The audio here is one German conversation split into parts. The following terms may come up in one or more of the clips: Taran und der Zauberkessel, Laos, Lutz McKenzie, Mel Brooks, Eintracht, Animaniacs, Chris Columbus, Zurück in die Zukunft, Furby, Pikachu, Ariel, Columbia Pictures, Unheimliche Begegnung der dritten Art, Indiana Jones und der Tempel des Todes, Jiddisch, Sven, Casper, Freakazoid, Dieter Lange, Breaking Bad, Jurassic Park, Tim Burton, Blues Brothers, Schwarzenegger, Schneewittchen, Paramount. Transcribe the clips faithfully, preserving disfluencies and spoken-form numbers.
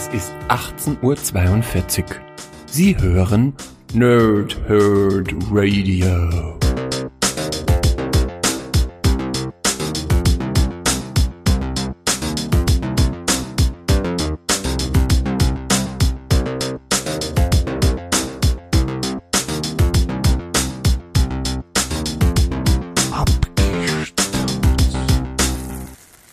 Es ist achtzehn Uhr zweiundvierzig. Sie hören NerdHerdRadio.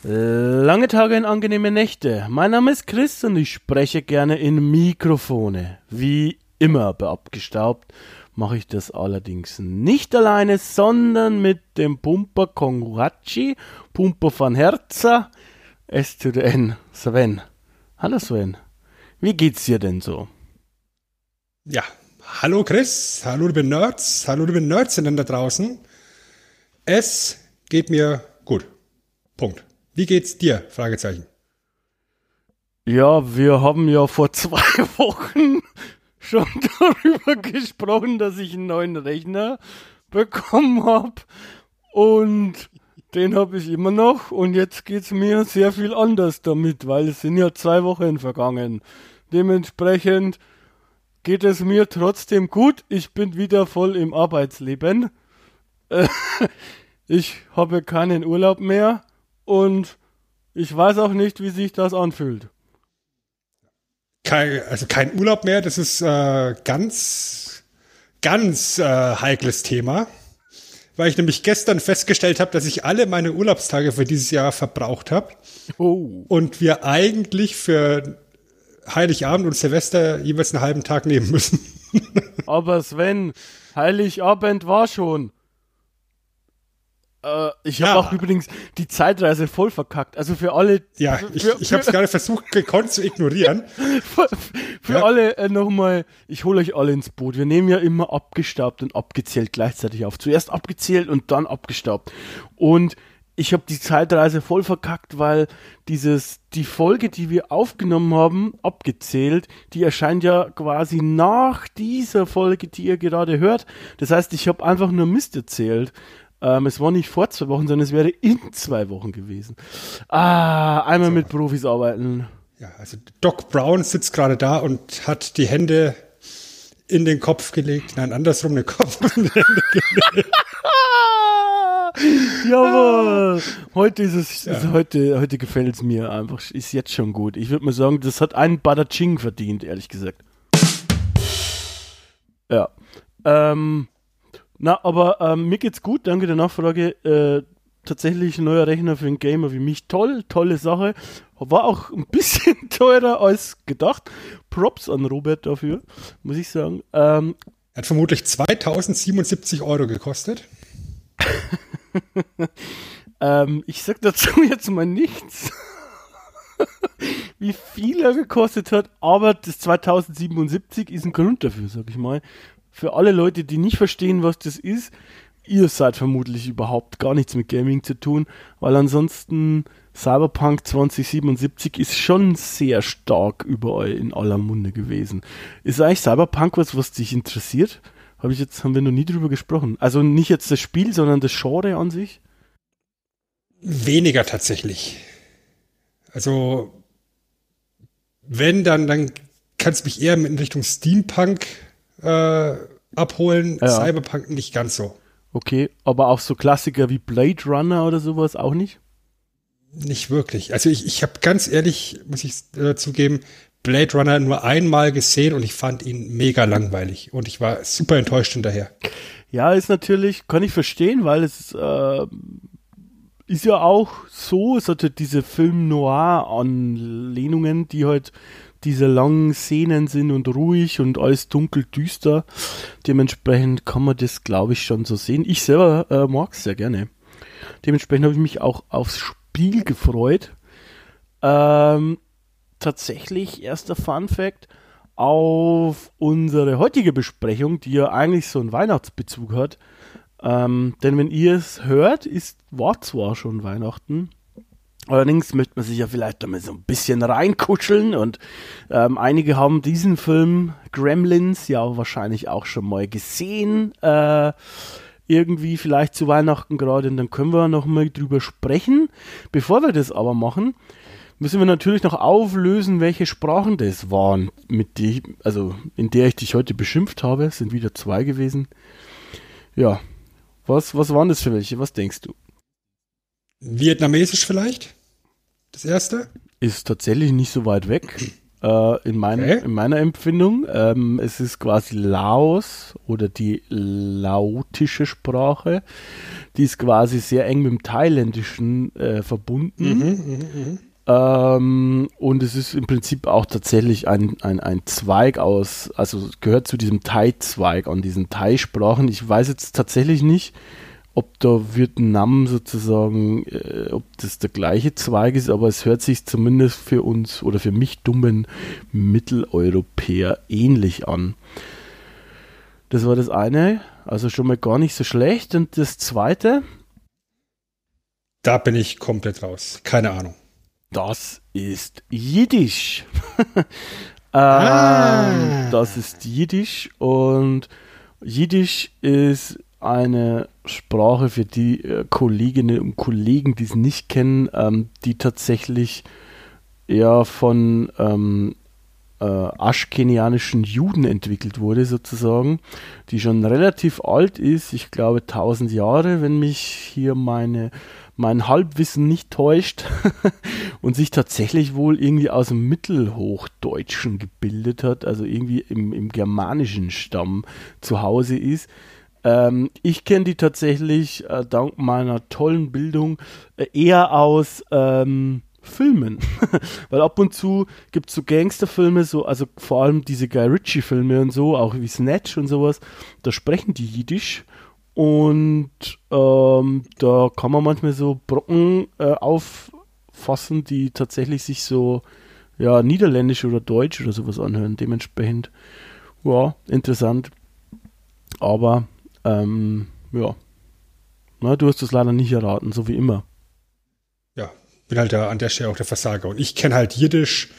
Lange Tage und angenehme Nächte. Mein Name ist Chris und ich spreche gerne in Mikrofone. Wie immer bei Abgestaubt mache ich das allerdings nicht alleine, sondern mit dem Pumper Konguachi, Pumper von Herzer, S zu der N, Sven. Hallo Sven, wie geht's dir denn so? Ja, hallo Chris, hallo liebe Nerds, hallo liebe Nerdsinnen da draußen. Es geht mir gut. Punkt. Wie geht's dir? Fragezeichen. Ja, wir haben ja vor zwei Wochen schon darüber gesprochen, dass ich einen neuen Rechner bekommen habe. Und den habe ich immer noch. Und jetzt geht's mir sehr viel anders damit, weil es sind ja zwei Wochen vergangen. Dementsprechend geht es mir trotzdem gut. Ich bin wieder voll im Arbeitsleben. Ich habe keinen Urlaub mehr. Und ich weiß auch nicht, wie sich das anfühlt. Kein, also kein Urlaub mehr, das ist äh, ganz, ganz äh, heikles Thema. Weil ich nämlich gestern festgestellt habe, dass ich alle meine Urlaubstage für dieses Jahr verbraucht habe. Oh. Und wir eigentlich für Heiligabend und Silvester jeweils einen halben Tag nehmen müssen. Aber Sven, Heiligabend war schon. Ich habe ja. auch übrigens die Zeitreise voll verkackt. Also für alle... Ja, ich, ich habe es gerade versucht, gekonnt zu ignorieren. Für, für ja. alle äh, nochmal, ich hole euch alle ins Boot. Wir nehmen ja immer abgestaubt und abgezählt gleichzeitig auf. Zuerst abgezählt und dann abgestaubt. Und ich habe die Zeitreise voll verkackt, weil dieses die Folge, die wir aufgenommen haben, abgezählt, die erscheint ja quasi nach dieser Folge, die ihr gerade hört. Das heißt, ich habe einfach nur Mist erzählt. Ähm, es war nicht vor zwei Wochen, sondern es wäre in zwei Wochen gewesen. Ah, einmal also, mit Profis arbeiten. Ja, also Doc Brown sitzt gerade da und hat die Hände in den Kopf gelegt. Nein, andersrum, den Kopf in die Hände gelegt. Jawohl. Heute ist es, ja. also heute, heute gefällt es mir einfach, ist jetzt schon gut. Ich würde mal sagen, das hat einen Badaching verdient, ehrlich gesagt. Ja. Ähm... Na, aber ähm, mir geht's gut, danke der Nachfrage. Äh, tatsächlich ein neuer Rechner für einen Gamer wie mich. Toll, tolle Sache. War auch ein bisschen teurer als gedacht. Props an Robert dafür, muss ich sagen. Ähm, Hat vermutlich zweitausendsiebenundsiebzig Euro gekostet. ähm, ich sag dazu jetzt mal nichts, wie viel er gekostet hat, aber das zweitausendsiebenundsiebzig ist ein Grund dafür, sag ich mal. Für alle Leute, die nicht verstehen, was das ist, ihr seid vermutlich überhaupt gar nichts mit Gaming zu tun, weil ansonsten Cyberpunk zwanzig siebenundsiebzig ist schon sehr stark überall in aller Munde gewesen. Ist eigentlich Cyberpunk was, was dich interessiert? Hab ich jetzt, haben wir noch nie drüber gesprochen. Also nicht jetzt das Spiel, sondern das Genre an sich? Weniger tatsächlich. Also wenn, dann, dann kannst du mich eher in Richtung Steampunk Äh, abholen, ja. Cyberpunk nicht ganz so. Okay, aber auch so Klassiker wie Blade Runner oder sowas auch nicht? Nicht wirklich. Also ich, ich habe ganz ehrlich, muss ich äh, zugeben, Blade Runner nur einmal gesehen und ich fand ihn mega langweilig und ich war super enttäuscht hinterher. Ja, ist natürlich, kann ich verstehen, weil es äh, ist ja auch so, es hatte diese Film-Noir-Anlehnungen, die halt diese langen Szenen sind und ruhig und alles dunkel, düster. Dementsprechend kann man das, glaube ich, schon so sehen. Ich selber äh, mag es sehr gerne. Dementsprechend habe ich mich auch aufs Spiel gefreut. Ähm, tatsächlich, erster Fun Fact, auf unsere heutige Besprechung, die ja eigentlich so einen Weihnachtsbezug hat. Ähm, denn wenn ihr es hört, ist, war zwar schon Weihnachten, allerdings möchte man sich ja vielleicht damit so ein bisschen reinkuscheln und ähm, einige haben diesen Film Gremlins ja wahrscheinlich auch schon mal gesehen, äh, irgendwie vielleicht zu Weihnachten gerade und dann können wir noch mal drüber sprechen. Bevor wir das aber machen, müssen wir natürlich noch auflösen, welche Sprachen das waren, mit die, also in der ich dich heute beschimpft habe. Es sind wieder zwei gewesen. Ja, was, was waren das für welche? Was denkst du? Vietnamesisch vielleicht? Das erste? Ist tatsächlich nicht so weit weg, äh, in, mein, okay. in meiner Empfindung. Ähm, es ist quasi Laos oder die laotische Sprache. Die ist quasi sehr eng mit dem Thailändischen äh, verbunden. Mhm, mh, mh. Ähm, und es ist im Prinzip auch tatsächlich ein, ein, ein Zweig aus, also gehört zu diesem Thai-Zweig, an diesen Thai-Sprachen. Ich weiß jetzt tatsächlich nicht, ob da Vietnam sozusagen, äh, ob das der gleiche Zweig ist, aber es hört sich zumindest für uns oder für mich dummen Mitteleuropäer ähnlich an. Das war das eine, also schon mal gar nicht so schlecht. Und das zweite? Da bin ich komplett raus, keine Ahnung. Das ist Jiddisch. ähm, ah. Das ist Jiddisch und Jiddisch ist eine Sprache für die äh, Kolleginnen und Kollegen, die es nicht kennen, ähm, die tatsächlich eher von ähm, äh, aschkenianischen Juden entwickelt wurde sozusagen, die schon relativ alt ist, ich glaube tausend Jahre, wenn mich hier meine mein Halbwissen nicht täuscht und sich tatsächlich wohl irgendwie aus dem Mittelhochdeutschen gebildet hat, also irgendwie im, im germanischen Stamm zu Hause ist. Ähm, ich kenne die tatsächlich äh, dank meiner tollen Bildung äh, eher aus ähm, Filmen, weil ab und zu gibt es so Gangsterfilme, so, also vor allem diese Guy Ritchie Filme und so, auch wie Snatch und sowas, da sprechen die Jiddisch. Und ähm, da kann man manchmal so Brocken äh, auffassen, die tatsächlich sich so ja, niederländisch oder deutsch oder sowas anhören. Dementsprechend, ja, interessant. Aber, ähm, ja. Na, du hast es leider nicht erraten, so wie immer. Ja, bin halt da an der Stelle auch der Versager. Und ich kenne halt Jiddisch,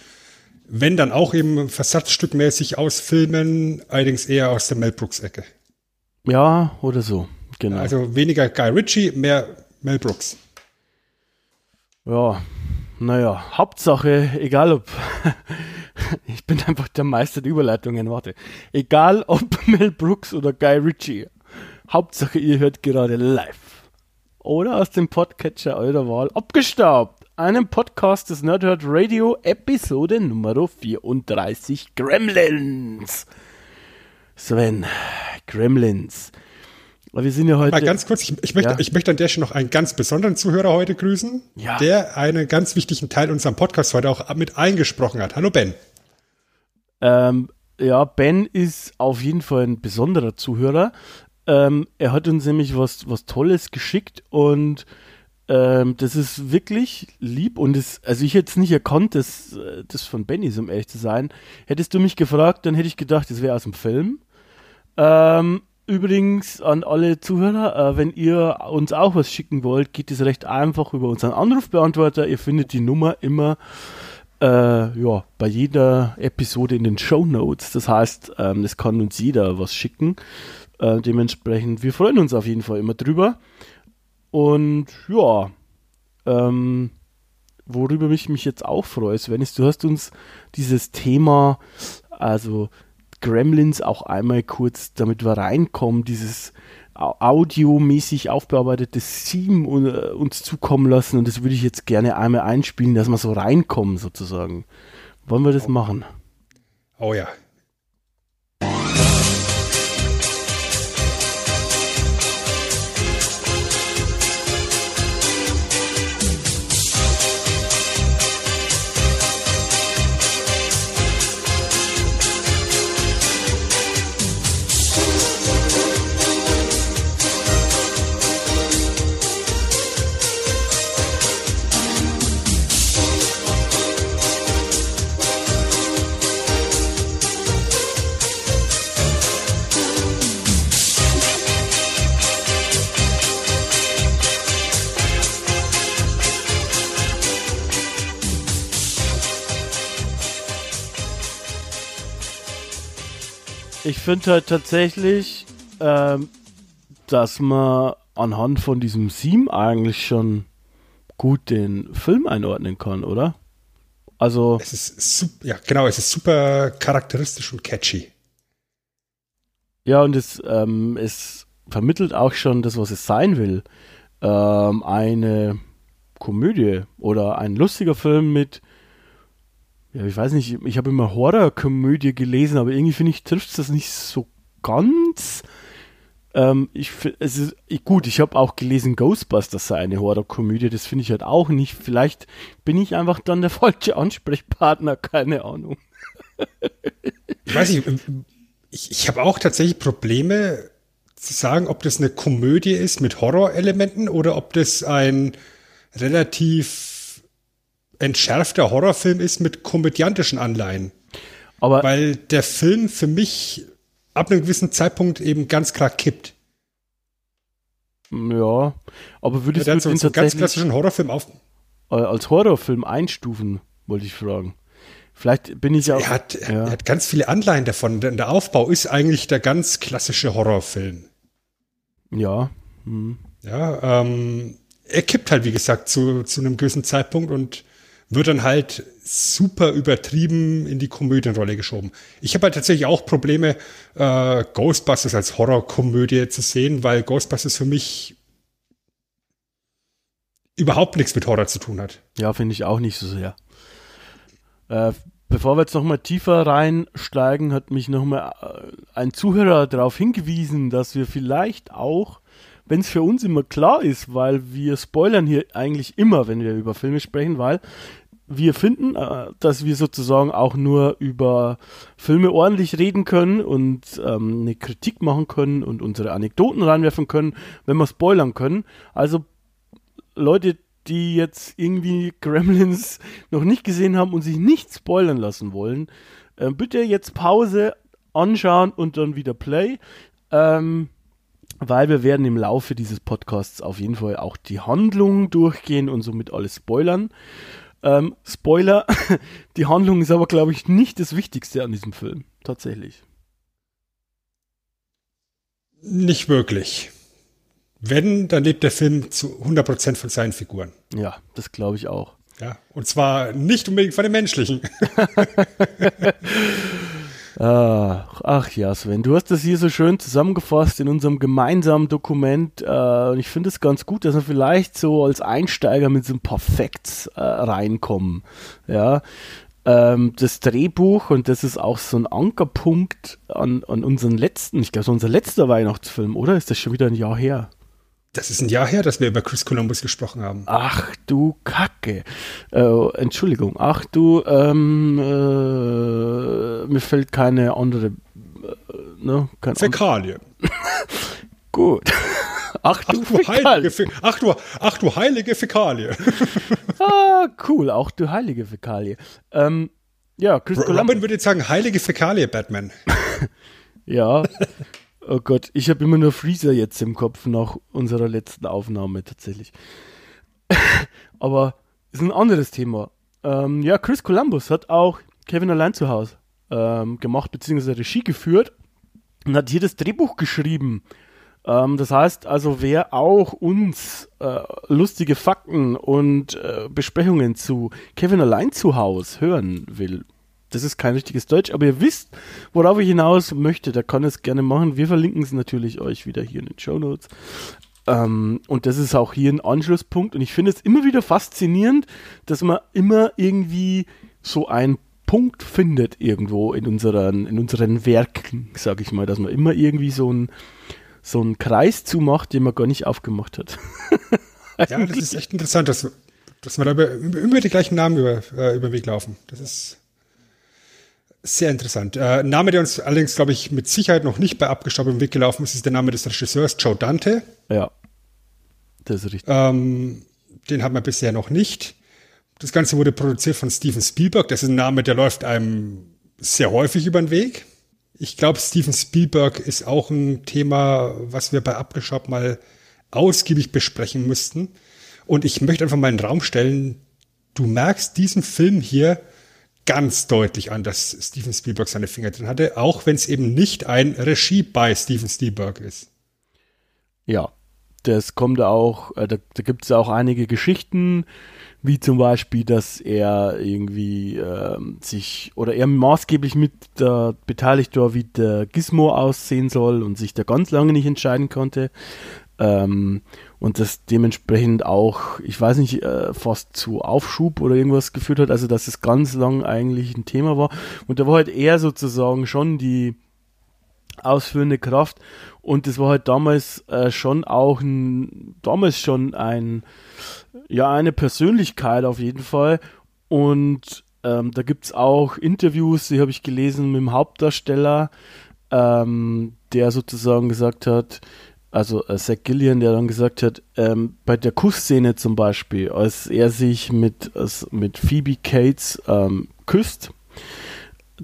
wenn dann auch eben versatzstückmäßig aus Filmen, allerdings eher aus der Mel Brooks-Ecke. Ja, oder so, genau. Also weniger Guy Ritchie, mehr Mel Brooks. Ja, naja, Hauptsache, egal ob, ich bin einfach der Meister der Überleitungen, warte. Egal ob Mel Brooks oder Guy Ritchie, Hauptsache ihr hört gerade live oder aus dem Podcatcher eurer Wahl abgestaubt, einem Podcast des NerdHerdRadio, Episode Nummer vierunddreißig, Gremlins. Sven, Gremlins. Aber wir sind ja heute. Mal ganz kurz, ich, ich, möchte, ja. ich möchte an der Stelle noch einen ganz besonderen Zuhörer heute grüßen, ja. der einen ganz wichtigen Teil unserem Podcast heute auch mit eingesprochen hat. Hallo Ben. Ähm, ja, Ben ist auf jeden Fall ein besonderer Zuhörer. Ähm, er hat uns nämlich was, was Tolles geschickt und ähm, das ist wirklich lieb und das, also ich hätte es nicht erkannt, dass das von Ben ist, um ehrlich zu sein. Hättest du mich gefragt, dann hätte ich gedacht, das wäre aus dem Film. Ähm, übrigens an alle Zuhörer, äh, wenn ihr uns auch was schicken wollt, geht es recht einfach über unseren Anrufbeantworter. Ihr findet die Nummer immer äh, ja, bei jeder Episode in den Shownotes. Das heißt, ähm, es kann uns jeder was schicken. Äh, dementsprechend, wir freuen uns auf jeden Fall immer drüber. Und ja, ähm, worüber ich mich jetzt auch freue, Sven, ist, du hast uns dieses Thema, also Gremlins auch einmal kurz, damit wir reinkommen, dieses audiomäßig aufbearbeitete Theme uns zukommen lassen und das würde ich jetzt gerne einmal einspielen, dass wir so reinkommen sozusagen. Wollen wir das oh. machen? Oh ja. Ich finde halt tatsächlich, ähm, dass man anhand von diesem Theme eigentlich schon gut den Film einordnen kann, oder? Also es ist super, ja genau, es ist super charakteristisch und catchy. Ja, und es, ähm, es vermittelt auch schon das, was es sein will. Ähm, eine Komödie oder ein lustiger Film mit, ja, ich weiß nicht, ich habe immer Horrorkomödie gelesen, aber irgendwie finde ich, trifft es das nicht so ganz. Ähm, ich, es ist, ich, gut, ich habe auch gelesen, Ghostbusters sei eine Horrorkomödie, das finde ich halt auch nicht. Vielleicht bin ich einfach dann der falsche Ansprechpartner, keine Ahnung. Ich weiß nicht, Ich, ich habe auch tatsächlich Probleme zu sagen, ob das eine Komödie ist mit Horrorelementen oder ob das ein relativ entschärfter Horrorfilm ist mit komödiantischen Anleihen. Aber weil der Film für mich ab einem gewissen Zeitpunkt eben ganz klar kippt. Ja, aber würdest ja, du so, den so einen ganz klassischen Horrorfilm auf als Horrorfilm einstufen, wollte ich fragen. Vielleicht bin ich auch. Er hat, ja. er hat ganz viele Anleihen davon, denn der Aufbau ist eigentlich der ganz klassische Horrorfilm. Ja. Hm. Ja, ähm, er kippt halt, wie gesagt, zu, zu einem gewissen Zeitpunkt und wird dann halt super übertrieben in die Komödienrolle geschoben. Ich habe halt tatsächlich auch Probleme, äh, Ghostbusters als Horrorkomödie zu sehen, weil Ghostbusters für mich überhaupt nichts mit Horror zu tun hat. Ja, finde ich auch nicht so sehr. Äh, bevor wir jetzt nochmal tiefer reinsteigen, hat mich nochmal äh, ein Zuhörer darauf hingewiesen, dass wir vielleicht auch, wenn es für uns immer klar ist, weil wir spoilern hier eigentlich immer, wenn wir über Filme sprechen, weil wir finden, äh, dass wir sozusagen auch nur über Filme ordentlich reden können und ähm, eine Kritik machen können und unsere Anekdoten reinwerfen können, wenn wir spoilern können. Also Leute, die jetzt irgendwie Gremlins noch nicht gesehen haben und sich nicht spoilern lassen wollen, äh, bitte jetzt Pause, anschauen und dann wieder Play, ähm, weil wir werden im Laufe dieses Podcasts auf jeden Fall auch die Handlung durchgehen und somit alles spoilern. Ähm, Spoiler, die Handlung ist aber, glaube ich, nicht das Wichtigste an diesem Film, tatsächlich. Nicht wirklich. Wenn, dann lebt der Film zu hundert Prozent von seinen Figuren. Ja, das glaube ich auch. Ja, und zwar nicht unbedingt von den menschlichen. ach, ach ja, Sven, du hast das hier so schön zusammengefasst in unserem gemeinsamen Dokument. Äh, und ich finde es ganz gut, dass wir vielleicht so als Einsteiger mit so ein paar Facts äh, reinkommen. Ja, ähm, das Drehbuch, und das ist auch so ein Ankerpunkt an, an unseren letzten, ich glaube, so unser letzter Weihnachtsfilm, oder? Ist das schon wieder ein Jahr her? Das ist ein Jahr her, dass wir über Chris Columbus gesprochen haben. Ach du Kacke. Äh, Entschuldigung. Ach du, ähm, äh, mir fällt keine andere, äh, ne? Kein Fäkalien. Gut. Ach du, ach, du heilige Fä- ach, du, ach du heilige Fäkalie. Ah, cool. Auch du heilige Fäkalie. Ähm, ja, Chris Robin Columbus würde jetzt sagen, heilige Fäkalie, Batman. Ja. Oh Gott, ich habe immer nur Freezer jetzt im Kopf nach unserer letzten Aufnahme tatsächlich. Aber ist ein anderes Thema. Ähm, ja, Chris Columbus hat auch Kevin Allein zu Hause ähm, gemacht, beziehungsweise Regie geführt und hat hier das Drehbuch geschrieben. Ähm, das heißt also, wer auch uns äh, lustige Fakten und äh, Besprechungen zu Kevin Allein zu Hause hören will, das ist kein richtiges Deutsch, aber ihr wisst, worauf ich hinaus möchte, da kann es gerne machen. Wir verlinken es natürlich euch wieder hier in den Shownotes. Ähm, und das ist auch hier ein Anschlusspunkt. Und ich finde es immer wieder faszinierend, dass man immer irgendwie so einen Punkt findet irgendwo in unseren, in unseren Werken, sag ich mal, dass man immer irgendwie so einen so einen Kreis zumacht, den man gar nicht aufgemacht hat. Ja, das ist echt interessant, dass, dass wir da über, über die gleichen Namen über, äh, über den Weg laufen. Das ist sehr interessant. Äh, Name, der uns allerdings, glaube ich, mit Sicherheit noch nicht bei abgestaubt im Weg gelaufen ist, ist der Name des Regisseurs, Joe Dante. Ja, das ist richtig. Ähm, den haben wir bisher noch nicht. Das Ganze wurde produziert von Steven Spielberg. Das ist ein Name, der läuft einem sehr häufig über den Weg. Ich glaube, Steven Spielberg ist auch ein Thema, was wir bei abgestaubt mal ausgiebig besprechen müssten. Und ich möchte einfach mal in den Raum stellen, du merkst diesen Film hier ganz deutlich an, dass Steven Spielberg seine Finger drin hatte, auch wenn es eben nicht ein Regie bei Steven Spielberg ist. Ja, das kommt auch, da, da gibt es auch einige Geschichten, wie zum Beispiel, dass er irgendwie äh, sich oder er maßgeblich mit äh, beteiligt war, wie der Gizmo aussehen soll und sich da ganz lange nicht entscheiden konnte. Ähm, und das dementsprechend auch, ich weiß nicht, äh, fast zu Aufschub oder irgendwas geführt hat, also dass es ganz lang eigentlich ein Thema war. Und da war halt er sozusagen schon die ausführende Kraft und das war halt damals äh, schon auch ein, damals schon ein, ja, eine Persönlichkeit auf jeden Fall. Und ähm, da gibt es auch Interviews, die habe ich gelesen mit dem Hauptdarsteller, ähm, der sozusagen gesagt hat, also äh, Zach Galligan, der dann gesagt hat, ähm, bei der Kussszene zum Beispiel, als er sich mit, als, mit Phoebe Cates ähm, küsst,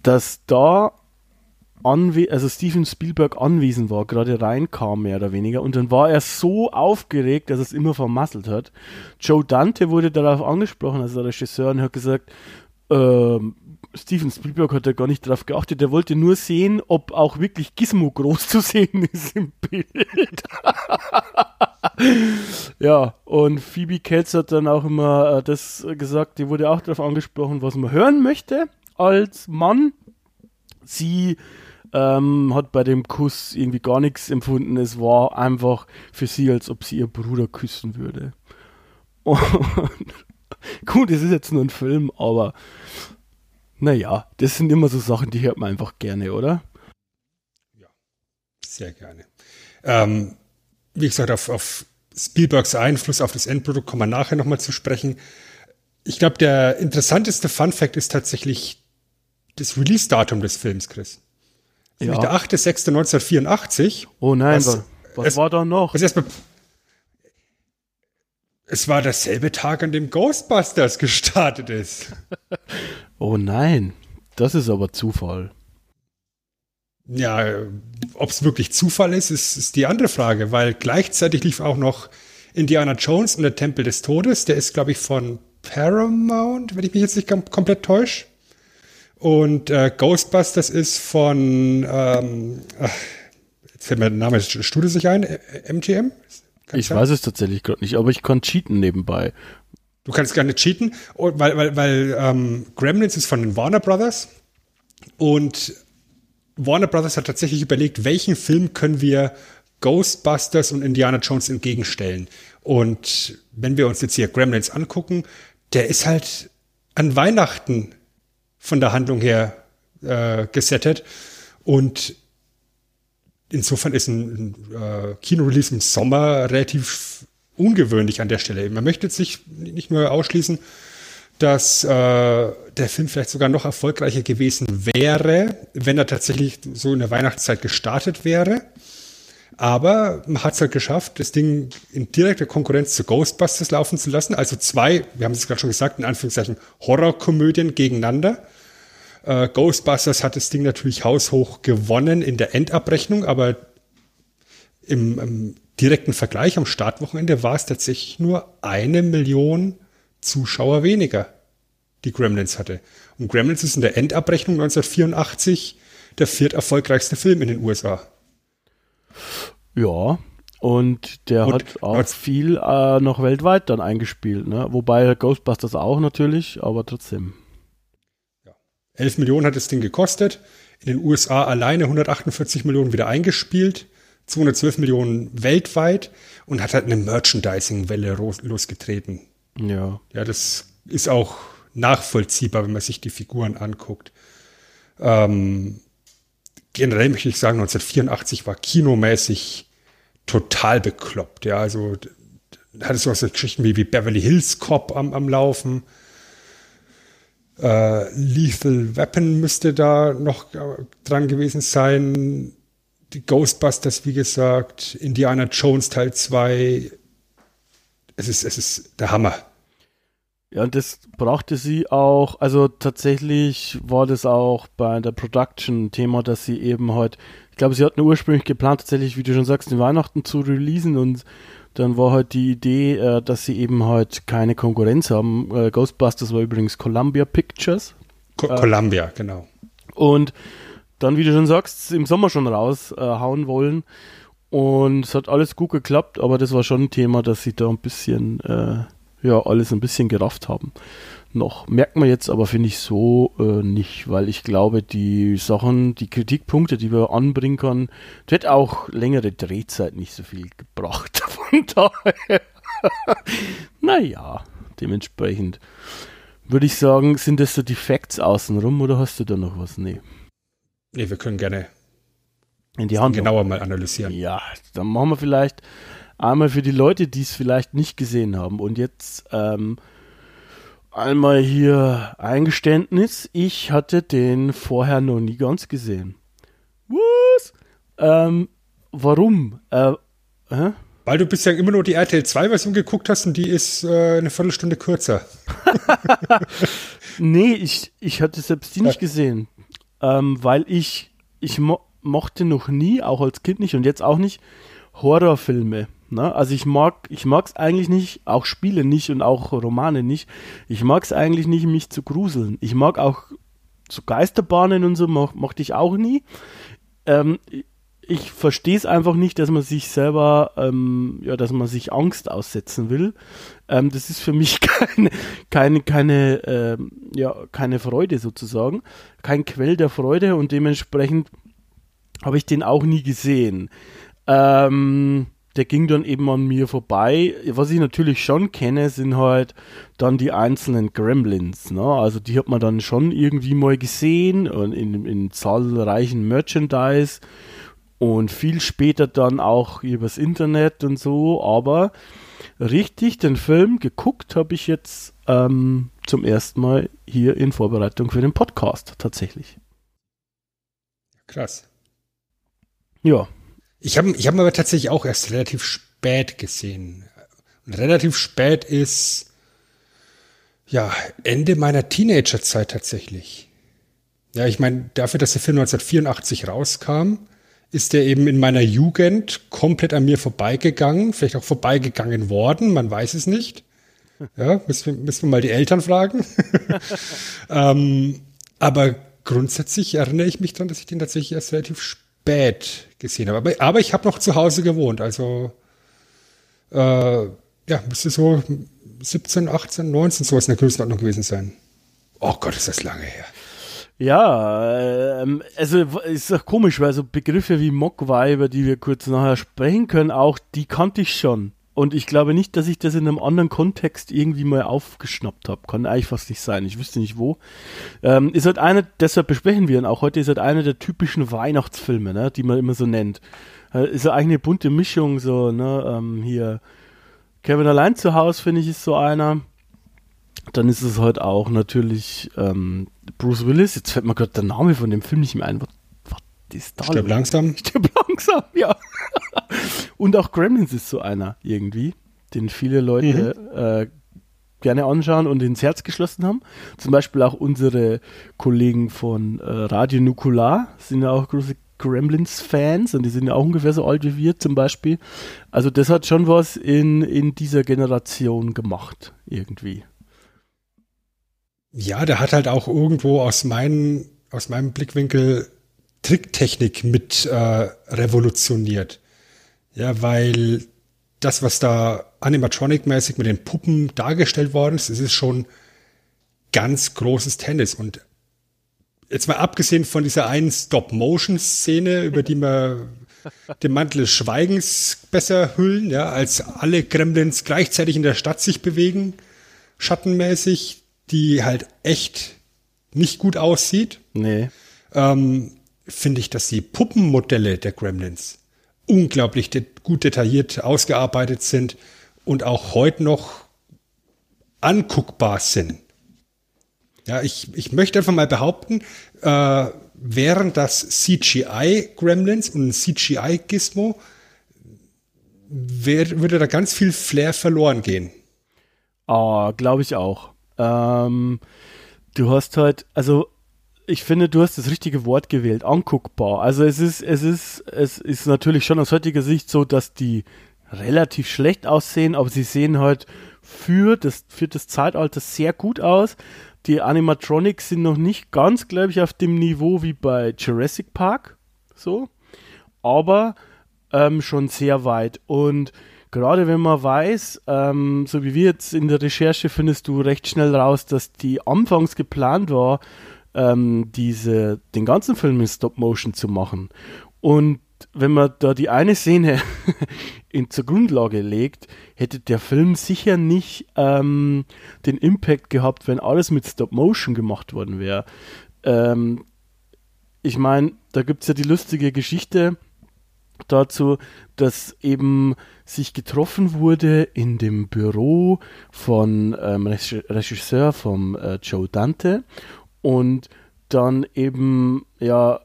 dass da anwe- also Steven Spielberg anwesend war, gerade reinkam mehr oder weniger, und dann war er so aufgeregt, dass er es immer vermasselt hat. Joe Dante wurde darauf angesprochen, also der Regisseur, und hat gesagt, ähm, Steven Spielberg hat da gar nicht drauf geachtet, der wollte nur sehen, ob auch wirklich Gizmo groß zu sehen ist im Bild. Ja, und Phoebe Cates hat dann auch immer das gesagt, die wurde auch darauf angesprochen, was man hören möchte als Mann. Sie ähm, hat bei dem Kuss irgendwie gar nichts empfunden, es war einfach für sie, als ob sie ihr Bruder küssen würde. Und gut, es ist jetzt nur ein Film, aber naja, das sind immer so Sachen, die hört man einfach gerne, oder? Ja, sehr gerne. Ähm, wie gesagt, auf, auf Spielbergs Einfluss auf das Endprodukt kommen wir nachher nochmal zu sprechen. Ich glaube, der interessanteste Funfact ist tatsächlich das Release-Datum des Films, Chris. Ja. Nämlich der achter sechster neunzehnhundertvierundachtzig. Oh nein, was, was es, war da noch? Also erstmal, es war derselbe Tag, an dem Ghostbusters gestartet ist. Oh nein, das ist aber Zufall. Ja, ob es wirklich Zufall ist, ist, ist die andere Frage, weil gleichzeitig lief auch noch Indiana Jones und der Tempel des Todes. Der ist, glaube ich, von Paramount, wenn ich mich jetzt nicht kom- komplett täusche. Und äh, Ghostbusters ist von, ähm, ach, jetzt fällt mir der Name des Studios nicht ein, M G M? Ich weiß es tatsächlich gerade nicht, aber ich kann cheaten nebenbei. Du kannst gerne cheaten, weil, weil, weil ähm, Gremlins ist von den Warner Brothers und Warner Brothers hat tatsächlich überlegt, welchen Film können wir Ghostbusters und Indiana Jones entgegenstellen. Und wenn wir uns jetzt hier Gremlins angucken, der ist halt an Weihnachten von der Handlung her äh, gesettet und insofern ist ein, ein äh, Kinorelease im Sommer relativ ungewöhnlich an der Stelle. Man möchte jetzt nicht, nicht mehr ausschließen, dass äh, der Film vielleicht sogar noch erfolgreicher gewesen wäre, wenn er tatsächlich so in der Weihnachtszeit gestartet wäre. Aber man hat es halt geschafft, das Ding in direkter Konkurrenz zu Ghostbusters laufen zu lassen. Also zwei, wir haben es gerade schon gesagt, in Anführungszeichen Horrorkomödien gegeneinander. Äh, Ghostbusters hat das Ding natürlich haushoch gewonnen in der Endabrechnung, aber im, im direkten Vergleich am Startwochenende war es tatsächlich nur eine Million Zuschauer weniger, die Gremlins hatte. Und Gremlins ist in der Endabrechnung neunzehnhundertvierundachtzig der vierterfolgreichste Film in den U S A. Ja, und der und, hat auch viel äh, noch weltweit dann eingespielt, ne? Wobei Ghostbusters auch natürlich, aber trotzdem. elf Millionen hat das Ding gekostet, in den U S A alleine hundertachtundvierzig Millionen wieder eingespielt, zweihundertzwölf Millionen weltweit und hat halt eine Merchandising-Welle losgetreten. Ja. Ja, das ist auch nachvollziehbar, wenn man sich die Figuren anguckt. Ähm, generell möchte ich sagen, neunzehnhundertvierundachtzig war kinomäßig total bekloppt. Ja, also da hattest du auch so Geschichten wie, wie Beverly Hills Cop am, am Laufen. Uh, Lethal Weapon müsste da noch dran gewesen sein. Die Ghostbusters, wie gesagt, Indiana Jones Teil zwei. Es ist, es ist der Hammer. Ja, und das brachte sie auch, also tatsächlich war das auch bei der Production Thema, dass sie eben halt, ich glaube, sie hatten ursprünglich geplant, tatsächlich, wie du schon sagst, den Weihnachten zu releasen und dann war halt die Idee, äh, dass sie eben halt keine Konkurrenz haben. Äh, Ghostbusters war übrigens Columbia Pictures. Co- äh, Columbia, genau. Und dann, wie du schon sagst, im Sommer schon raushauen äh, wollen. Und es hat alles gut geklappt, aber das war schon ein Thema, dass sie da ein bisschen, äh, ja, alles ein bisschen gerafft haben. Noch merkt man jetzt aber, finde ich, so äh, nicht, weil ich glaube, die Sachen, die Kritikpunkte, die wir anbringen können, das hätte auch längere Drehzeit nicht so viel gebracht. Von daher, naja, dementsprechend würde ich sagen, sind das so die Facts außenrum oder hast du da noch was? Nee. Nee, wir können gerne in die Hand genauer mal analysieren. Ja, dann machen wir vielleicht einmal für die Leute, die es vielleicht nicht gesehen haben. Und jetzt ähm, einmal hier Eingeständnis. Ich hatte den vorher noch nie ganz gesehen. Was? Ähm, warum? Äh, hä? Weil du bisher immer nur die R T L zwei Version geguckt hast und die ist äh, eine Viertelstunde kürzer. Nee, ich, ich hatte selbst die ja. nicht gesehen. Ähm, weil ich, ich mo- mochte noch nie, auch als Kind nicht und jetzt auch nicht, Horrorfilme. Ne? Also ich mag ich mag's eigentlich nicht, auch Spiele nicht und auch Romane nicht. Ich mag es eigentlich nicht, mich zu gruseln. Ich mag auch so Geisterbahnen und so, mo- mochte ich auch nie. Ähm, ich verstehe es einfach nicht, dass man sich selber, ähm, ja, dass man sich Angst aussetzen will. Ähm, das ist für mich keine, keine, keine, ähm, ja, keine Freude sozusagen, kein Quell der Freude und dementsprechend habe ich den auch nie gesehen. Ähm, der ging dann eben an mir vorbei. Was ich natürlich schon kenne, sind halt dann die einzelnen Gremlins. Ne? Also die hat man dann schon irgendwie mal gesehen und in, in zahlreichen Merchandise. Und viel später dann auch übers Internet und so, aber richtig den Film geguckt habe ich jetzt ähm, zum ersten Mal hier in Vorbereitung für den Podcast tatsächlich. Krass. Ja. Ich habe ich hab aber tatsächlich auch erst relativ spät gesehen. Und relativ spät ist ja Ende meiner Teenagerzeit tatsächlich. Ja, ich meine, dafür, dass der Film neunzehnhundertvierundachtzig rauskam, ist der eben in meiner Jugend komplett an mir vorbeigegangen, vielleicht auch vorbeigegangen worden, man weiß es nicht. Ja, müssen wir, müssen wir mal die Eltern fragen. ähm, aber grundsätzlich erinnere ich mich daran, dass ich den tatsächlich erst relativ spät gesehen habe. Aber, aber ich habe noch zu Hause gewohnt, also äh, ja, müsste so siebzehn, achtzehn, neunzehn, so ist in der Größenordnung gewesen sein. Oh Gott, ist das lange her. Ja, ähm, also ist doch komisch, weil so Begriffe wie Mogwai, über die wir kurz nachher sprechen können, auch die kannte ich schon. Und ich glaube nicht, dass ich das in einem anderen Kontext irgendwie mal aufgeschnappt habe. Kann eigentlich fast nicht sein. Ich wüsste nicht wo. Ähm, ist halt einer, deshalb besprechen wir ihn auch heute, ist halt einer der typischen Weihnachtsfilme, ne, die man immer so nennt. Äh, ist ja eigentlich eine bunte Mischung, so, ne, ähm, hier. Kevin Allein zu Hause, finde ich, ist so einer. Dann ist es halt auch natürlich ähm, Bruce Willis. Jetzt fällt mir gerade der Name von dem Film nicht mehr ein. Was, was ist da? Stirb langsam. Stirb langsam, ja. Und auch Gremlins ist so einer irgendwie, den viele Leute mhm. äh, gerne anschauen und ins Herz geschlossen haben. Zum Beispiel auch unsere Kollegen von äh, Radio Nukular sind ja auch große Gremlins-Fans und die sind ja auch ungefähr so alt wie wir zum Beispiel. Also das hat schon was in, in dieser Generation gemacht irgendwie. Ja, der hat halt auch irgendwo aus, mein, aus meinem Blickwinkel Tricktechnik mit äh, revolutioniert. Ja, weil das, was da animatronic-mäßig mit den Puppen dargestellt worden ist, das ist schon ganz großes Tennis. Und jetzt mal abgesehen von dieser einen Stop-Motion-Szene, über die wir den Mantel des Schweigens besser hüllen, ja, als alle Gremlins gleichzeitig in der Stadt sich bewegen, schattenmäßig, die halt echt nicht gut aussieht, nee. ähm, finde ich, dass die Puppenmodelle der Gremlins unglaublich de- gut detailliert ausgearbeitet sind und auch heute noch anguckbar sind. Ja, ich, ich möchte einfach mal behaupten, äh, wären das C G I-Gremlins und ein C G I-Gizmo, wär, würde da ganz viel Flair verloren gehen. Ah, oh, glaube ich auch. Ähm, du hast halt, also ich finde, du hast das richtige Wort gewählt, anguckbar. Also es ist, es ist, es ist natürlich schon aus heutiger Sicht so, dass die relativ schlecht aussehen, aber sie sehen halt für das, für das Zeitalter sehr gut aus. Die Animatronics sind noch nicht ganz, glaube ich, auf dem Niveau wie bei Jurassic Park, so, aber ähm, schon sehr weit. Und gerade wenn man weiß, ähm, so wie wir jetzt in der Recherche, findest du recht schnell raus, dass die anfangs geplant war, ähm, diese, den ganzen Film in Stop-Motion zu machen. Und wenn man da die eine Szene in, zur Grundlage legt, hätte der Film sicher nicht ähm, den Impact gehabt, wenn alles mit Stop-Motion gemacht worden wäre. Ähm, ich meine, da gibt es ja die lustige Geschichte dazu, dass eben sich getroffen wurde in dem Büro von ähm, Regisseur vom äh, Joe Dante und dann eben ja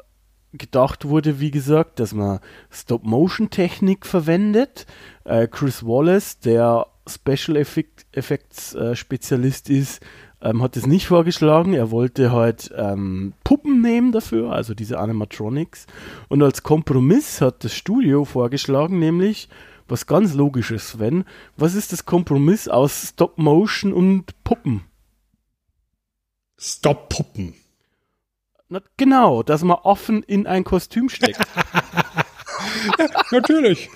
gedacht wurde, wie gesagt, dass man Stop-Motion-Technik verwendet. Äh, Chris Wallace, der Special Effects-Spezialist äh, ist, ähm, hat es nicht vorgeschlagen. Er wollte halt ähm, Puppen nehmen dafür, also diese Animatronics. Und als Kompromiss hat das Studio vorgeschlagen, nämlich was ganz Logisches, Sven. Was ist das Kompromiss aus Stop-Motion und Puppen? Stop-Puppen. Na, genau, dass man Affen in ein Kostüm steckt. Ja, natürlich.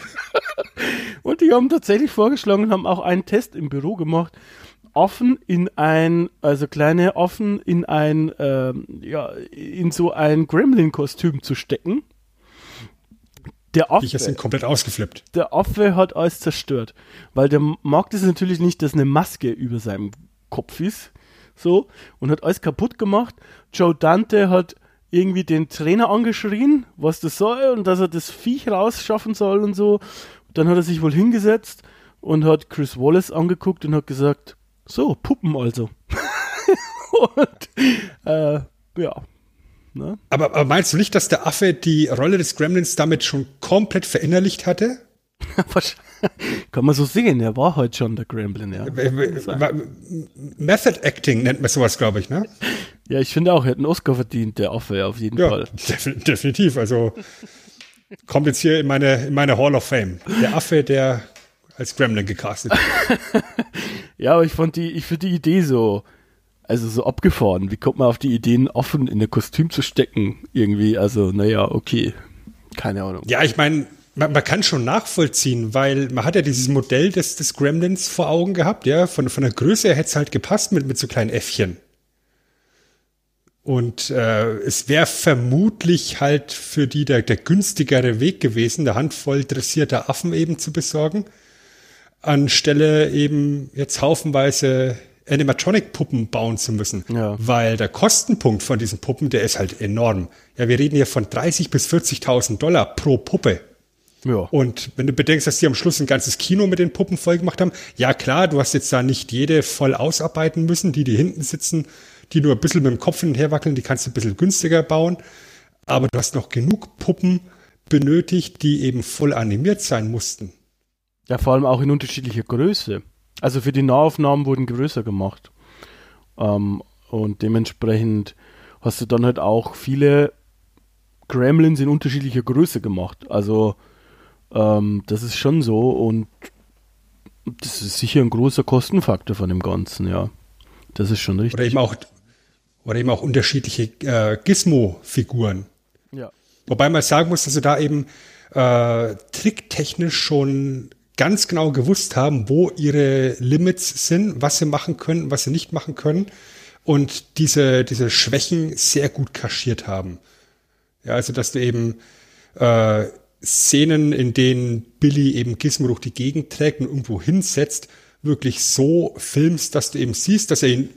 Und die haben tatsächlich vorgeschlagen und haben auch einen Test im Büro gemacht. Affen in ein, also kleine Affen in ein, ähm, ja, in so ein Gremlin-Kostüm zu stecken. Der Affe, die sind komplett ausgeflippt. Der Affe hat alles zerstört, weil der mag das natürlich nicht, dass eine Maske über seinem Kopf ist. So, und hat alles kaputt gemacht. Joe Dante hat irgendwie den Trainer angeschrien, was das soll und dass er das Viech rausschaffen soll und so. Dann hat er sich wohl hingesetzt und hat Chris Wallace angeguckt und hat gesagt, so, Puppen also. Und, äh, ja. Ne? Aber, aber meinst du nicht, dass der Affe die Rolle des Gremlins damit schon komplett verinnerlicht hatte? Kann man so sehen, er war halt schon der Gremlin, ja. Method Acting nennt man sowas, glaube ich, ne? Ja, ich finde auch, er hat einen Oscar verdient, der Affe, auf jeden ja, Fall. Def- definitiv, also kommt jetzt hier in meine, in meine Hall of Fame. Der Affe, der als Gremlin gecastet wird. Ja, aber ich fand die, ich finde die Idee so, also so abgefahren. Wie kommt man auf die Ideen, Affen in ein Kostüm zu stecken, irgendwie? Also, naja, okay, keine Ahnung. Ja, ich meine, Man, man kann schon nachvollziehen, weil man hat ja dieses Modell des, des Gremlins vor Augen gehabt, ja, von, von der Größe her hätte es halt gepasst mit, mit so kleinen Äffchen. Und äh, es wäre vermutlich halt für die der, der günstigere Weg gewesen, eine Handvoll dressierter Affen eben zu besorgen, anstelle eben jetzt haufenweise Animatronic-Puppen bauen zu müssen, ja. Weil der Kostenpunkt von diesen Puppen, der ist halt enorm. Ja, wir reden hier von dreißigtausend bis vierzigtausend Dollar pro Puppe. Ja. Und wenn du bedenkst, dass die am Schluss ein ganzes Kino mit den Puppen voll gemacht haben, ja klar, du hast jetzt da nicht jede voll ausarbeiten müssen, die, die hinten sitzen, die nur ein bisschen mit dem Kopf hin und her wackeln, die kannst du ein bisschen günstiger bauen, aber du hast noch genug Puppen benötigt, die eben voll animiert sein mussten. Ja, vor allem auch in unterschiedlicher Größe. Also für die Nahaufnahmen wurden größer gemacht. Ähm, und dementsprechend hast du dann halt auch viele Gremlins in unterschiedlicher Größe gemacht. Also das ist schon so und das ist sicher ein großer Kostenfaktor von dem Ganzen, ja. Das ist schon richtig. Oder eben auch, oder eben auch unterschiedliche äh, Gizmo-Figuren. Ja. Wobei man sagen muss, dass sie da eben äh, tricktechnisch schon ganz genau gewusst haben, wo ihre Limits sind, was sie machen können, was sie nicht machen können und diese, diese Schwächen sehr gut kaschiert haben. Ja, also dass du eben äh, Szenen, in denen Billy eben Gizmo durch die Gegend trägt und irgendwo hinsetzt, wirklich so filmst, dass du eben siehst, dass er ihn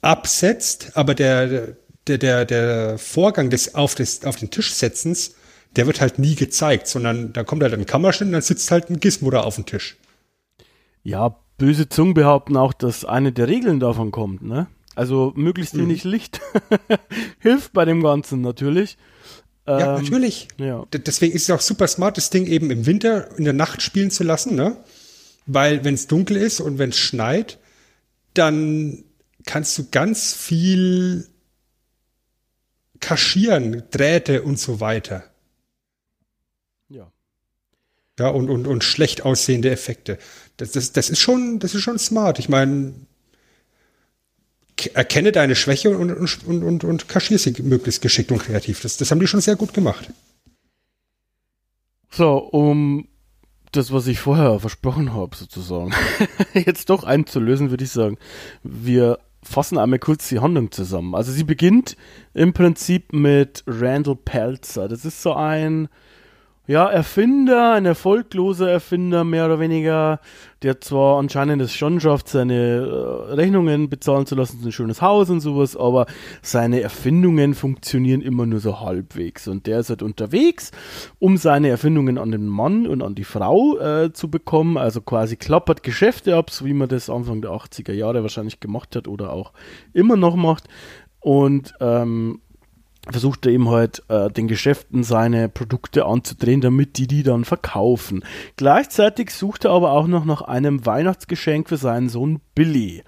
absetzt, aber der, der, der, der Vorgang des auf, des auf den Tisch setzens, der wird halt nie gezeigt, sondern da kommt halt ein Kammerschnitt und dann sitzt halt ein Gizmo da auf dem Tisch. Ja, böse Zungen behaupten auch, dass eine der Regeln davon kommt, ne? Also möglichst wenig mhm. Licht hilft bei dem Ganzen natürlich. Ja, ähm, natürlich. Ja. D- deswegen ist es auch super smart, das Ding eben im Winter in der Nacht spielen zu lassen, ne? Weil wenn es dunkel ist und wenn es schneit, dann kannst du ganz viel kaschieren, Drähte und so weiter. Ja. Ja, und, und, und schlecht aussehende Effekte. Das, das, das ist schon, das ist schon smart. Ich meine, erkenne deine Schwäche und, und, und, und, und kaschiere sie möglichst geschickt und kreativ. Das, das haben die schon sehr gut gemacht. So, um das, was ich vorher versprochen habe, sozusagen, jetzt doch einzulösen, würde ich sagen, wir fassen einmal kurz die Handlung zusammen. Also sie beginnt im Prinzip mit Randall Pelzer. Das ist so ein ja, Erfinder, ein erfolgloser Erfinder, mehr oder weniger, der zwar anscheinend es schon schafft, seine äh, Rechnungen bezahlen zu lassen, so ein schönes Haus und sowas, aber seine Erfindungen funktionieren immer nur so halbwegs. Und der ist halt unterwegs, um seine Erfindungen an den Mann und an die Frau äh, zu bekommen, also quasi klappert Geschäfte ab, so wie man das Anfang der achtziger Jahre wahrscheinlich gemacht hat oder auch immer noch macht. Und ähm, versucht er eben halt äh, den Geschäften seine Produkte anzudrehen, damit die die dann verkaufen. Gleichzeitig sucht er aber auch noch nach einem Weihnachtsgeschenk für seinen Sohn Billy.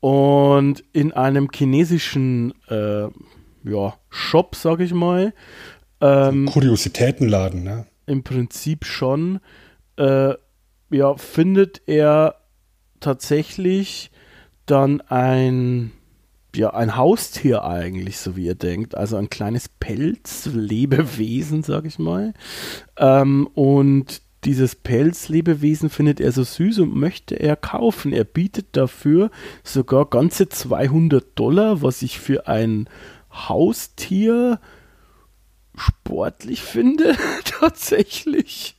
Und in einem chinesischen äh, ja, Shop, sag ich mal. Ähm, Kuriositätenladen, ne? Im Prinzip schon. Äh, ja, findet er tatsächlich dann ein... ja, ein Haustier eigentlich, so wie ihr denkt. Also ein kleines Pelzlebewesen, sag ich mal. Ähm, und dieses Pelzlebewesen findet er so süß und möchte er kaufen. Er bietet dafür sogar ganze zweihundert Dollar, was ich für ein Haustier sportlich finde, tatsächlich.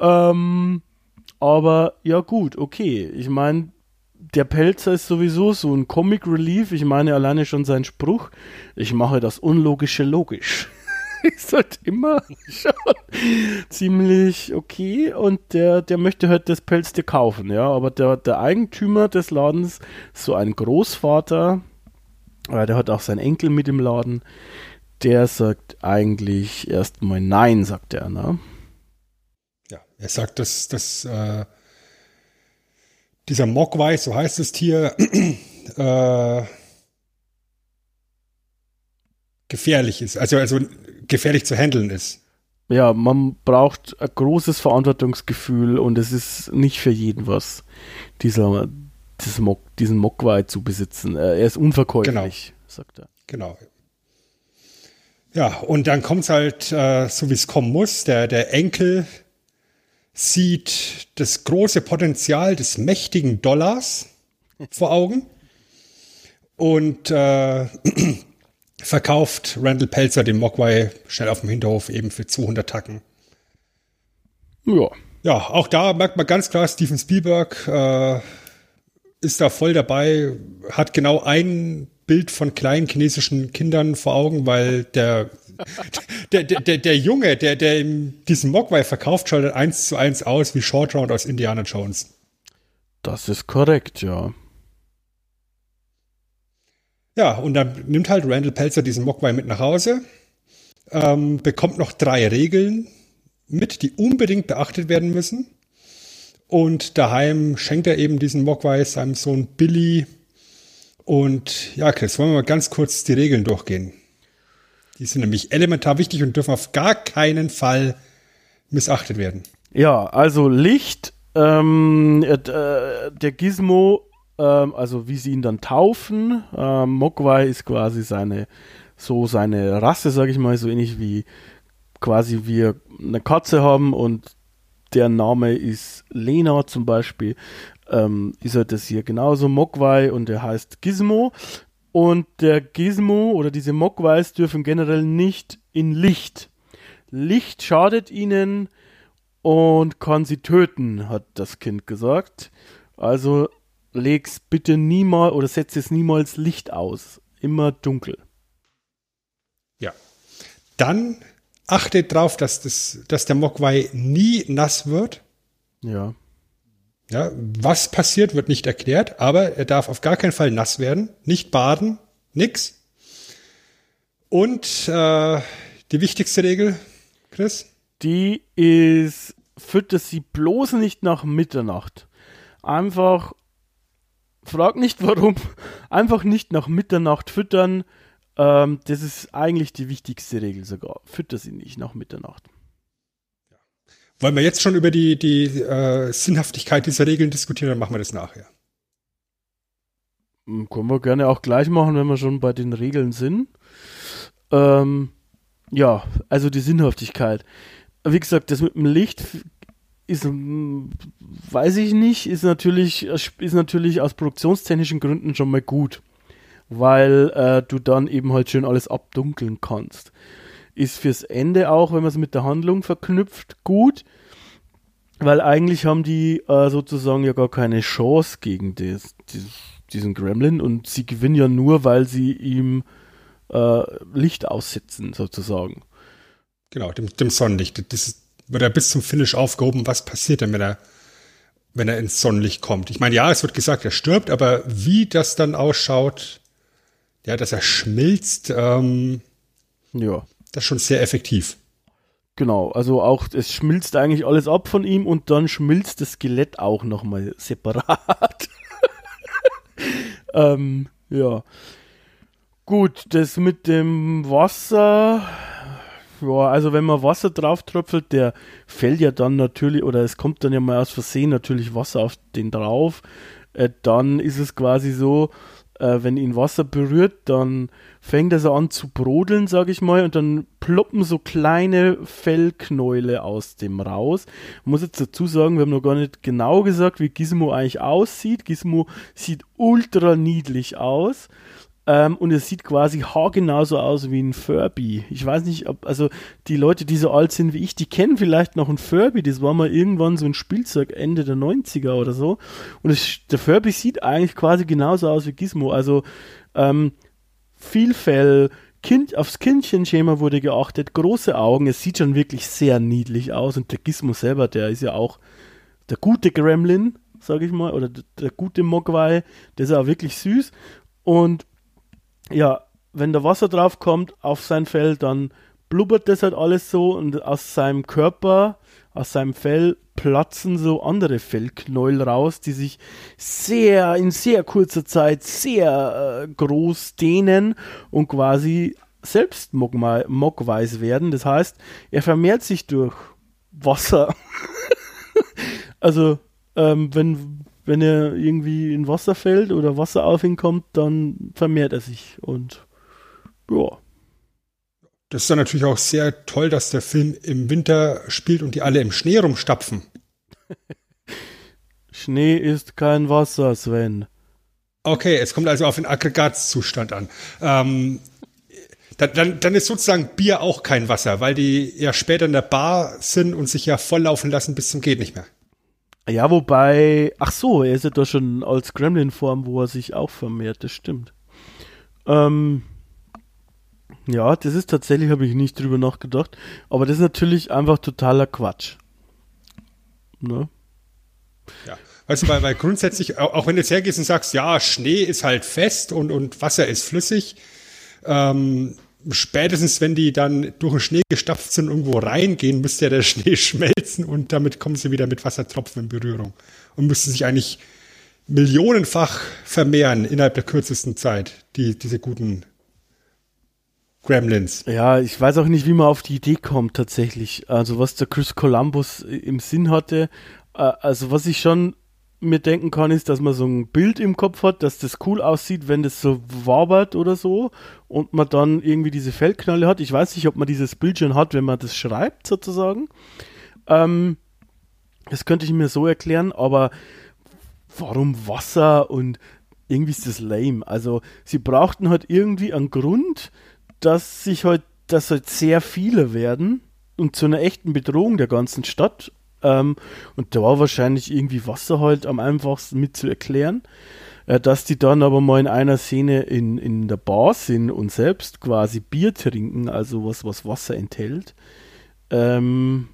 Ähm, aber ja gut, okay. Ich meine, der Pelzer ist sowieso so ein Comic Relief. Ich meine, alleine schon sein Spruch, ich mache das Unlogische logisch. Ist halt immer schon ziemlich okay. Und der, der möchte halt das Pelztier kaufen, ja. Aber der, der Eigentümer des Ladens, so ein Großvater, der hat auch seinen Enkel mit im Laden, der sagt eigentlich erstmal nein, sagt er, ne? Ja, er sagt, dass das, äh dieser Mogwai, so heißt das Tier, äh, gefährlich ist, also, also gefährlich zu handeln ist. Ja, man braucht ein großes Verantwortungsgefühl und es ist nicht für jeden was, dieser, Mog, diesen Mogwai zu besitzen. Er ist unverkäuflich, genau. Sagt er. Genau. Ja, und dann kommt es halt, äh, so wie es kommen muss, der, der Enkel sieht das große Potenzial des mächtigen Dollars vor Augen und äh, verkauft Randall Pelzer den Mogwai schnell auf dem Hinterhof eben für zweihundert Tacken. Ja. Ja, auch da merkt man ganz klar, Steven Spielberg äh, ist da voll dabei, hat genau ein Bild von kleinen chinesischen Kindern vor Augen, weil der Der, der, der, der Junge, der, der diesen Mogwai verkauft, schaltet eins zu eins aus wie Short Round aus Indiana Jones. Das ist korrekt, ja. Ja, und dann nimmt halt Randall Pelzer diesen Mogwai mit nach Hause, ähm, bekommt noch drei Regeln mit, die unbedingt beachtet werden müssen. Und daheim schenkt er eben diesen Mogwai seinem Sohn Billy. Und ja, Chris, wollen wir mal ganz kurz die Regeln durchgehen? Die sind nämlich elementar wichtig und dürfen auf gar keinen Fall missachtet werden. Ja, also Licht, ähm, äh, der Gizmo, äh, also wie sie ihn dann taufen, äh, Mogwai ist quasi seine, so seine Rasse, sag ich mal, so ähnlich wie quasi wir eine Katze haben und der Name ist Lena zum Beispiel, ähm, ist halt das hier genauso, Mogwai, und der heißt Gizmo. Und der Gizmo oder diese Mogwais dürfen generell nicht in Licht. Licht schadet ihnen und kann sie töten, hat das Kind gesagt. Also leg's bitte niemals oder setz es niemals Licht aus. Immer dunkel. Ja. Dann achtet drauf, dass, das, dass der Mogwai nie nass wird. Ja. Ja, was passiert, wird nicht erklärt, aber er darf auf gar keinen Fall nass werden, nicht baden, nix. Und äh, die wichtigste Regel, Chris? Die ist, füttert sie bloß nicht nach Mitternacht. Einfach, frag nicht warum, einfach nicht nach Mitternacht füttern. Ähm, das ist eigentlich die wichtigste Regel sogar. Fütter sie nicht nach Mitternacht. Wollen wir jetzt schon über die, die äh, Sinnhaftigkeit dieser Regeln diskutieren, dann machen wir das nachher. Können wir gerne auch gleich machen, wenn wir schon bei den Regeln sind. Ähm, ja, also die Sinnhaftigkeit. Wie gesagt, das mit dem Licht ist, weiß ich nicht, ist natürlich, ist natürlich aus produktionstechnischen Gründen schon mal gut, weil äh, du dann eben halt schön alles abdunkeln kannst. Ist fürs Ende auch, wenn man es mit der Handlung verknüpft, gut, weil eigentlich haben die äh, sozusagen ja gar keine Chance gegen des, des, diesen Gremlin und sie gewinnen ja nur, weil sie ihm äh, Licht aussetzen, sozusagen. Genau, dem, dem Sonnenlicht. Das wird ja bis zum Finish aufgehoben. Was passiert denn, wenn er, wenn er ins Sonnenlicht kommt? Ich meine, ja, es wird gesagt, er stirbt, aber wie das dann ausschaut, ja, dass er schmilzt, ähm, ja, das ist schon sehr effektiv. Genau, also auch, es schmilzt eigentlich alles ab von ihm und dann schmilzt das Skelett auch nochmal separat. ähm, ja. Gut, das mit dem Wasser. Ja, also wenn man Wasser drauf tröpfelt, der fällt ja dann natürlich, oder es kommt dann ja mal aus Versehen natürlich Wasser auf den drauf, äh, dann ist es quasi so, äh, wenn ihn Wasser berührt, dann fängt er so an zu brodeln, sage ich mal, und dann ploppen so kleine Fellknäule aus dem raus. Ich muss jetzt dazu sagen, wir haben noch gar nicht genau gesagt, wie Gizmo eigentlich aussieht. Gizmo sieht ultra niedlich aus. Ähm, und es sieht quasi haargenau so aus wie ein Furby. Ich weiß nicht, ob, also die Leute, die so alt sind wie ich, die kennen vielleicht noch ein Furby. Das war mal irgendwann so ein Spielzeug Ende der neunziger oder so. Und es, der Furby sieht eigentlich quasi genauso aus wie Gizmo. Also ähm, viel Fell, kind, aufs Kindchenschema wurde geachtet, große Augen. Es sieht schon wirklich sehr niedlich aus. Und der Gizmo selber, der ist ja auch der gute Gremlin, sag ich mal, oder der, der gute Mogwai. Der ist auch wirklich süß. Und ja, wenn da Wasser drauf kommt auf sein Fell, dann blubbert das halt alles so und aus seinem Körper, aus seinem Fell platzen so andere Fellknäuel raus, die sich sehr, in sehr kurzer Zeit sehr äh, groß dehnen und quasi selbst Mogma- Mogwais werden. Das heißt, er vermehrt sich durch Wasser. Also, ähm, wenn... Wenn er irgendwie in Wasser fällt oder Wasser auf ihn kommt, dann vermehrt er sich. Und ja. Das ist dann natürlich auch sehr toll, dass der Film im Winter spielt und die alle im Schnee rumstapfen. Schnee ist kein Wasser, Sven. Okay, es kommt also auf den Aggregatzustand an. Ähm, dann, dann, dann ist sozusagen Bier auch kein Wasser, weil die ja später in der Bar sind und sich ja volllaufen lassen bis zum geht nicht mehr. Ja, wobei, ach so, er ist ja da schon als Gremlin-Form, wo er sich auch vermehrt, das stimmt. Ähm, ja, das ist tatsächlich, habe ich nicht drüber nachgedacht, aber das ist natürlich einfach totaler Quatsch. Ne? Ja, weißt du, weil, weil grundsätzlich, auch wenn du jetzt hergehst und sagst, ja, Schnee ist halt fest und, und Wasser ist flüssig, ähm, spätestens, wenn die dann durch den Schnee gestapft sind, irgendwo reingehen, müsste ja der Schnee schmelzen und damit kommen sie wieder mit Wassertropfen in Berührung und müssten sich eigentlich millionenfach vermehren innerhalb der kürzesten Zeit, die, diese guten Gremlins. Ja, ich weiß auch nicht, wie man auf die Idee kommt tatsächlich, also was der Chris Columbus im Sinn hatte, also was ich schon mir denken kann, ist, dass man so ein Bild im Kopf hat, dass das cool aussieht, wenn das so wabert oder so und man dann irgendwie diese Feldknalle hat. Ich weiß nicht, ob man dieses Bild schon hat, wenn man das schreibt, sozusagen. Ähm, das könnte ich mir so erklären, aber warum Wasser und irgendwie ist das lame. Also sie brauchten halt irgendwie einen Grund, dass sich halt, dass halt sehr viele werden und zu einer echten Bedrohung der ganzen Stadt. Ähm, und da war wahrscheinlich irgendwie Wasser halt am einfachsten mit zu erklären, äh, dass die dann aber mal in einer Szene in, in der Bar sind und selbst quasi Bier trinken, also was, was Wasser enthält, ähm,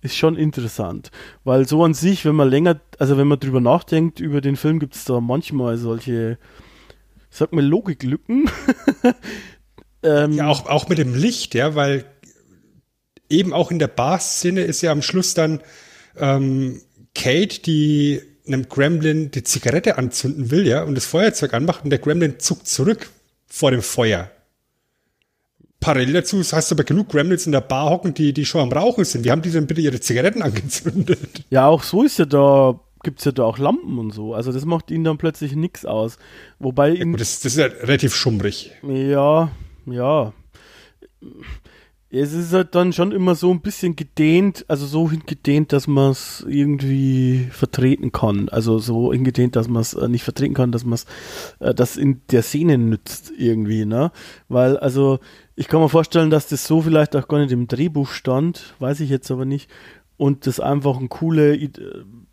ist schon interessant, weil so an sich, wenn man länger, also wenn man drüber nachdenkt, über den Film gibt es da manchmal solche, ich sag mal, Logiklücken. ähm, ja, auch, auch mit dem Licht, ja, weil eben auch in der Bar-Szene ist ja am Schluss dann ähm, Kate, die einem Gremlin die Zigarette anzünden will, ja, und das Feuerzeug anmacht und der Gremlin zuckt zurück vor dem Feuer. Parallel dazu hast du aber genug Gremlins in der Bar hocken, die, die schon am Rauchen sind. Wie haben die denn bitte ihre Zigaretten angezündet? Ja, auch so ist ja da, gibt es ja da auch Lampen und so. Also das macht ihnen dann plötzlich nichts aus. Wobei ja, gut, das, das ist ja relativ schummrig. Ja, ja. Es ist halt dann schon immer so ein bisschen gedehnt, also so hingedehnt, dass man es irgendwie vertreten kann. Also so hingedehnt, dass man es äh, nicht vertreten kann, dass man es äh, das in der Szene nützt irgendwie, ne? Weil, also, ich kann mir vorstellen, dass das so vielleicht auch gar nicht im Drehbuch stand, weiß ich jetzt aber nicht. Und das einfach ein cooles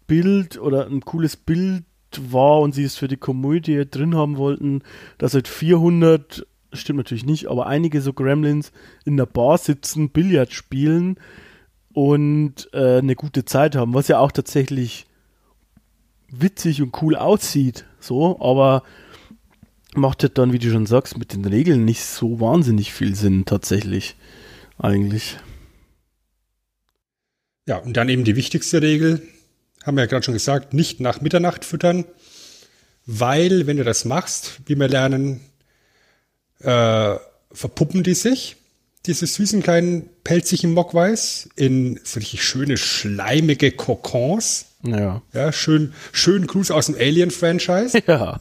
Bild oder ein cooles Bild war und sie es für die Komödie drin haben wollten, dass halt vierhundert, stimmt natürlich nicht, aber einige so Gremlins in der Bar sitzen, Billard spielen und äh, eine gute Zeit haben, was ja auch tatsächlich witzig und cool aussieht, so, aber macht halt dann, wie du schon sagst, mit den Regeln nicht so wahnsinnig viel Sinn tatsächlich, eigentlich. Ja, und dann eben die wichtigste Regel, haben wir ja gerade schon gesagt, nicht nach Mitternacht füttern, weil, wenn du das machst, wie wir lernen, äh, verpuppen die sich, diese süßen kleinen pelzigen Mockwais, in so richtig schöne, schleimige Kokons. Ja. Ja, schön, schön Gruß aus dem Alien-Franchise. Ja.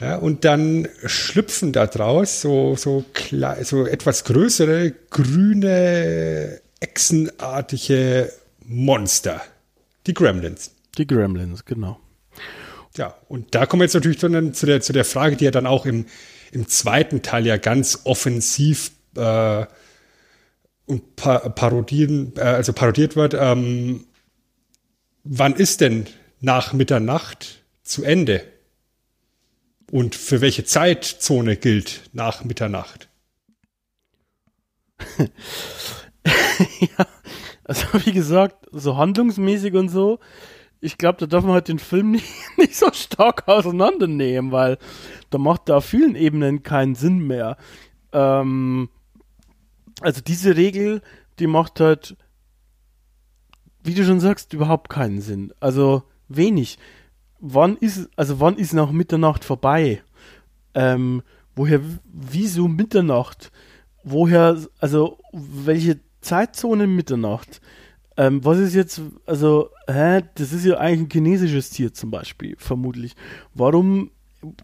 Ja, und dann schlüpfen da draus so, so, kle- so etwas größere, grüne, echsenartige Monster. Die Gremlins. Die Gremlins, genau. Ja, und da kommen wir jetzt natürlich dann zu der, zu der Frage, die ja dann auch im, im zweiten Teil ja ganz offensiv äh, und pa- parodieren, äh, also parodiert wird. Ähm, wann ist denn nach Mitternacht zu Ende? Und für welche Zeitzone gilt nach Mitternacht? Ja, also wie gesagt, so handlungsmäßig und so, ich glaube, da darf man halt den Film nicht, nicht so stark auseinandernehmen, weil da macht da auf vielen Ebenen keinen Sinn mehr. Ähm, also diese Regel, die macht halt, wie du schon sagst, überhaupt keinen Sinn. Also wenig. Wann ist, also wann ist nach Mitternacht vorbei? Ähm, woher, wieso Mitternacht? Woher, also welche Zeitzone Mitternacht. Ähm, was ist jetzt, also, hä, das ist ja eigentlich ein chinesisches Tier zum Beispiel, vermutlich. Warum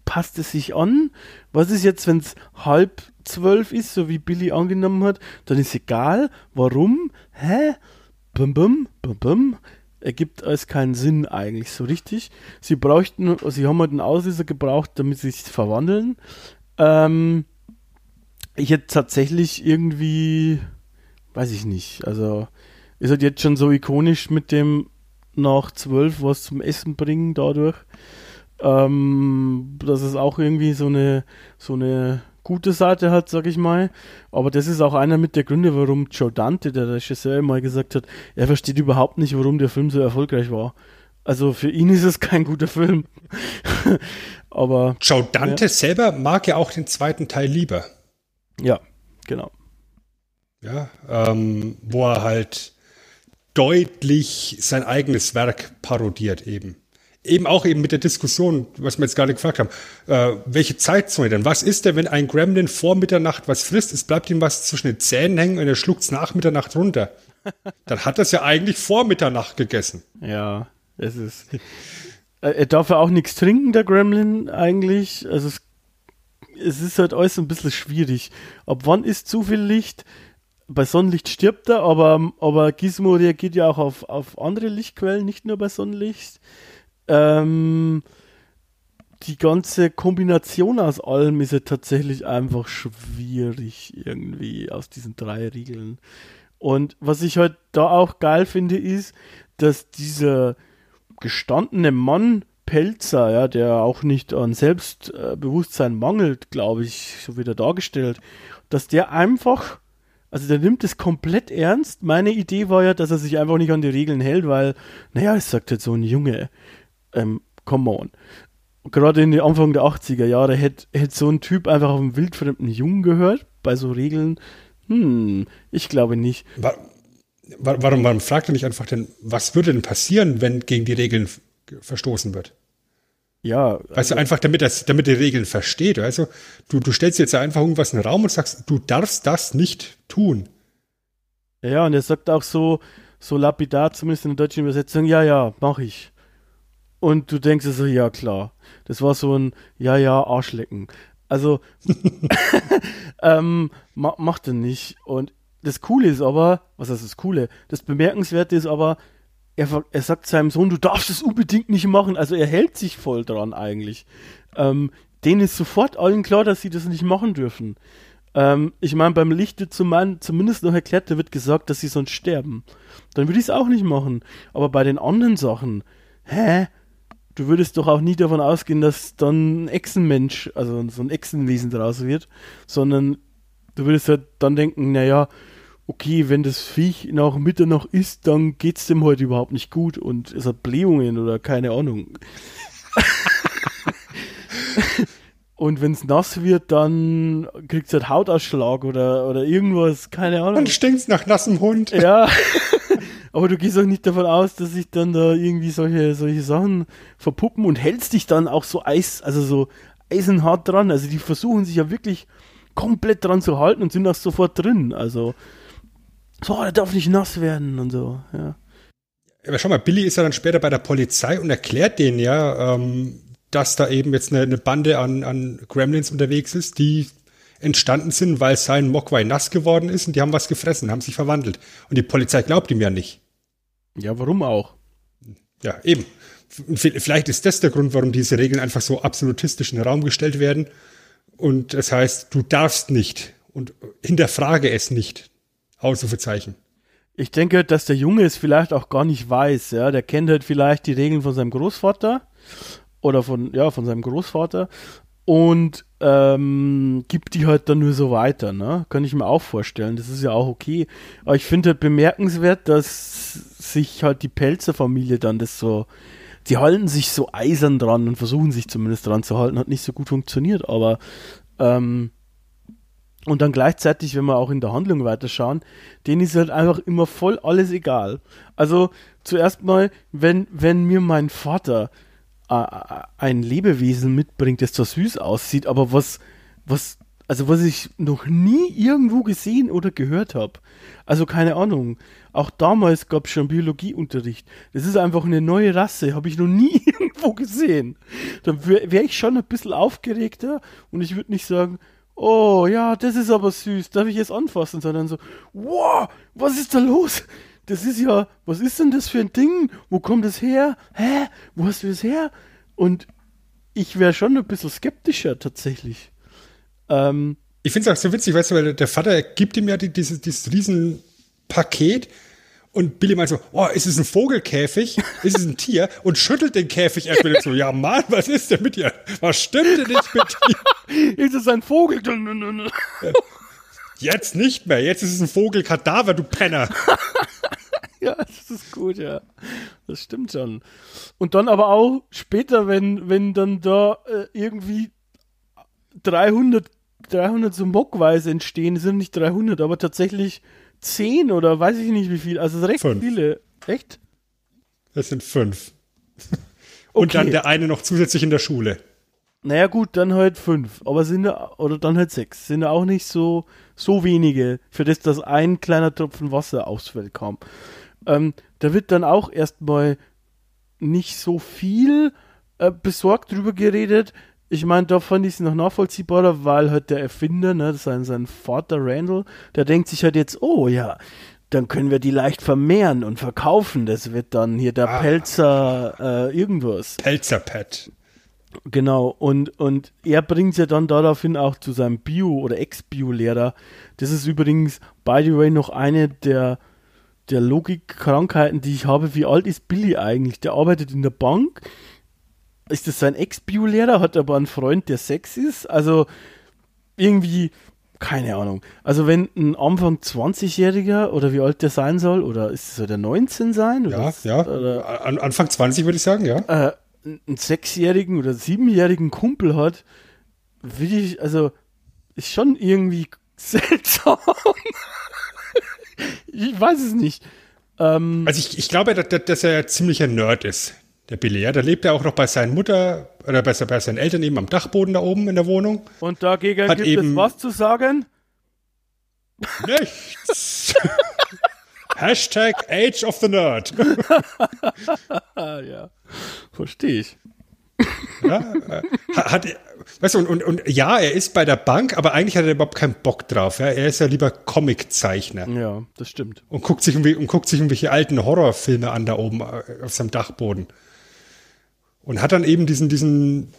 passt es sich an? Was ist jetzt, wenn es halb zwölf ist, so wie Billy angenommen hat, dann ist egal. Warum? Hä? Bum, bum, bum, bum. Ergibt alles keinen Sinn eigentlich so richtig. Sie bräuchten, sie haben halt einen Auslöser gebraucht, damit sie sich verwandeln. Ähm, ich hätte tatsächlich irgendwie, weiß ich nicht, also ist halt jetzt schon so ikonisch mit dem nach zwölf was zum Essen bringen dadurch, ähm, dass es auch irgendwie so eine so eine gute Seite hat, sag ich mal, aber das ist auch einer mit der Gründe, warum Joe Dante, der Regisseur, mal gesagt hat, er versteht überhaupt nicht, warum der Film so erfolgreich war. Also für ihn ist es kein guter Film. Aber Joe Dante ja. selber mag ja auch den zweiten Teil lieber. Ja, genau. Ja, ähm, wo er halt deutlich sein eigenes Werk parodiert eben. Eben auch eben mit der Diskussion, was wir jetzt gerade gefragt haben, äh, welche Zeitzone denn? Was ist denn, wenn ein Gremlin vor Mitternacht was frisst? Es bleibt ihm was zwischen den Zähnen hängen und er schluckt es nach Mitternacht runter. Dann hat er es ja eigentlich vor Mitternacht gegessen. Ja, es ist... Er darf ja auch nichts trinken, der Gremlin, eigentlich. Also es, es ist halt alles ein bisschen schwierig. Ab wann ist zu viel Licht? Bei Sonnenlicht stirbt er, aber, aber Gizmo reagiert ja auch auf, auf andere Lichtquellen, nicht nur bei Sonnenlicht. Ähm, die ganze Kombination aus allem ist ja tatsächlich einfach schwierig irgendwie aus diesen drei Regeln. Und was ich halt da auch geil finde, ist, dass dieser gestandene Mann Pelzer, ja, der auch nicht an Selbstbewusstsein mangelt, glaube ich, so wieder dargestellt, dass der einfach... Also der nimmt es komplett ernst. Meine Idee war ja, dass er sich einfach nicht an die Regeln hält, weil, naja, es sagt jetzt so ein Junge, ähm, come on. Gerade in den Anfang der achtziger Jahre hätte hätt so ein Typ einfach auf einen wildfremden Jungen gehört, bei so Regeln, hm, ich glaube nicht. War, war, warum, warum fragt er nicht einfach denn, was würde denn passieren, wenn gegen die Regeln verstoßen wird? Ja. Also weißt du, einfach damit das, damit die Regeln versteht. Also du, du stellst jetzt einfach irgendwas in den Raum und sagst, du darfst das nicht tun. Ja, und er sagt auch so, so lapidar, zumindest in der deutschen Übersetzung, ja, ja, mach ich. Und du denkst so, also, ja, klar. Das war so ein, ja, ja, Arschlecken. Also ähm, ma- macht er nicht. Und das Coole ist aber, was heißt das Coole? Das Bemerkenswerte ist aber, er, er sagt seinem Sohn, du darfst es unbedingt nicht machen. Also er hält sich voll dran eigentlich. Ähm, denen ist sofort allen klar, dass sie das nicht machen dürfen. Ähm, ich meine, beim Licht wird zum Mann zumindest noch erklärt, da wird gesagt, dass sie sonst sterben. Dann würde ich es auch nicht machen. Aber bei den anderen Sachen, hä? Du würdest doch auch nie davon ausgehen, dass dann ein Echsenmensch, also so ein Echsenwesen draus wird, sondern du würdest halt dann denken, naja, okay, wenn das Viech nach Mitternacht ist, dann geht's dem heute überhaupt nicht gut und es hat Blähungen oder keine Ahnung. Und wenn es nass wird, dann kriegt es halt Hautausschlag oder, oder irgendwas, keine Ahnung. Und stinkt's nach nassem Hund. Ja, aber du gehst auch nicht davon aus, dass sich dann da irgendwie solche, solche Sachen verpuppen und hältst dich dann auch so eis, also so eisenhart dran. Also die versuchen sich ja wirklich komplett dran zu halten und sind auch sofort drin. Also, so, der darf nicht nass werden und so, ja. Aber schau mal, Billy ist ja dann später bei der Polizei und erklärt denen ja, ähm, dass da eben jetzt eine, eine Bande an, an Gremlins unterwegs ist, die entstanden sind, weil sein Mogwai nass geworden ist und die haben was gefressen, haben sich verwandelt. Und die Polizei glaubt ihm ja nicht. Ja, warum auch? Ja, eben. Vielleicht ist das der Grund, warum diese Regeln einfach so absolutistisch in den Raum gestellt werden. Und das heißt, du darfst nicht und hinterfrage es nicht. Ausrufezeichen. Ich denke, dass der Junge es vielleicht auch gar nicht weiß. Ja, der kennt halt vielleicht die Regeln von seinem Großvater. Oder von, ja, von seinem Großvater und ähm, gibt die halt dann nur so weiter, ne? Kann ich mir auch vorstellen, das ist ja auch okay. Aber ich finde halt bemerkenswert, dass sich halt die Pelzer-Familie dann das so, die halten sich so eisern dran und versuchen sich zumindest dran zu halten, hat nicht so gut funktioniert, aber ähm, und dann gleichzeitig, wenn wir auch in der Handlung weiterschauen, denen ist halt einfach immer voll alles egal. Also zuerst mal, wenn, wenn mir mein Vater ein Lebewesen mitbringt, das zwar süß aussieht, aber was, was, also was ich noch nie irgendwo gesehen oder gehört habe. Also keine Ahnung. Auch damals gab es schon Biologieunterricht. Das ist einfach eine neue Rasse, habe ich noch nie irgendwo gesehen. Dann wäre wär ich schon ein bisschen aufgeregter und ich würde nicht sagen, oh ja, das ist aber süß, darf ich jetzt anfassen, sondern so, wow, was ist da los? Das ist ja, was ist denn das für ein Ding? Wo kommt das her? Hä? Wo hast du das her? Und ich wäre schon ein bisschen skeptischer tatsächlich. Ähm, ich finde es auch so witzig, weißt du, weil der Vater gibt ihm ja die, dieses, dieses Riesenpaket und Billy meint so, oh, ist es ein Vogelkäfig? Ist es ein Tier? Und schüttelt den Käfig erstmal so, ja Mann, was ist denn mit dir? Was stimmt denn nicht mit dir? Ist es ein Vogel? Jetzt nicht mehr, jetzt ist es ein Vogelkadaver, du Penner. Ja, das ist gut, ja. Das stimmt schon. Und dann aber auch später, wenn, wenn dann da äh, irgendwie dreihundert, dreihundert so Mogwais entstehen, sind nicht dreihundert, aber tatsächlich zehn oder weiß ich nicht wie viel. Also recht fünf. Viele. Echt? Das sind fünf. Und okay. Dann der eine noch zusätzlich in der Schule. Naja gut, dann halt fünf, aber sind da, oder dann halt sechs, sind da auch nicht so, so wenige, für das, dass ein kleiner Tropfen Wasser aufs Feld kam. Ähm, da wird dann auch erstmal nicht so viel äh, besorgt drüber geredet. Ich meine, da fand ich es noch nachvollziehbarer, weil halt der Erfinder, ne, sein, sein Vater Randall, der denkt sich halt jetzt, oh ja, dann können wir die leicht vermehren und verkaufen. Das wird dann hier der ah. Pelzer äh, irgendwas. Pelzerpad. Genau, und, und er bringt es ja dann daraufhin auch zu seinem Bio- oder Ex-Bio-Lehrer. Das ist übrigens, by the way, noch eine der, der Logikkrankheiten, die ich habe. Wie alt ist Billy eigentlich? Der arbeitet in der Bank. Ist das sein Ex-Bio-Lehrer? Hat aber einen Freund, der Sex ist? Also irgendwie, keine Ahnung. Also wenn ein Anfang zwanzigjähriger oder wie alt der sein soll, oder ist es so der neunzehn sein? Oder ja, ist, ja. Oder, An, Anfang zwanzig würde ich sagen, ja. Äh, einen sechsjährigen oder siebenjährigen Kumpel hat, will ich, also ist schon irgendwie seltsam. Ich weiß es nicht. Ähm, also ich, ich glaube, dass, dass er ja ziemlicher Nerd ist, der Billy. Ja, da lebt er auch noch bei seinen Mutter oder bei, bei seinen Eltern eben am Dachboden da oben in der Wohnung. Und dagegen hat gibt eben es was zu sagen? Nichts. Hashtag Age of the Nerd. Ja, verstehe ich. Ja, äh, hat, Weißt du, und, und, und ja, er ist bei der Bank, aber eigentlich hat er überhaupt keinen Bock drauf. Ja? Er ist ja lieber Comiczeichner. Ja, das stimmt. Und guckt sich irgendwie, und guckt sich irgendwelche alten Horrorfilme an da oben auf seinem Dachboden. Und hat dann eben diesen, diesen,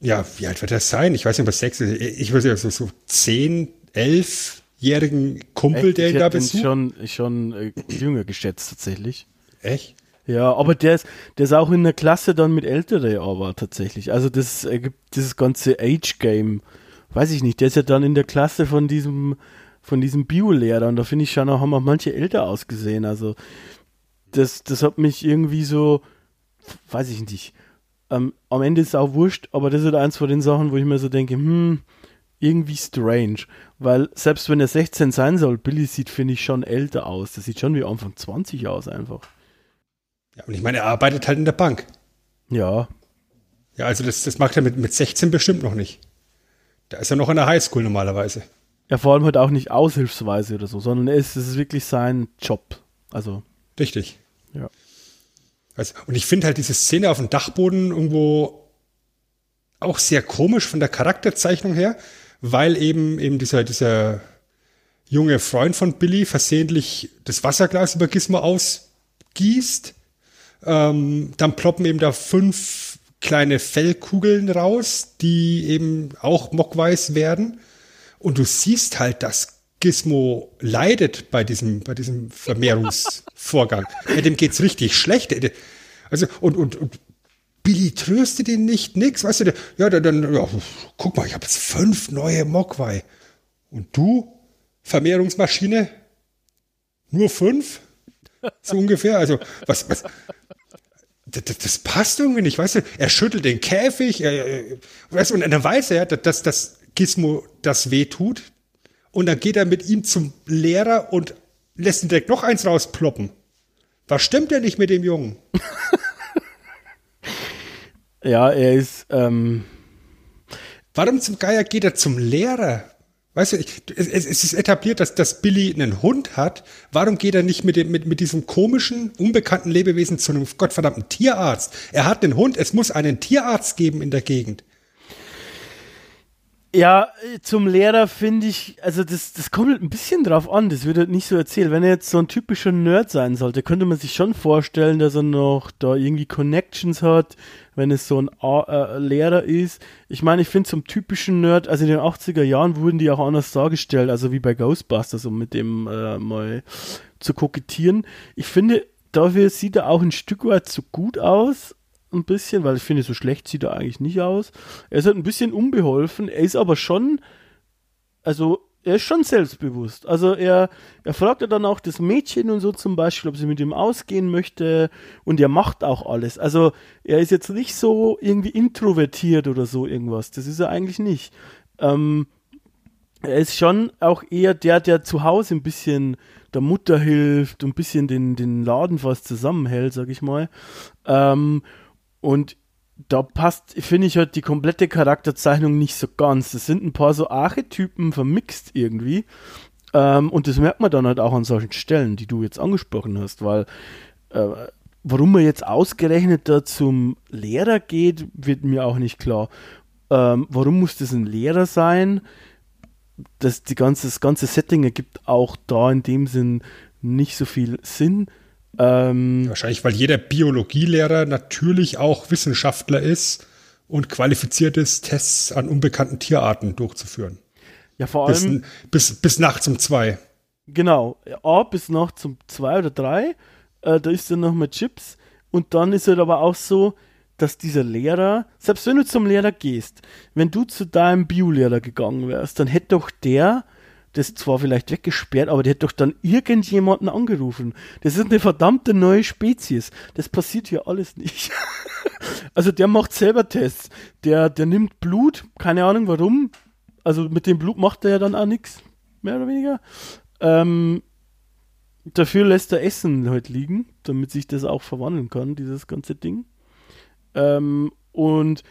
ja, wie alt wird das sein? Ich weiß nicht, was sechs ist. Ich weiß nicht, so, so zehn, elfjährigen Kumpel, Echt? der ihn da besucht. Ich habe ihn schon, schon äh, jünger geschätzt, tatsächlich. Echt? Ja, aber der ist, der ist auch in der Klasse dann mit Ältere, aber tatsächlich. Also das ergibt dieses ganze Age-Game. Weiß ich nicht, der ist ja dann in der Klasse von diesem, von diesem Bio-Lehrer und da finde ich schon, da haben auch manche älter ausgesehen. Also das, das hat mich irgendwie so, weiß ich nicht, ähm, am Ende ist es auch wurscht, aber das ist eins von den Sachen, wo ich mir so denke, hm, irgendwie strange, weil selbst wenn er sechzehn sein soll, Billy sieht, finde ich, schon älter aus. Das sieht schon wie Anfang zwanzig aus einfach. Ja, und ich meine, er arbeitet halt in der Bank. Ja. Ja, also das, das macht er mit, mit sechzehn bestimmt noch nicht. Da ist er noch in der Highschool normalerweise. Ja, vor allem halt auch nicht aushilfsweise oder so, sondern es ist, ist wirklich sein Job. Also. Richtig. Ja. Also, und ich finde halt diese Szene auf dem Dachboden irgendwo auch sehr komisch von der Charakterzeichnung her, weil eben, eben dieser, dieser junge Freund von Billy versehentlich das Wasserglas über Gizmo ausgießt. Ähm, dann ploppen eben da fünf kleine Fellkugeln raus, die eben auch mockweiß werden. Und du siehst halt, dass Gizmo leidet bei diesem, bei diesem Vermehrungsvorgang. Ja, dem geht's richtig schlecht. Also, und, und, und Billy tröstet ihn nicht, nix. Weißt du, der, ja, dann, ja, guck mal, ich habe jetzt fünf neue Mogwai. Und du, Vermehrungsmaschine, nur fünf? So ungefähr, also was, was das, das passt irgendwie nicht, weißt du, er schüttelt den Käfig, er, weißt du, und dann weiß er, dass das Gizmo das wehtut und dann geht er mit ihm zum Lehrer und lässt ihn direkt noch eins rausploppen. Was stimmt denn nicht mit dem Jungen? Ja, er ist, ähm warum zum Geier geht er zum Lehrer? Weißt du, ich, es, es ist etabliert, dass, dass Billy einen Hund hat. Warum geht er nicht mit, dem, mit, mit diesem komischen, unbekannten Lebewesen zu einem gottverdammten Tierarzt? Er hat einen Hund, es muss einen Tierarzt geben in der Gegend. Ja, zum Lehrer finde ich, also das, das kommt halt ein bisschen drauf an, das wird halt nicht so erzählt. Wenn er jetzt so ein typischer Nerd sein sollte, könnte man sich schon vorstellen, dass er noch da irgendwie Connections hat, wenn es so ein äh, Lehrer ist. Ich meine, ich finde, zum typischen Nerd, also in den achtziger Jahren wurden die auch anders dargestellt, also wie bei Ghostbusters, um mit dem äh, mal zu kokettieren. Ich finde, dafür sieht er auch ein Stück weit zu gut aus, ein bisschen, weil ich finde, so schlecht sieht er eigentlich nicht aus. Er ist halt ein bisschen unbeholfen, er ist aber schon, also er ist schon selbstbewusst. Also er, er fragt ja dann auch das Mädchen und so zum Beispiel, ob sie mit ihm ausgehen möchte, und er macht auch alles. Also er ist jetzt nicht so irgendwie introvertiert oder so irgendwas. Das ist er eigentlich nicht. Ähm, er ist schon auch eher der, der zu Hause ein bisschen der Mutter hilft und ein bisschen den, den Laden fast zusammenhält, sag ich mal. Ähm, und da passt, finde ich, halt die komplette Charakterzeichnung nicht so ganz. Das sind ein paar so Archetypen vermixt irgendwie. Ähm, und das merkt man dann halt auch an solchen Stellen, die du jetzt angesprochen hast, weil äh, warum man jetzt ausgerechnet da zum Lehrer geht, wird mir auch nicht klar. Ähm, warum muss das ein Lehrer sein? Das, die ganze, das ganze Setting ergibt auch da in dem Sinn nicht so viel Sinn. Ähm, Wahrscheinlich, weil jeder Biologielehrer natürlich auch Wissenschaftler ist und qualifiziert ist, Tests an unbekannten Tierarten durchzuführen. Ja, vor allem. Bis, bis, bis nachts um zwei. Genau. A, bis nachts um zwei oder drei. Äh, da ist dann nochmal Chips. Und dann ist halt aber auch so, dass dieser Lehrer, selbst wenn du zum Lehrer gehst, wenn du zu deinem Biolehrer gegangen wärst, dann hätte doch der das zwar vielleicht weggesperrt, aber der hätte doch dann irgendjemanden angerufen. Das ist eine verdammte neue Spezies. Das passiert hier alles nicht. Also der macht selber Tests. Der, der nimmt Blut, keine Ahnung warum. Also mit dem Blut macht er ja dann auch nichts, mehr oder weniger. Ähm, dafür lässt er Essen halt liegen, damit sich das auch verwandeln kann, dieses ganze Ding. Ähm, und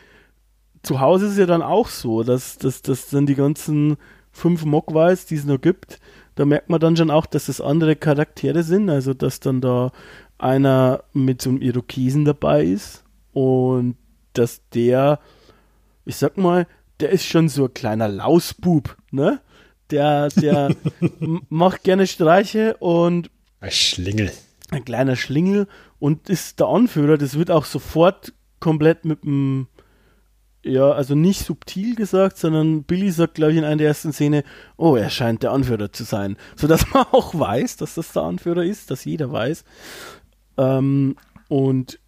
zu Hause ist es ja dann auch so, dass, dass, dass dann die ganzen fünf Mogwais, die es noch gibt, da merkt man dann schon auch, dass das andere Charaktere sind, also dass dann da einer mit so einem Irokesen dabei ist und dass der ich sag mal, der ist schon so ein kleiner Lausbub, ne? Der, der m- macht gerne Streiche und ein Schlingel. Ein kleiner Schlingel und ist der Anführer. Das wird auch sofort komplett mit dem, ja, also nicht subtil gesagt, sondern Billy sagt, glaube ich, in einer der ersten Szene, oh, er scheint der Anführer zu sein. Sodass man auch weiß, dass das der Anführer ist, dass jeder weiß. Ähm, und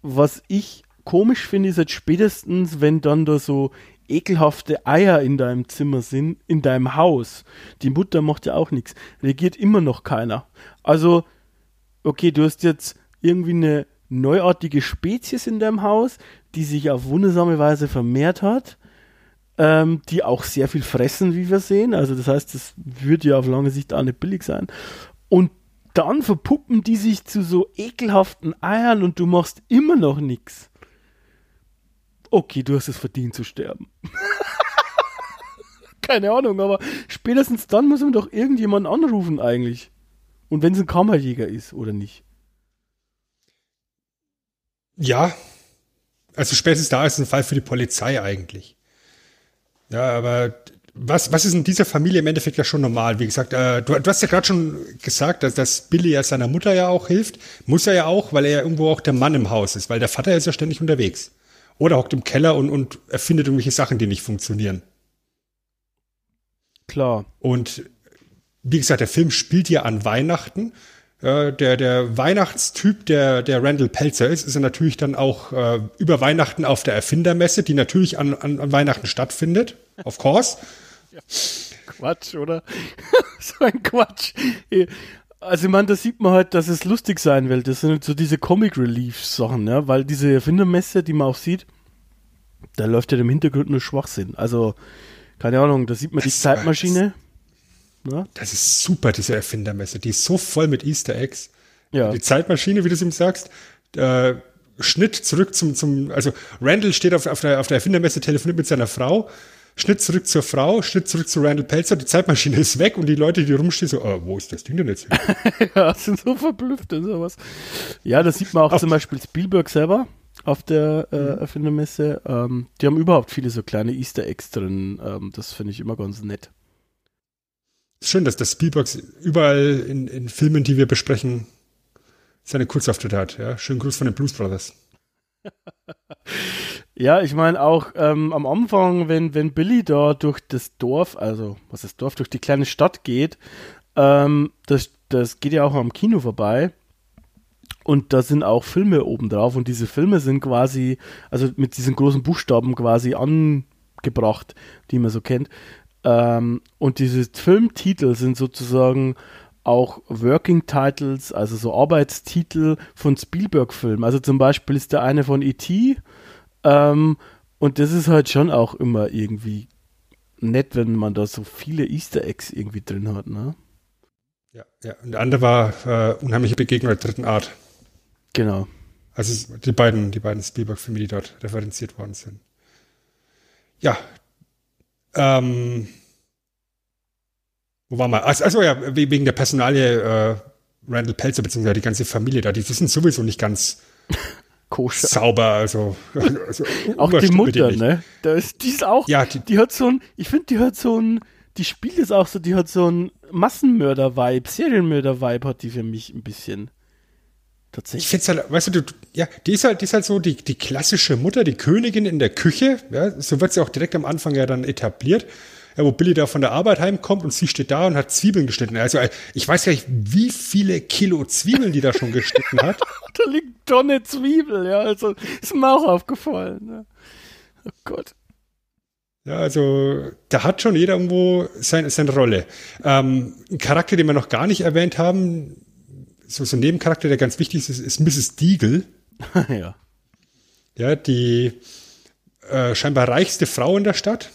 was ich komisch finde, ist jetzt spätestens, wenn dann da so ekelhafte Eier in deinem Zimmer sind, in deinem Haus. Die Mutter macht ja auch nichts. Reagiert immer noch keiner. Also, okay, du hast jetzt irgendwie eine neuartige Spezies in deinem Haus, die sich auf wundersame Weise vermehrt hat, ähm, die auch sehr viel fressen, wie wir sehen. Also das heißt, das wird ja auf lange Sicht auch nicht billig sein. Und dann verpuppen die sich zu so ekelhaften Eiern und du machst immer noch nichts. Okay, du hast es verdient zu sterben. Keine Ahnung, aber spätestens dann muss man doch irgendjemanden anrufen eigentlich. Und wenn es ein Kammerjäger ist oder nicht. Ja, also spätestens da ist ein Fall für die Polizei eigentlich. Ja, aber was, was ist in dieser Familie im Endeffekt ja schon normal? Wie gesagt, äh, du, du hast ja gerade schon gesagt, dass, dass Billy ja seiner Mutter ja auch hilft. Muss er ja auch, weil er ja irgendwo auch der Mann im Haus ist, weil der Vater ist ja ständig unterwegs. Oder hockt im Keller und, und erfindet irgendwelche Sachen, die nicht funktionieren. Klar. Und wie gesagt, der Film spielt ja an Weihnachten. Der, der Weihnachtstyp, der, der Randall Pelzer ist, ist er natürlich dann auch äh, über Weihnachten auf der Erfindermesse, die natürlich an, an, an Weihnachten stattfindet. Of course. Ja. Quatsch, oder? So ein Quatsch. Also ich meine, da sieht man halt, dass es lustig sein will. Das sind so diese Comic-Relief-Sachen, ja, weil diese Erfindermesse, die man auch sieht, da läuft ja im Hintergrund nur Schwachsinn. Also, keine Ahnung, da sieht man das die Zeitmaschine. Na? Das ist super, diese Erfindermesse. Die ist so voll mit Easter Eggs. Ja. Die Zeitmaschine, wie du es ihm sagst, äh, Schnitt zurück zum, zum, also Randall steht auf, auf, der, auf der Erfindermesse, telefoniert mit seiner Frau, Schnitt zurück zur Frau, Schnitt zurück zu Randall Pelzer, die Zeitmaschine ist weg und die Leute, die rumstehen, so, oh, wo ist das Ding denn jetzt? Ja, sind so verblüfft und sowas. Ja, das sieht man auch auf zum Beispiel Spielberg selber auf der äh, Erfindermesse. Ähm, die haben überhaupt viele so kleine Easter Eggs drin. Ähm, das finde ich immer ganz nett. Schön, dass das Spielberg überall in, in Filmen, die wir besprechen, seine Kurzauftritte hat. Ja? Schönen Gruß von den Blues Brothers. Ja, ich meine auch ähm, am Anfang, wenn, wenn Billy da durch das Dorf, also was ist Dorf, durch die kleine Stadt geht, ähm, das, das geht ja auch am Kino vorbei und da sind auch Filme oben drauf und diese Filme sind quasi, also mit diesen großen Buchstaben quasi angebracht, die man so kennt. Und diese Filmtitel sind sozusagen auch Working Titles, also so Arbeitstitel von Spielberg-Filmen. Also zum Beispiel ist der eine von E T Ähm, und das ist halt schon auch immer irgendwie nett, wenn man da so viele Easter Eggs irgendwie drin hat, ne? Ja, ja. Und der andere war äh, Unheimliche Begegnung der dritten Art. Genau. Also die beiden, die beiden Spielberg-Filme, die dort referenziert worden sind. Ja, Ähm, wo war man? Achso, also, ja, wegen der Personalie äh, Randall Pelzer, beziehungsweise die ganze Familie da, die, die sind sowieso nicht ganz koscher. Sauber, also, also auch die Mutter, die ne? Da ist, die ist auch, ja, die, die hat so ein, ich finde, die hat so ein, die spielt es auch so, die hat so ein Massenmörder-Vibe, Serienmörder-Vibe hat die für mich ein bisschen. Tatsächlich. Ich find's halt, weißt du, du ja, die ist halt, die ist halt so die, die klassische Mutter, die Königin in der Küche, ja, so wird sie auch direkt am Anfang ja dann etabliert, ja, wo Billy da von der Arbeit heimkommt und sie steht da und hat Zwiebeln geschnitten. Also ich weiß gar nicht, wie viele Kilo Zwiebeln die da schon geschnitten hat. Da liegt doch eine Zwiebel, ja, also ist mir auch aufgefallen. Ne? Oh Gott. Ja, also da hat schon jeder irgendwo sein, seine Rolle. Ähm, ein Charakter, den wir noch gar nicht erwähnt haben, so, so ein Nebencharakter, der ganz wichtig ist, ist Missus Deagle. Ja. Ja, die äh, scheinbar reichste Frau in der Stadt.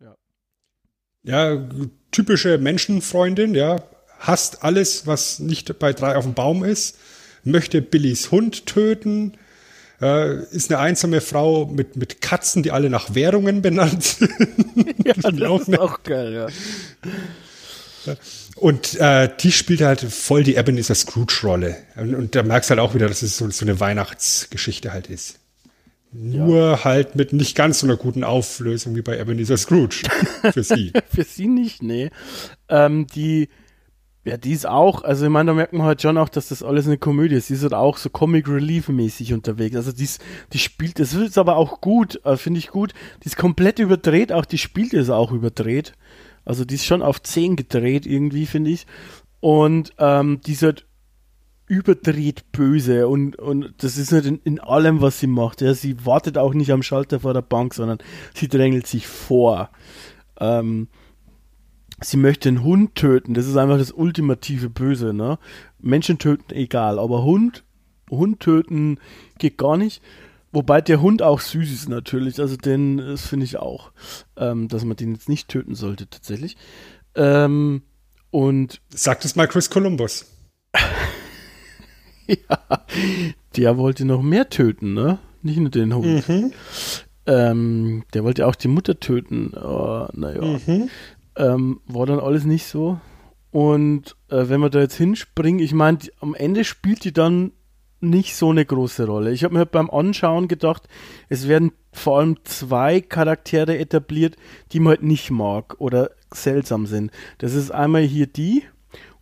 Ja. Ja, typische Menschenfreundin, ja. Hasst alles, was nicht bei drei auf dem Baum ist. Möchte Billys Hund töten. Äh, ist eine einsame Frau mit, mit Katzen, die alle nach Währungen benannt sind. Ja, das ist auch, ne- auch geil, ja. Und äh, die spielt halt voll die Ebenezer Scrooge-Rolle. Und, und da merkst du halt auch wieder, dass es so, so eine Weihnachtsgeschichte halt ist. Nur ja. halt mit nicht ganz so einer guten Auflösung wie bei Ebenezer Scrooge. Für sie. Für sie nicht, nee. Ähm, die, ja, die ist auch, also ich meine, da merkt man halt schon auch, dass das alles eine Komödie ist. Sie ist halt auch so Comic-Relief-mäßig unterwegs. Also die, ist, die spielt, das ist aber auch gut, äh, finde ich gut. Die ist komplett überdreht, auch die spielt ist auch überdreht. Also die ist schon auf zehn gedreht irgendwie, finde ich. Und ähm, die ist halt überdreht böse und, und das ist nicht in, in allem, was sie macht. Ja, sie wartet auch nicht am Schalter vor der Bank, sondern sie drängelt sich vor. Ähm, sie möchte einen Hund töten, das ist einfach das ultimative Böse. Ne? Menschen töten, egal, aber Hund, Hund töten geht gar nicht. Wobei der Hund auch süß ist natürlich, also den, das finde ich auch, ähm, dass man den jetzt nicht töten sollte tatsächlich. Ähm, und sagt es mal Chris Columbus. Ja, der wollte noch mehr töten, ne? Nicht nur den Hund. Mhm. Ähm, der wollte auch die Mutter töten. Oh, naja. Mhm. Ähm, war dann alles nicht so. Und äh, wenn wir da jetzt hinspringen, ich meine, am Ende spielt die dann nicht so eine große Rolle. Ich habe mir beim Anschauen gedacht, es werden vor allem zwei Charaktere etabliert, die man halt nicht mag oder seltsam sind. Das ist einmal hier die...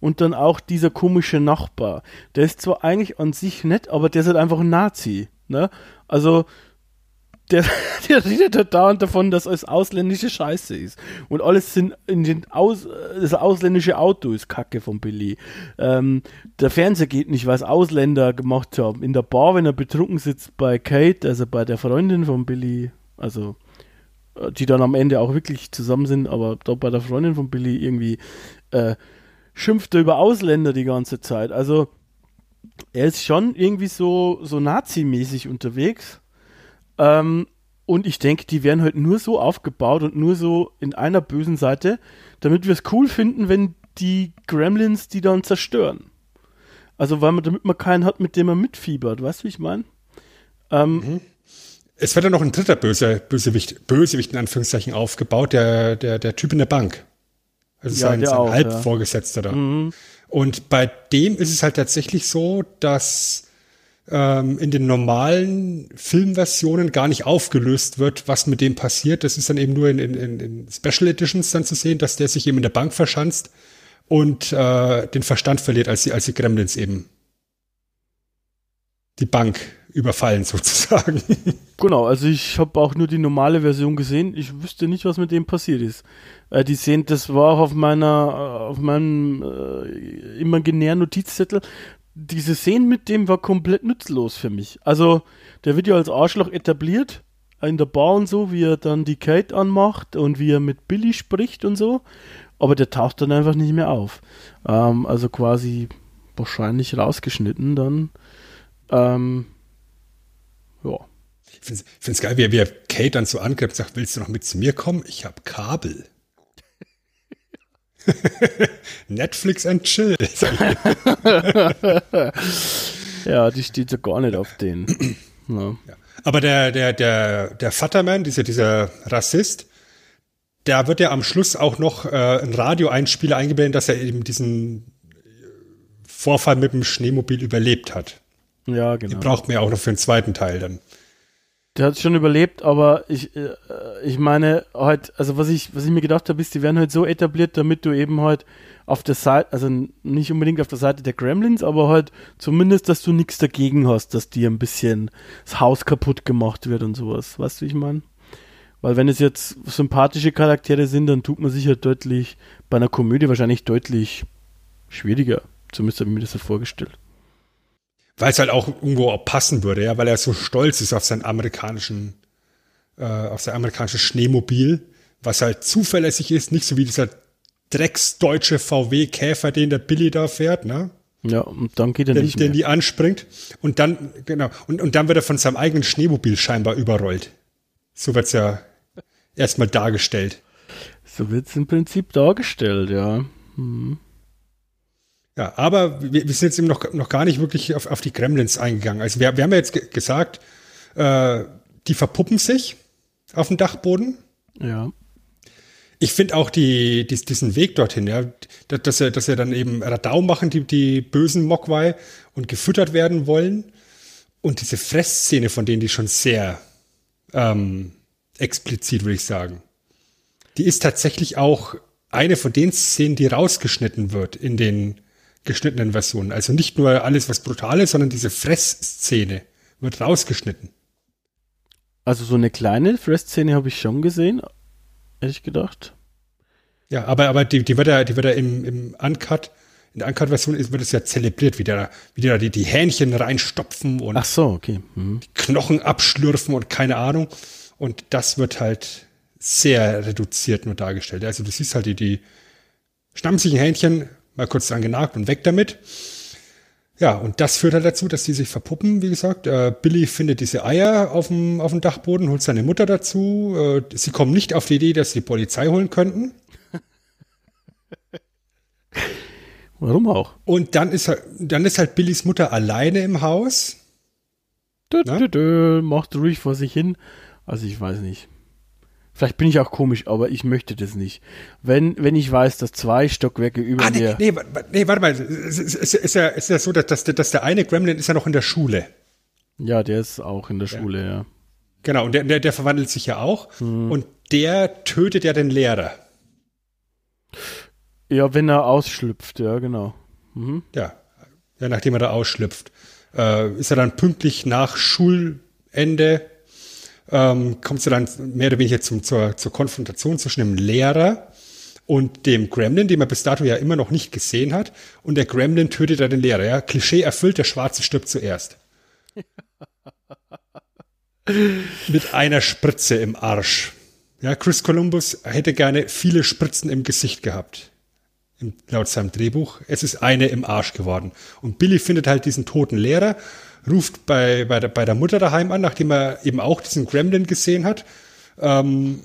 Und dann auch dieser komische Nachbar. Der ist zwar eigentlich an sich nett, aber der ist halt einfach ein Nazi. Ne? Also, der, der redet halt dauernd davon, dass alles ausländische Scheiße ist. Und alles sind in den Aus, das ausländische Auto ist Kacke von Billy. Ähm, der Fernseher geht nicht, weil es Ausländer gemacht haben. In der Bar, wenn er betrunken sitzt bei Kate, also bei der Freundin von Billy, also die dann am Ende auch wirklich zusammen sind, aber da bei der Freundin von Billy irgendwie... Äh, schimpft er über Ausländer die ganze Zeit. Also er ist schon irgendwie so, so nazimäßig unterwegs. Ähm, und ich denke, die werden halt nur so aufgebaut und nur so in einer bösen Seite, damit wir es cool finden, wenn die Gremlins die dann zerstören. Also weil man, damit man keinen hat, mit dem man mitfiebert. Weißt du, wie ich meine? Ähm, mhm. Es wird ja noch ein dritter Böse, Bösewicht, Bösewicht in Anführungszeichen aufgebaut, der, der, der Typ in der Bank. Also ja, sein, sein auch, Halbvorgesetzter ja. da. Mhm. Und bei dem ist es halt tatsächlich so, dass ähm, in den normalen Filmversionen gar nicht aufgelöst wird, was mit dem passiert. Das ist dann eben nur in, in, in Special Editions dann zu sehen, dass der sich eben in der Bank verschanzt und äh, den Verstand verliert, als die, als die Gremlins eben die Bank überfallen sozusagen. Genau, also ich habe auch nur die normale Version gesehen. Ich wüsste nicht, was mit dem passiert ist. Äh, die sehen, das war auch auf meiner, auf meinem äh, imaginären Notizzettel. Diese Szene mit dem war komplett nutzlos für mich. Also der wird ja als Arschloch etabliert in der Bar und so, wie er dann die Kate anmacht und wie er mit Billy spricht und so. Aber der taucht dann einfach nicht mehr auf. Ähm, also quasi wahrscheinlich rausgeschnitten dann. Ähm, ja. Ich find's, find's geil, wie er Kate dann so angreift und sagt, willst du noch mit zu mir kommen? Ich hab Kabel. Netflix and chill. Ja, die steht ja gar nicht auf den. Ja. Ja. Aber der, der, der, der Vatermann, dieser, dieser Rassist, da wird ja am Schluss auch noch äh, ein Radioeinspieler eingeblendet, dass er eben diesen Vorfall mit dem Schneemobil überlebt hat. Ja, genau. Die braucht man ja auch noch für den zweiten Teil dann. Der hat schon überlebt, aber ich, äh, ich meine halt, also was ich, was ich mir gedacht habe, ist, die werden halt so etabliert, damit du eben halt auf der Seite, also nicht unbedingt auf der Seite der Gremlins, aber halt zumindest, dass du nichts dagegen hast, dass dir ein bisschen das Haus kaputt gemacht wird und sowas. Weißt du, wie ich meine? Weil wenn es jetzt sympathische Charaktere sind, dann tut man sich ja deutlich, bei einer Komödie wahrscheinlich deutlich schwieriger. Zumindest habe ich mir das so vorgestellt. Weil es halt auch irgendwo auch passen würde, ja, weil er so stolz ist auf sein amerikanischen, äh, auf sein amerikanisches Schneemobil, was halt zuverlässig ist, nicht so wie dieser drecksdeutsche V W-Käfer, den der Billy da fährt, ne? Ja, und dann geht er den, nicht mehr. Den die anspringt. Und dann, genau, und, und dann wird er von seinem eigenen Schneemobil scheinbar überrollt. So wird's ja erstmal dargestellt. So wird's im Prinzip dargestellt, ja. Mhm. Ja, aber wir, wir sind jetzt eben noch, noch gar nicht wirklich auf, auf die Gremlins eingegangen. Also wir, wir haben ja jetzt ge- gesagt, äh, die verpuppen sich auf dem Dachboden. Ja. Ich finde auch die, die, diesen Weg dorthin, ja, dass sie, dass sie dann eben Radau machen, die, die bösen Mogwai, und gefüttert werden wollen. Und diese Fressszene von denen, die schon sehr ähm, explizit, würde ich sagen. Die ist tatsächlich auch eine von den Szenen, die rausgeschnitten wird in den geschnittenen Versionen. Also nicht nur alles, was brutal ist, sondern diese Fressszene wird rausgeschnitten. Also so eine kleine Fressszene habe ich schon gesehen, ehrlich gedacht. Ja, aber, aber die, die wird ja, die wird ja im, im Uncut, in der Uncut-Version wird es ja zelebriert, wie der, wie der die, die Hähnchen reinstopfen und Ach so, okay. Mhm. die Knochen abschlürfen und keine Ahnung. Und das wird halt sehr reduziert nur dargestellt. Also du siehst halt die, die schnamsigen Hähnchen, mal kurz dran genagt und weg damit. Ja, und das führt halt dazu, dass die sich verpuppen, wie gesagt. Äh, Billy findet diese Eier auf dem, auf dem Dachboden, holt seine Mutter dazu. Äh, sie kommen nicht auf die Idee, dass sie die Polizei holen könnten. Warum auch? Und dann ist, dann ist halt Billys Mutter alleine im Haus. Dö, dö, dö, macht ruhig vor sich hin. Also ich weiß nicht. Vielleicht bin ich auch komisch, aber ich möchte das nicht. Wenn, wenn ich weiß, dass zwei Stockwerke über ah, nee, mir... Nee, nee, warte mal. Es ist, es ist, ja, es ist ja so, dass, dass der eine Gremlin ist ja noch in der Schule. Ja, der ist auch in der ja. Schule, ja. Genau, und der, der, der verwandelt sich ja auch. Hm. Und der tötet ja den Lehrer. Ja, wenn er ausschlüpft, ja, genau. Mhm. Ja. ja, nachdem er da ausschlüpft. Äh, ist er dann pünktlich nach Schulende... Ähm, kommst du dann mehr oder weniger zum, zur, zur Konfrontation zwischen dem Lehrer und dem Gremlin, den man bis dato ja immer noch nicht gesehen hat. Und der Gremlin tötet da den Lehrer. Ja? Klischee erfüllt, der Schwarze stirbt zuerst. Mit einer Spritze im Arsch. Ja, Chris Columbus hätte gerne viele Spritzen im Gesicht gehabt. Im, laut seinem Drehbuch. Es ist eine im Arsch geworden. Und Billy findet halt diesen toten Lehrer, ruft bei, bei, der, bei der Mutter daheim an, nachdem er eben auch diesen Gremlin gesehen hat. Ähm,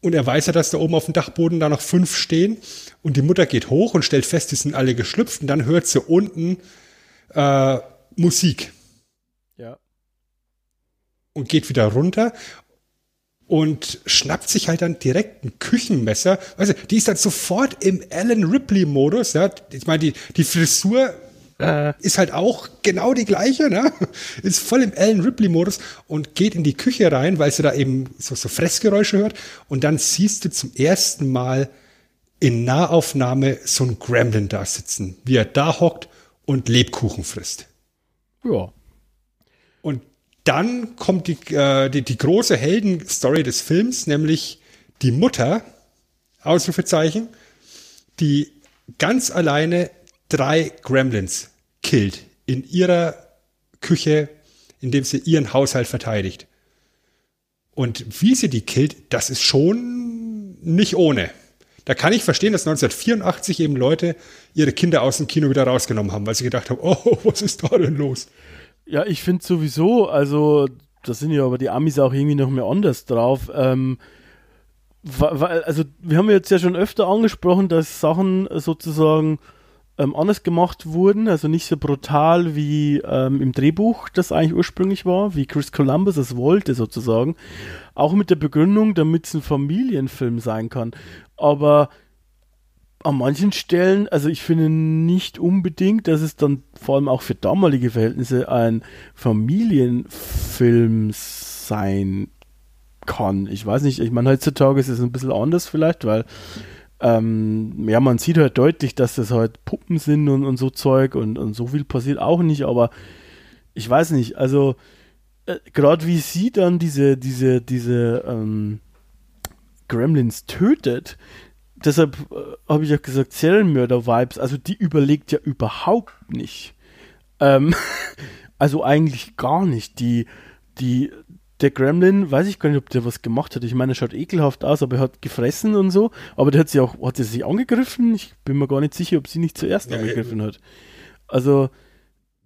und er weiß ja, dass da oben auf dem Dachboden da noch fünf stehen. Und die Mutter geht hoch und stellt fest, die sind alle geschlüpft. Und dann hört sie unten äh, Musik. Ja. Und geht wieder runter und schnappt sich halt dann direkt ein Küchenmesser. Weißt du, die ist dann sofort im Alan Ripley-Modus. Ja? Ich meine, die, die Frisur... ist halt auch genau die gleiche, ne? Ist voll im Alan Ripley-Modus und geht in die Küche rein, weil sie da eben so, so Fressgeräusche hört. Und dann siehst du zum ersten Mal in Nahaufnahme so einen Gremlin da sitzen, wie er da hockt und Lebkuchen frisst. Ja. Und dann kommt die, äh, die, die große Heldenstory des Films, nämlich die Mutter, Ausrufezeichen, die ganz alleine drei Gremlins killt in ihrer Küche, indem sie ihren Haushalt verteidigt. Und wie sie die killt, das ist schon nicht ohne. Da kann ich verstehen, dass neunzehnhundertvierundachtzig eben Leute ihre Kinder aus dem Kino wieder rausgenommen haben, weil sie gedacht haben, oh, was ist da denn los? Ja, ich finde sowieso, also da sind ja aber die Amis auch irgendwie noch mehr anders drauf, ähm, weil, also wir haben jetzt ja schon öfter angesprochen, dass Sachen sozusagen Ähm, anders gemacht wurden, also nicht so brutal wie ähm, im Drehbuch das eigentlich ursprünglich war, wie Chris Columbus es wollte sozusagen, auch mit der Begründung, damit es ein Familienfilm sein kann, aber an manchen Stellen, also ich finde nicht unbedingt, dass es dann vor allem auch für damalige Verhältnisse ein Familienfilm sein kann. Ich weiß nicht, ich meine, heutzutage ist es ein bisschen anders vielleicht, weil Ähm, ja, man sieht halt deutlich, dass das halt Puppen sind und, und so Zeug und, und so viel passiert auch nicht, aber ich weiß nicht, also äh, gerade wie sie dann diese, diese, diese ähm, Gremlins tötet, deshalb äh, habe ich auch gesagt, Serienmörder-Vibes, also die überlegt ja überhaupt nicht. Ähm, also eigentlich gar nicht. Die, die Der Gremlin, weiß ich gar nicht, ob der was gemacht hat. Ich meine, er schaut ekelhaft aus, aber er hat gefressen und so. Aber der hat sie auch, hat sie sich angegriffen? Ich bin mir gar nicht sicher, ob sie nicht zuerst ja, angegriffen hat. Also.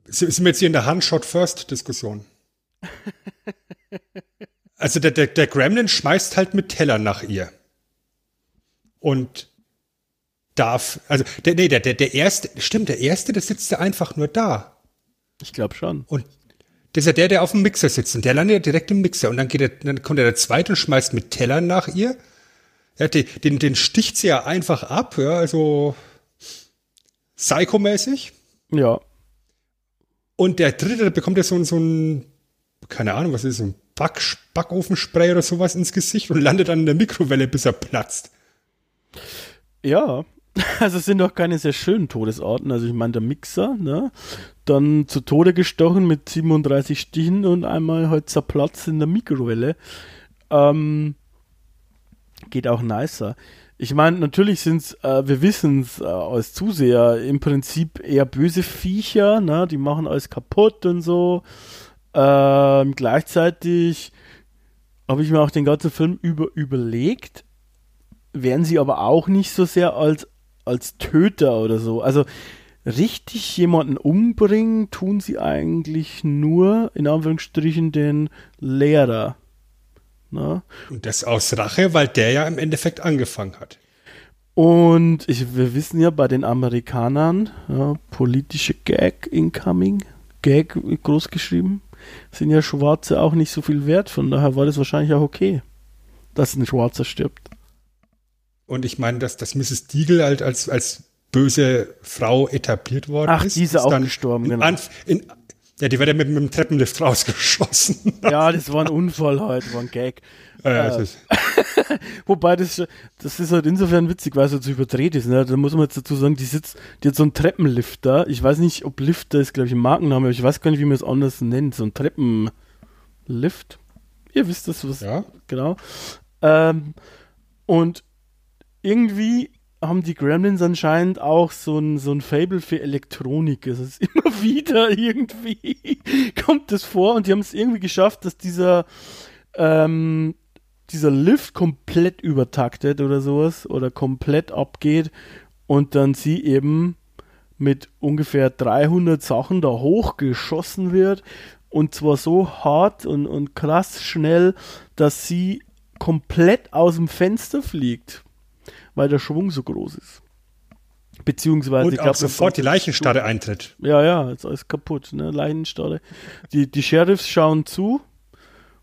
Sind wir jetzt hier in der Hand-Shot-First-Diskussion? Also, der, der, der Gremlin schmeißt halt mit Teller nach ihr. Und darf, also, der, nee, der, der, der erste, stimmt, der erste, der sitzt ja einfach nur da. Ich glaube schon. Und das ist ja der, der auf dem Mixer sitzt. Und der landet ja direkt im Mixer. Und dann, geht der, dann kommt der, der zweite und schmeißt mit Tellern nach ihr. Ja, den, den, den sticht sie ja einfach ab. Ja, also psychomäßig. Ja. Und der dritte der bekommt ja so, so ein, keine Ahnung, was ist, so ein Back, Backofenspray oder sowas ins Gesicht und landet dann in der Mikrowelle, bis er platzt. Ja, also es sind doch keine sehr schönen Todesarten. Also ich meine, der Mixer, ne? Dann zu Tode gestochen mit siebenunddreißig Stichen und einmal halt zerplatzt in der Mikrowelle. Ähm, geht auch nicer. Ich meine, natürlich sind es, äh, wir wissen es äh, als Zuseher, im Prinzip eher böse Viecher, ne? Die machen alles kaputt und so. Ähm, gleichzeitig habe ich mir auch den ganzen Film über überlegt, wären sie aber auch nicht so sehr als, als Töter oder so. Also richtig jemanden umbringen tun sie eigentlich nur, in Anführungsstrichen, den Lehrer. Na? Und das aus Rache, weil der ja im Endeffekt angefangen hat. Und ich, wir wissen ja bei den Amerikanern, ja, politische Gag incoming, Gag groß geschrieben, sind ja Schwarze auch nicht so viel wert, von daher war das wahrscheinlich auch okay, dass ein Schwarzer stirbt. Und ich meine, dass, dass Missus Deagle halt als, als böse Frau etabliert worden Ach, ist. Ach, diese ist auch gestorben, genau. Anf- in, ja, die wird ja mit, mit dem Treppenlift rausgeschossen. Ja, das war ein Unfall halt, war ein Gag. Ja, ja, das äh, ist. Wobei, das, das ist halt insofern witzig, weil es halt so überdreht ist. Ne? Da muss man jetzt dazu sagen, die sitzt, die hat so einen Treppenlifter. Ich weiß nicht, ob Lifter ist, glaube ich, ein Markenname, aber ich weiß gar nicht, wie man es anders nennt. So ein Treppenlift. Ihr wisst das, was. Ja. Genau. Ähm, und irgendwie haben die Gremlins anscheinend auch so ein, so ein Fable für Elektronik. Es ist immer wieder irgendwie kommt das vor und die haben es irgendwie geschafft, dass dieser ähm, dieser Lift komplett übertaktet oder sowas oder komplett abgeht und dann sie eben mit ungefähr dreihundert Sachen da hochgeschossen wird und zwar so hart und, und krass schnell, dass sie komplett aus dem Fenster fliegt, weil der Schwung so groß ist. Beziehungsweise... Und ich glaub, auch sofort die Leichenstarre zu. eintritt. Ja, ja, ist alles kaputt, ne? Leichenstarre. Die, die Sheriffs schauen zu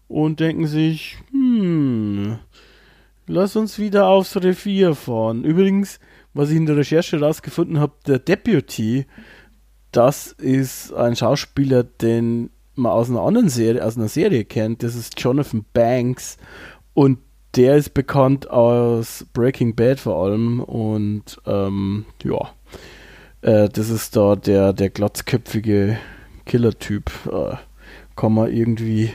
und denken sich, hm, lass uns wieder aufs Revier fahren. Übrigens, was ich in der Recherche rausgefunden habe, der Deputy, das ist ein Schauspieler, den man aus einer anderen Serie, aus einer Serie kennt. Das ist Jonathan Banks und der ist bekannt aus Breaking Bad vor allem und ähm, ja, äh, das ist da der, der glatzköpfige Killer-Typ. Äh, kann man irgendwie,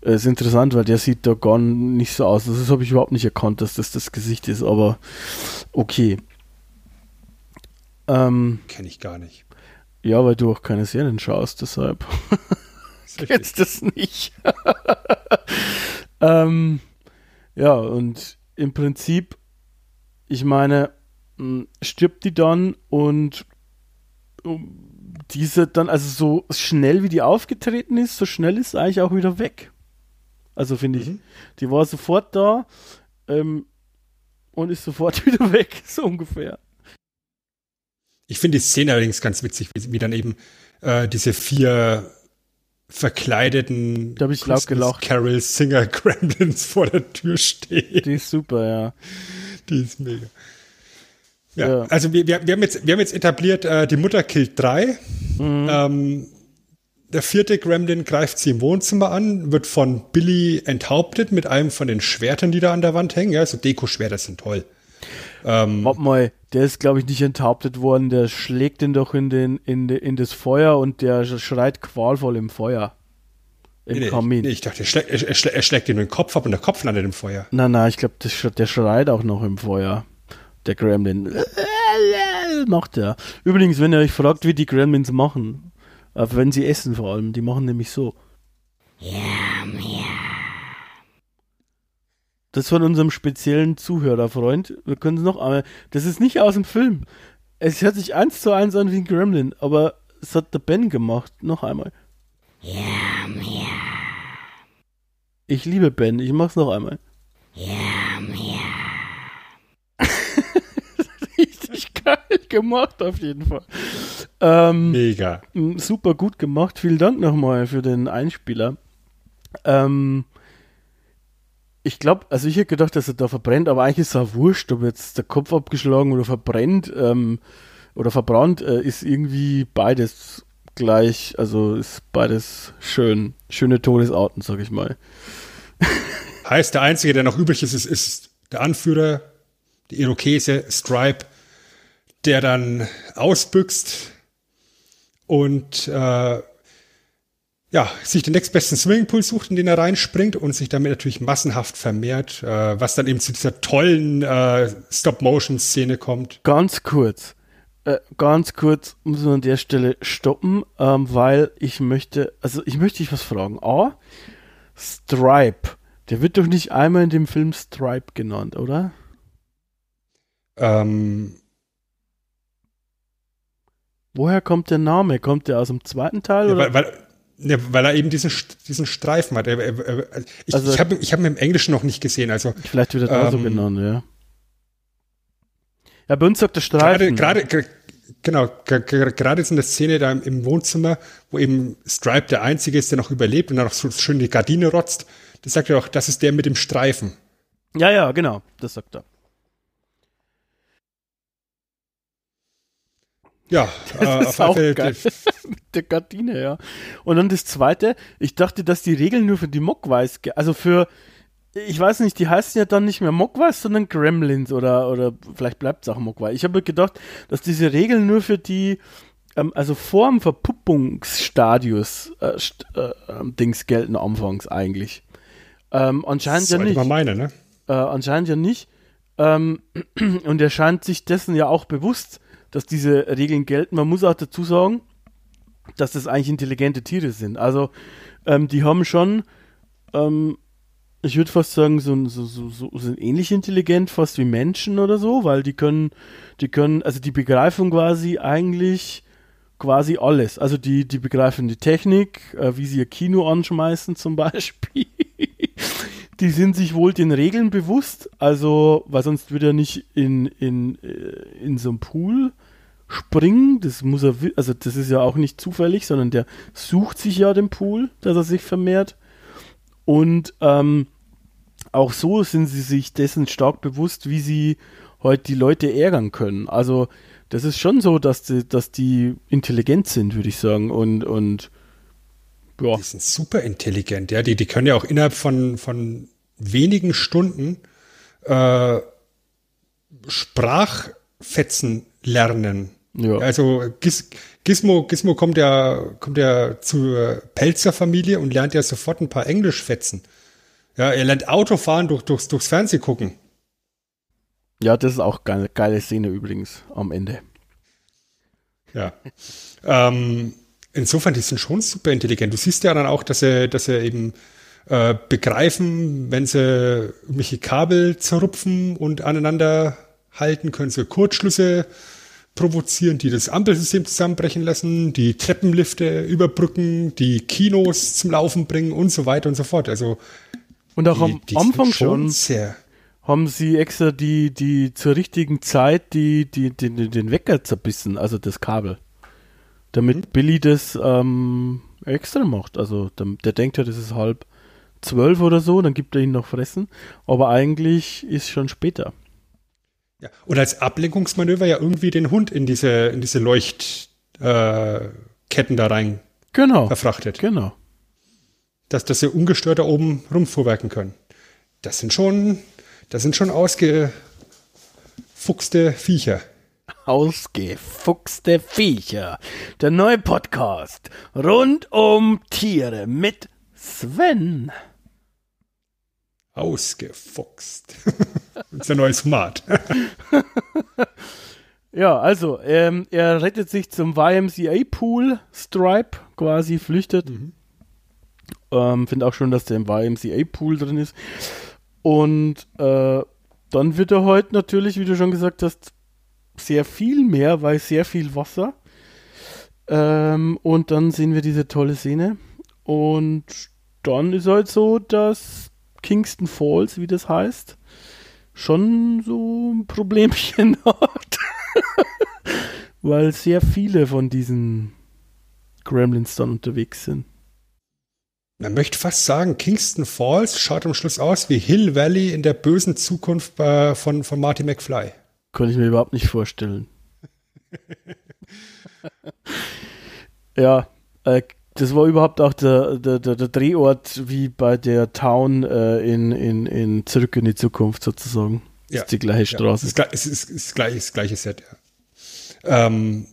äh, ist interessant, weil der sieht da gar nicht so aus. Das habe ich überhaupt nicht erkannt, dass das das Gesicht ist, aber okay. Ähm, Kenne ich gar nicht. Ja, weil du auch keine Serien schaust, deshalb kennst das nicht. ähm, Ja, und im Prinzip, ich meine, stirbt die dann und diese dann, also so schnell wie die aufgetreten ist, so schnell ist sie eigentlich auch wieder weg. Also finde ich, mhm. die war sofort da ähm, und ist sofort wieder weg, so ungefähr. Ich finde die Szene allerdings ganz witzig, wie, wie dann eben äh, diese vier... verkleideten Carol-Singer-Gremlins vor der Tür stehen. Die ist super, ja. Die ist mega. Ja, ja. Also wir, wir, wir, haben jetzt, wir haben jetzt etabliert, äh, die Mutter killt drei. Mhm. Ähm, der vierte Gremlin greift sie im Wohnzimmer an, wird von Billy enthauptet mit einem von den Schwertern, die da an der Wand hängen. Ja, so Deko-Schwerter sind toll. Ähm, Warte mal, der ist, glaube ich, nicht enthauptet worden, der schlägt ihn doch in, den, in, de, in das Feuer und der schreit qualvoll im Feuer. Im nee, Kamin. Nee, ich dachte, er, schlä- er, schlä- er schlägt ihm den Kopf ab und der Kopf landet im Feuer. Nein, nein, ich glaube, der schreit auch noch im Feuer. Der Gremlin. Macht er. Übrigens, wenn ihr euch fragt, wie die Gremlins machen, wenn sie essen vor allem, die machen nämlich so. Yum, yum. Das von unserem speziellen Zuhörerfreund. Wir können es noch einmal. Das ist nicht aus dem Film. Es hört sich eins zu eins an wie ein Gremlin, aber es hat der Ben gemacht. Noch einmal. Yum, yum. Ich liebe Ben. Ich mach's noch einmal. Yum, yum. Richtig geil gemacht, auf jeden Fall. Ähm, Mega. Super gut gemacht. Vielen Dank nochmal für den Einspieler. Ähm. Ich glaube, also ich hätte gedacht, dass er da verbrennt, aber eigentlich ist es wurscht, ob jetzt der Kopf abgeschlagen oder verbrennt ähm, oder verbrannt, äh, ist irgendwie beides gleich, also ist beides schön. Schöne Todesarten, sag ich mal. Heißt, der Einzige, der noch übrig ist, ist, ist der Anführer, die Irokese, Stripe, der dann ausbüchst und äh, ja, sich den nächstbesten Swimmingpool sucht, in den er reinspringt und sich damit natürlich massenhaft vermehrt, äh, was dann eben zu dieser tollen äh, Stop-Motion-Szene kommt. Ganz kurz, äh, ganz kurz muss man an der Stelle stoppen, ähm, weil ich möchte, also ich möchte dich was fragen. A, Stripe, der wird doch nicht einmal in dem Film Stripe genannt, oder? Ähm... Woher kommt der Name? Kommt der aus dem zweiten Teil? Ja, oder? Weil, weil Ja, weil er eben diesen, diesen Streifen hat. Ich, also, ich habe ich hab ihn im Englischen noch nicht gesehen. Also, vielleicht wird er da ähm, so genannt, ja. Ja, bei uns sagt der Streifen. Gerade, gerade, genau, gerade jetzt in der Szene da im Wohnzimmer, wo eben Stripe der Einzige ist, der noch überlebt und dann noch so schön die Gardine rotzt, das sagt er auch, das ist der mit dem Streifen. Ja, ja, genau, das sagt er. Ja, das äh, ist auf auch Fall geil. Mit der Gardine, ja. Und dann das Zweite, ich dachte, dass die Regeln nur für die Mogwais, also für, ich weiß nicht, die heißen ja dann nicht mehr Mogwais, sondern Gremlins oder, oder vielleicht bleibt es auch Mogwai. Ich habe gedacht, dass diese Regeln nur für die, ähm, also vor dem Verpuppungsstadius äh, st- äh, Dings gelten anfangs eigentlich. Ähm, anscheinend das ja nicht. Das sollte man meinen, ne? Äh, anscheinend ja nicht. Ähm, und er scheint sich dessen ja auch bewusst, dass diese Regeln gelten. Man muss auch dazu sagen, dass das eigentlich intelligente Tiere sind. Also ähm, die haben schon, ähm, ich würde fast sagen, so, so, so, so sind ähnlich intelligent, fast wie Menschen oder so, weil die können, die können, also die begreifen quasi eigentlich quasi alles. Also die, die begreifen die Technik, äh, wie sie ihr Kino anschmeißen zum Beispiel. Die sind sich wohl den Regeln bewusst, also, weil sonst würde er nicht in, in, in so einem Pool springen, das muss er, also das ist ja auch nicht zufällig, sondern der sucht sich ja den Pool, dass er sich vermehrt und ähm, auch so sind sie sich dessen stark bewusst, wie sie heute die Leute ärgern können, also das ist schon so, dass die, dass die intelligent sind, würde ich sagen und, und ja. Die sind super intelligent, ja. Die, die können ja auch innerhalb von, von wenigen Stunden äh, Sprachfetzen lernen. Ja. Also Gis, Gizmo, Gizmo kommt ja, kommt ja zur Pelzer-Familie und lernt ja sofort ein paar Englischfetzen. Ja, er lernt Autofahren durch, durchs, durchs Fernsehen gucken. Ja, das ist auch eine geile Szene übrigens am Ende. Ja. ähm. Insofern, die sind schon super intelligent. Du siehst ja dann auch, dass sie, dass sie eben äh, begreifen, wenn sie irgendwelche Kabel zerrupfen und aneinander halten, können sie Kurzschlüsse provozieren, die das Ampelsystem zusammenbrechen lassen, die Treppenlifte überbrücken, die Kinos zum Laufen bringen und so weiter und so fort. Also und auch die, am die Anfang schon sehr haben sie extra die, die zur richtigen Zeit die, die, die, die den Wecker zerbissen, also das Kabel. Damit mhm. Billy das ähm, extra macht. Also der, der denkt ja, das ist halb zwölf oder so, dann gibt er ihnen noch Fressen. Aber eigentlich ist schon später. Ja, und als Ablenkungsmanöver ja irgendwie den Hund in diese, in diese Leuchtketten äh, da rein genau. verfrachtet. Genau. Dass, dass sie ungestört da oben rumvorwerken können. Das sind schon, das sind schon ausgefuchste Viecher. Ausgefuchste Viecher. Der neue Podcast rund um Tiere mit Sven. Ausgefuchst. Das ist der neue Smart. Ja, also, ähm, er rettet sich zum Y M C A-Pool. Stripe quasi flüchtet. Mhm. Ähm, finde auch schon, dass der im Y M C A-Pool drin ist. Und äh, dann wird er heute natürlich, wie du schon gesagt hast, sehr viel mehr, weil sehr viel Wasser. Ähm, und dann sehen wir diese tolle Szene. Und dann ist halt so, dass Kingston Falls, wie das heißt, schon so ein Problemchen hat. Weil sehr viele von diesen Gremlins dann unterwegs sind. Man möchte fast sagen, Kingston Falls schaut am Schluss aus wie Hill Valley in der bösen Zukunft äh, von, von Marty McFly. Könnte ich mir überhaupt nicht vorstellen. Ja, äh, das war überhaupt auch der, der, der, der Drehort wie bei der Town äh, in, in, in Zurück in die Zukunft sozusagen. Ja, ist die gleiche Straße. Ja, es ist, ist, ist gleich, das gleiche Set, ja. Ähm,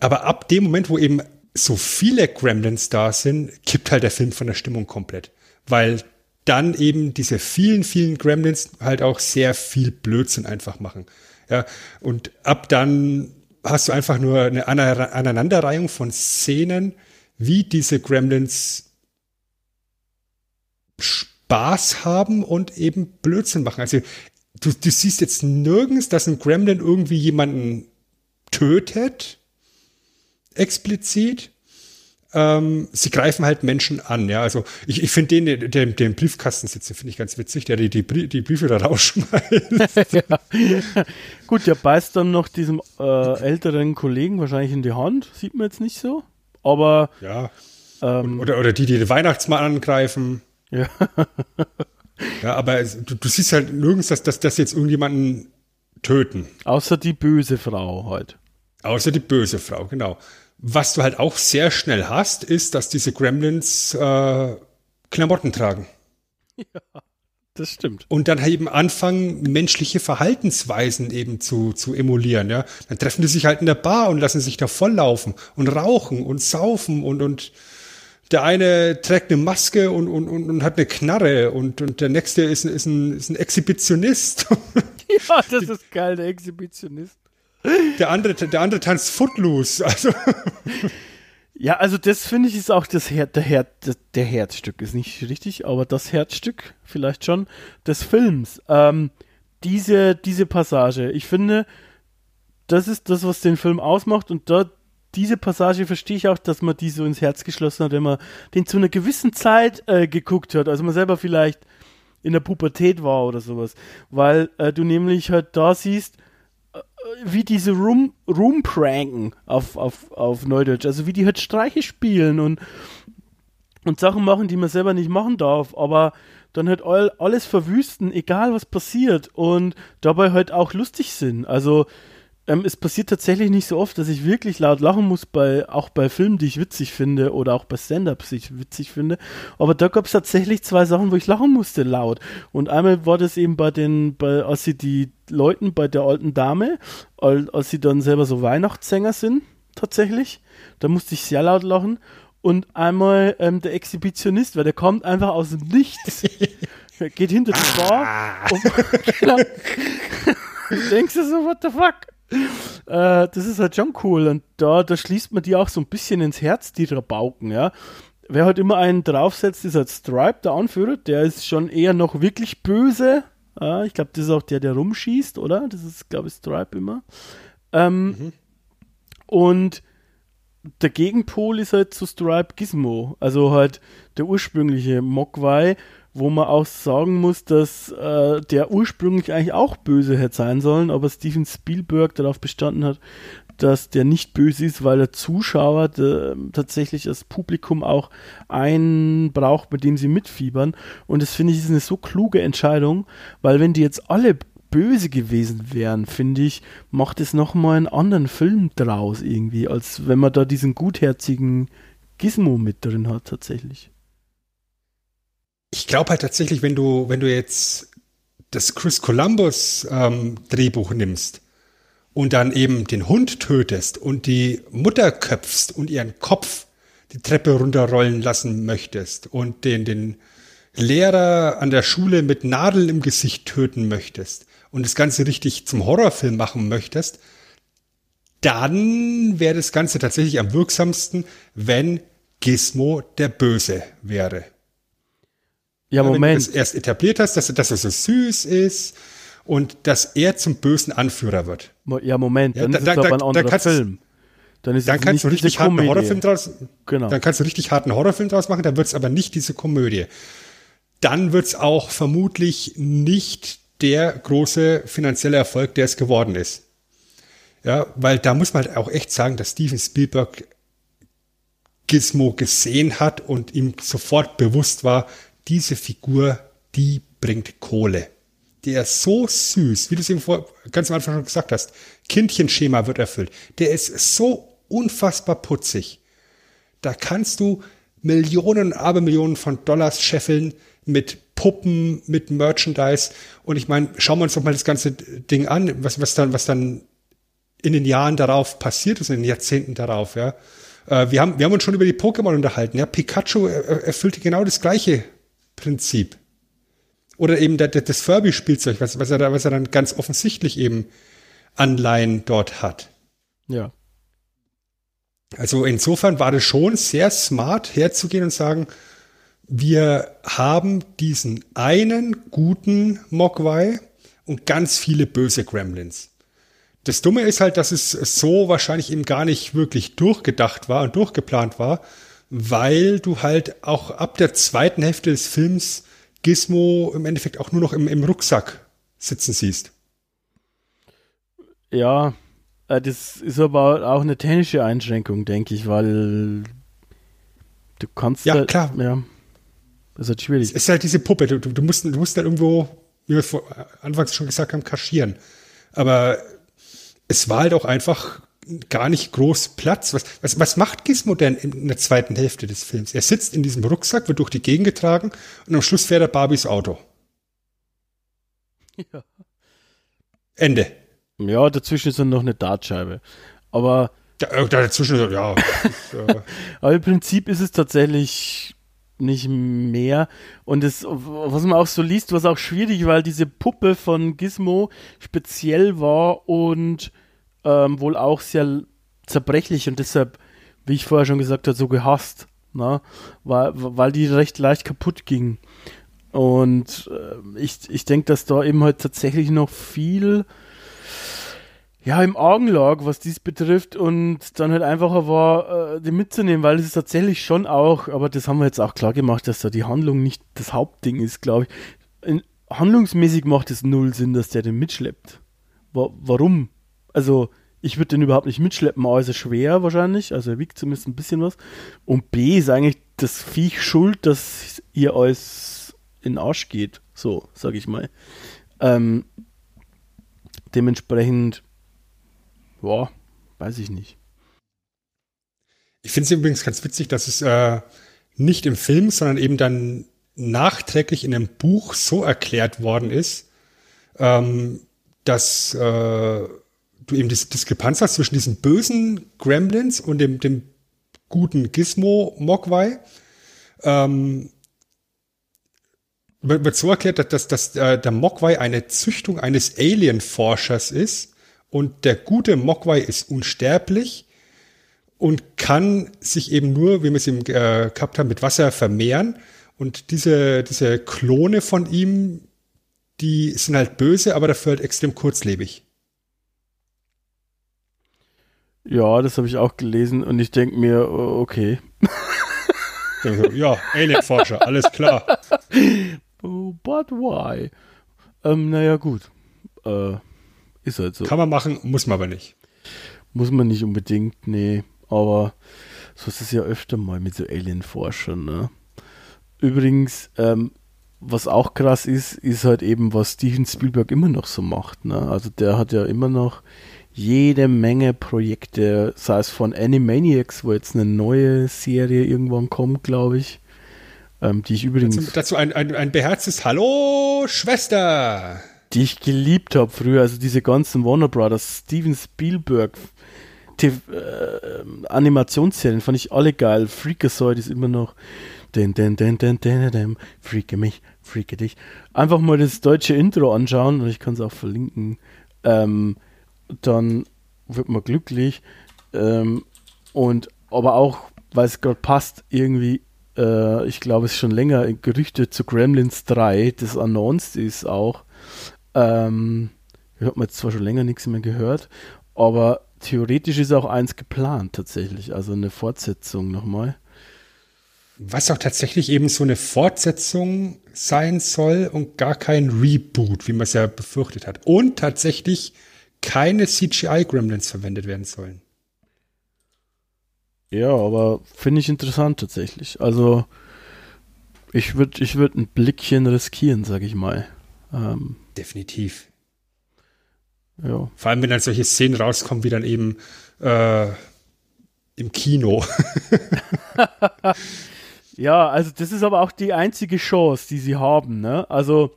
aber ab dem Moment, wo eben so viele Gremlins da sind, kippt halt der Film von der Stimmung komplett. Weil dann eben diese vielen, vielen Gremlins halt auch sehr viel Blödsinn einfach machen. Ja, und ab dann hast du einfach nur eine Aneinanderreihung von Szenen, wie diese Gremlins Spaß haben und eben Blödsinn machen. Also du, du siehst jetzt nirgends, dass ein Gremlin irgendwie jemanden tötet, explizit. Ähm, sie greifen halt Menschen an, ja. Also ich, ich finde den, den, den Briefkastensitzer finde ich ganz witzig, der die, die, die Briefe da rausschmeißt. Ja. Gut, der beißt dann noch diesem äh, älteren Kollegen wahrscheinlich in die Hand, sieht man jetzt nicht so, aber ja. Ähm, oder, oder die, die den Weihnachtsmann angreifen. Ja. Ja, aber es, du, du siehst halt nirgends, dass, dass, dass jetzt irgendjemanden töten. Außer die böse Frau halt. Außer die böse Frau, genau. Was du halt auch sehr schnell hast, ist, dass diese Gremlins äh, Klamotten tragen. Ja, das stimmt. Und dann eben anfangen, menschliche Verhaltensweisen eben zu, zu emulieren. Ja? Dann treffen die sich halt in der Bar und lassen sich da volllaufen und rauchen und saufen und, und der eine trägt eine Maske und, und, und, und hat eine Knarre und, und der nächste ist, ist, ein, ist ein Exhibitionist. Ja, das ist geil, der Exhibitionist. Der andere, der andere tanzt Footloose. Also. Ja, also das finde ich ist auch das Her- der Her- der Herzstück, ist nicht richtig, aber das Herzstück vielleicht schon des Films. Ähm, diese, diese Passage, ich finde, das ist das, was den Film ausmacht und da, diese Passage verstehe ich auch, dass man die so ins Herz geschlossen hat, wenn man den zu einer gewissen Zeit äh, geguckt hat, also man selber vielleicht in der Pubertät war oder sowas, weil äh, du nämlich halt da siehst, wie diese Room, Room-Pranken auf, auf, auf Neudeutsch, also wie die halt Streiche spielen und, und Sachen machen, die man selber nicht machen darf, aber dann halt all, alles verwüsten, egal was passiert und dabei halt auch lustig sind. Also ähm, es passiert tatsächlich nicht so oft, dass ich wirklich laut lachen muss, bei auch bei Filmen, die ich witzig finde oder auch bei Stand-Ups, die ich witzig finde, aber da gab es tatsächlich zwei Sachen, wo ich lachen musste laut und einmal war das eben bei den, bei, als sie die Leuten bei der alten Dame, als sie dann selber so Weihnachtssänger sind, tatsächlich. Da musste ich sehr laut lachen. Und einmal ähm, der Exhibitionist, weil der kommt einfach aus dem Nichts. Er geht hinter die Bar und denkst du so, what the fuck? Äh, das ist halt schon cool. Und da, da schließt man die auch so ein bisschen ins Herz, die Rabauken, ja. Wer halt immer einen draufsetzt, ist halt Stripe, der Anführer. Der ist schon eher noch wirklich böse. Ah, ich glaube, das ist auch der, der rumschießt, oder? Das ist, glaube ich, Stripe immer. Ähm, mhm. Und der Gegenpol ist halt zu Stripe Gizmo, also halt der ursprüngliche Mogwai, wo man auch sagen muss, dass äh, der ursprünglich eigentlich auch böse hätte sein sollen, aber Steven Spielberg darauf bestanden hat, dass der nicht böse ist, weil der Zuschauer der, tatsächlich das Publikum auch einen braucht, mit dem sie mitfiebern. Und das finde ich ist eine so kluge Entscheidung, weil wenn die jetzt alle böse gewesen wären, finde ich, macht es nochmal einen anderen Film draus irgendwie, als wenn man da diesen gutherzigen Gizmo mit drin hat tatsächlich. Ich glaube halt tatsächlich, wenn du, wenn du jetzt das Chris Columbus ähm, Drehbuch nimmst, und dann eben den Hund tötest und die Mutter köpfst und ihren Kopf die Treppe runterrollen lassen möchtest und den, den Lehrer an der Schule mit Nadeln im Gesicht töten möchtest und das Ganze richtig zum Horrorfilm machen möchtest, dann wäre das Ganze tatsächlich am wirksamsten, wenn Gizmo der Böse wäre. Ja, Moment. Wenn du das erst etabliert hast, dass, dass er so süß ist, und dass er zum bösen Anführer wird. Ja, Moment, dann ja, da, ist es da, aber ein anderer Film. Dann, ist dann es kannst nicht du richtig harten Komödie. Horrorfilm draus. Genau. Dann kannst du richtig harten Horrorfilm draus machen, dann wird es aber nicht diese Komödie. Dann wird es auch vermutlich nicht der große finanzielle Erfolg, der es geworden ist. Ja, weil da muss man halt auch echt sagen, dass Steven Spielberg Gizmo gesehen hat und ihm sofort bewusst war, diese Figur, die bringt Kohle. Der ist so süß, wie du es eben vor, ganz am Anfang schon gesagt hast. Kindchenschema wird erfüllt. Der ist so unfassbar putzig. Da kannst du Millionen und Abermillionen von Dollars scheffeln mit Puppen, mit Merchandise. Und ich meine, schauen wir uns doch mal das ganze Ding an, was, was dann, was dann in den Jahren darauf passiert ist, in den Jahrzehnten darauf, ja. Wir haben, wir haben uns schon über die Pokémon unterhalten, ja. Pikachu erfüllte genau das gleiche Prinzip. Oder eben das Furby-Spielzeug, was, was er da, was er dann ganz offensichtlich eben Anleihen dort hat. Ja. Also insofern war das schon sehr smart, herzugehen und sagen, wir haben diesen einen guten Mogwai und ganz viele böse Gremlins. Das Dumme ist halt, dass es so wahrscheinlich eben gar nicht wirklich durchgedacht war und durchgeplant war, weil du halt auch ab der zweiten Hälfte des Films Gizmo im Endeffekt auch nur noch im, im Rucksack sitzen siehst. Ja, das ist aber auch eine technische Einschränkung, denke ich, weil du kannst ja, halt, klar. Ja, das ist halt schwierig. Es ist halt diese Puppe, du, du, musst, du musst halt irgendwo, wie wir vor, anfangs schon gesagt haben, kaschieren. Aber es war halt auch einfach gar nicht groß Platz. Was, was, was macht Gizmo denn in der zweiten Hälfte des Films? Er sitzt in diesem Rucksack, wird durch die Gegend getragen und am Schluss fährt er Barbies Auto. Ja. Ende. Ja, dazwischen ist dann noch eine Dartscheibe. Aber da, äh, dazwischen, ja. Ist, äh aber im Prinzip ist es tatsächlich nicht mehr. Und das, was man auch so liest, was auch schwierig, weil diese Puppe von Gizmo speziell war und Ähm, wohl auch sehr zerbrechlich und deshalb, wie ich vorher schon gesagt habe, so gehasst, ne? weil, weil die recht leicht kaputt ging. Und äh, ich, ich denke, dass da eben halt tatsächlich noch viel ja, im Argen lag, was dies betrifft und dann halt einfacher war, äh, die mitzunehmen, weil es ist tatsächlich schon auch, aber das haben wir jetzt auch klar gemacht, dass da die Handlung nicht das Hauptding ist, glaube ich. In, handlungsmäßig macht es null Sinn, dass der den mitschleppt. Wa- warum? Also, ich würde den überhaupt nicht mitschleppen, aber er ist schwer wahrscheinlich, also er wiegt zumindest ein bisschen was. Und B ist eigentlich das Viech schuld, dass ihr alles in den Arsch geht, so, sag ich mal. Ähm, dementsprechend, boah, weiß ich nicht. Ich finde es übrigens ganz witzig, dass es äh, nicht im Film, sondern eben dann nachträglich in einem Buch so erklärt worden ist, ähm, dass äh, du eben diese Diskrepanz hast zwischen diesen bösen Gremlins und dem, dem guten Gizmo Mogwai. Ähm, wird so erklärt, dass, dass, dass äh, der Mogwai eine Züchtung eines Alien-Forschers ist und der gute Mogwai ist unsterblich und kann sich eben nur, wie wir es eben äh, gehabt haben, mit Wasser vermehren. Und diese, diese Klone von ihm, die sind halt böse, aber dafür halt extrem kurzlebig. Ja, das habe ich auch gelesen und ich denke mir, okay. Ja, Alien-Forscher, alles klar. But why? Ähm, naja, gut. Äh, ist halt so. Kann man machen, muss man aber nicht. Muss man nicht unbedingt, nee. Aber so ist es ja öfter mal mit so Alien-Forschern, ne? Übrigens, ähm, was auch krass ist, ist halt eben, was Steven Spielberg immer noch so macht, ne? Also der hat ja immer noch jede Menge Projekte, sei es von Animaniacs, wo jetzt eine neue Serie irgendwann kommt, glaube ich, ähm, die ich übrigens... Dazu, dazu ein, ein, ein beherztes Hallo, Schwester! Die ich geliebt habe früher, also diese ganzen Warner Brothers, Steven Spielberg, T V, äh, Animationsserien, fand ich alle geil, Freakazoid ist immer noch... Den, den, den, den, den, den, freake mich, freake dich. Einfach mal das deutsche Intro anschauen und ich kann es auch verlinken, ähm... dann wird man glücklich. Ähm, und aber auch, weil es gerade passt, irgendwie, äh, ich glaube, es ist schon länger Gerüchte zu Gremlins drei, das announced ist auch. Ähm, ich habe mir jetzt zwar schon länger nichts mehr gehört, aber theoretisch ist auch eins geplant tatsächlich, also eine Fortsetzung nochmal. Was auch tatsächlich eben so eine Fortsetzung sein soll und gar kein Reboot, wie man es ja befürchtet hat. Und tatsächlich keine C G I-Gremlins verwendet werden sollen. Ja, aber finde ich interessant tatsächlich. Also ich würde ich würd ein Blickchen riskieren, sage ich mal. Ähm, Definitiv. Ja. Vor allem, wenn dann solche Szenen rauskommen, wie dann eben äh, im Kino. Ja, also das ist aber auch die einzige Chance, die sie haben, ne? Also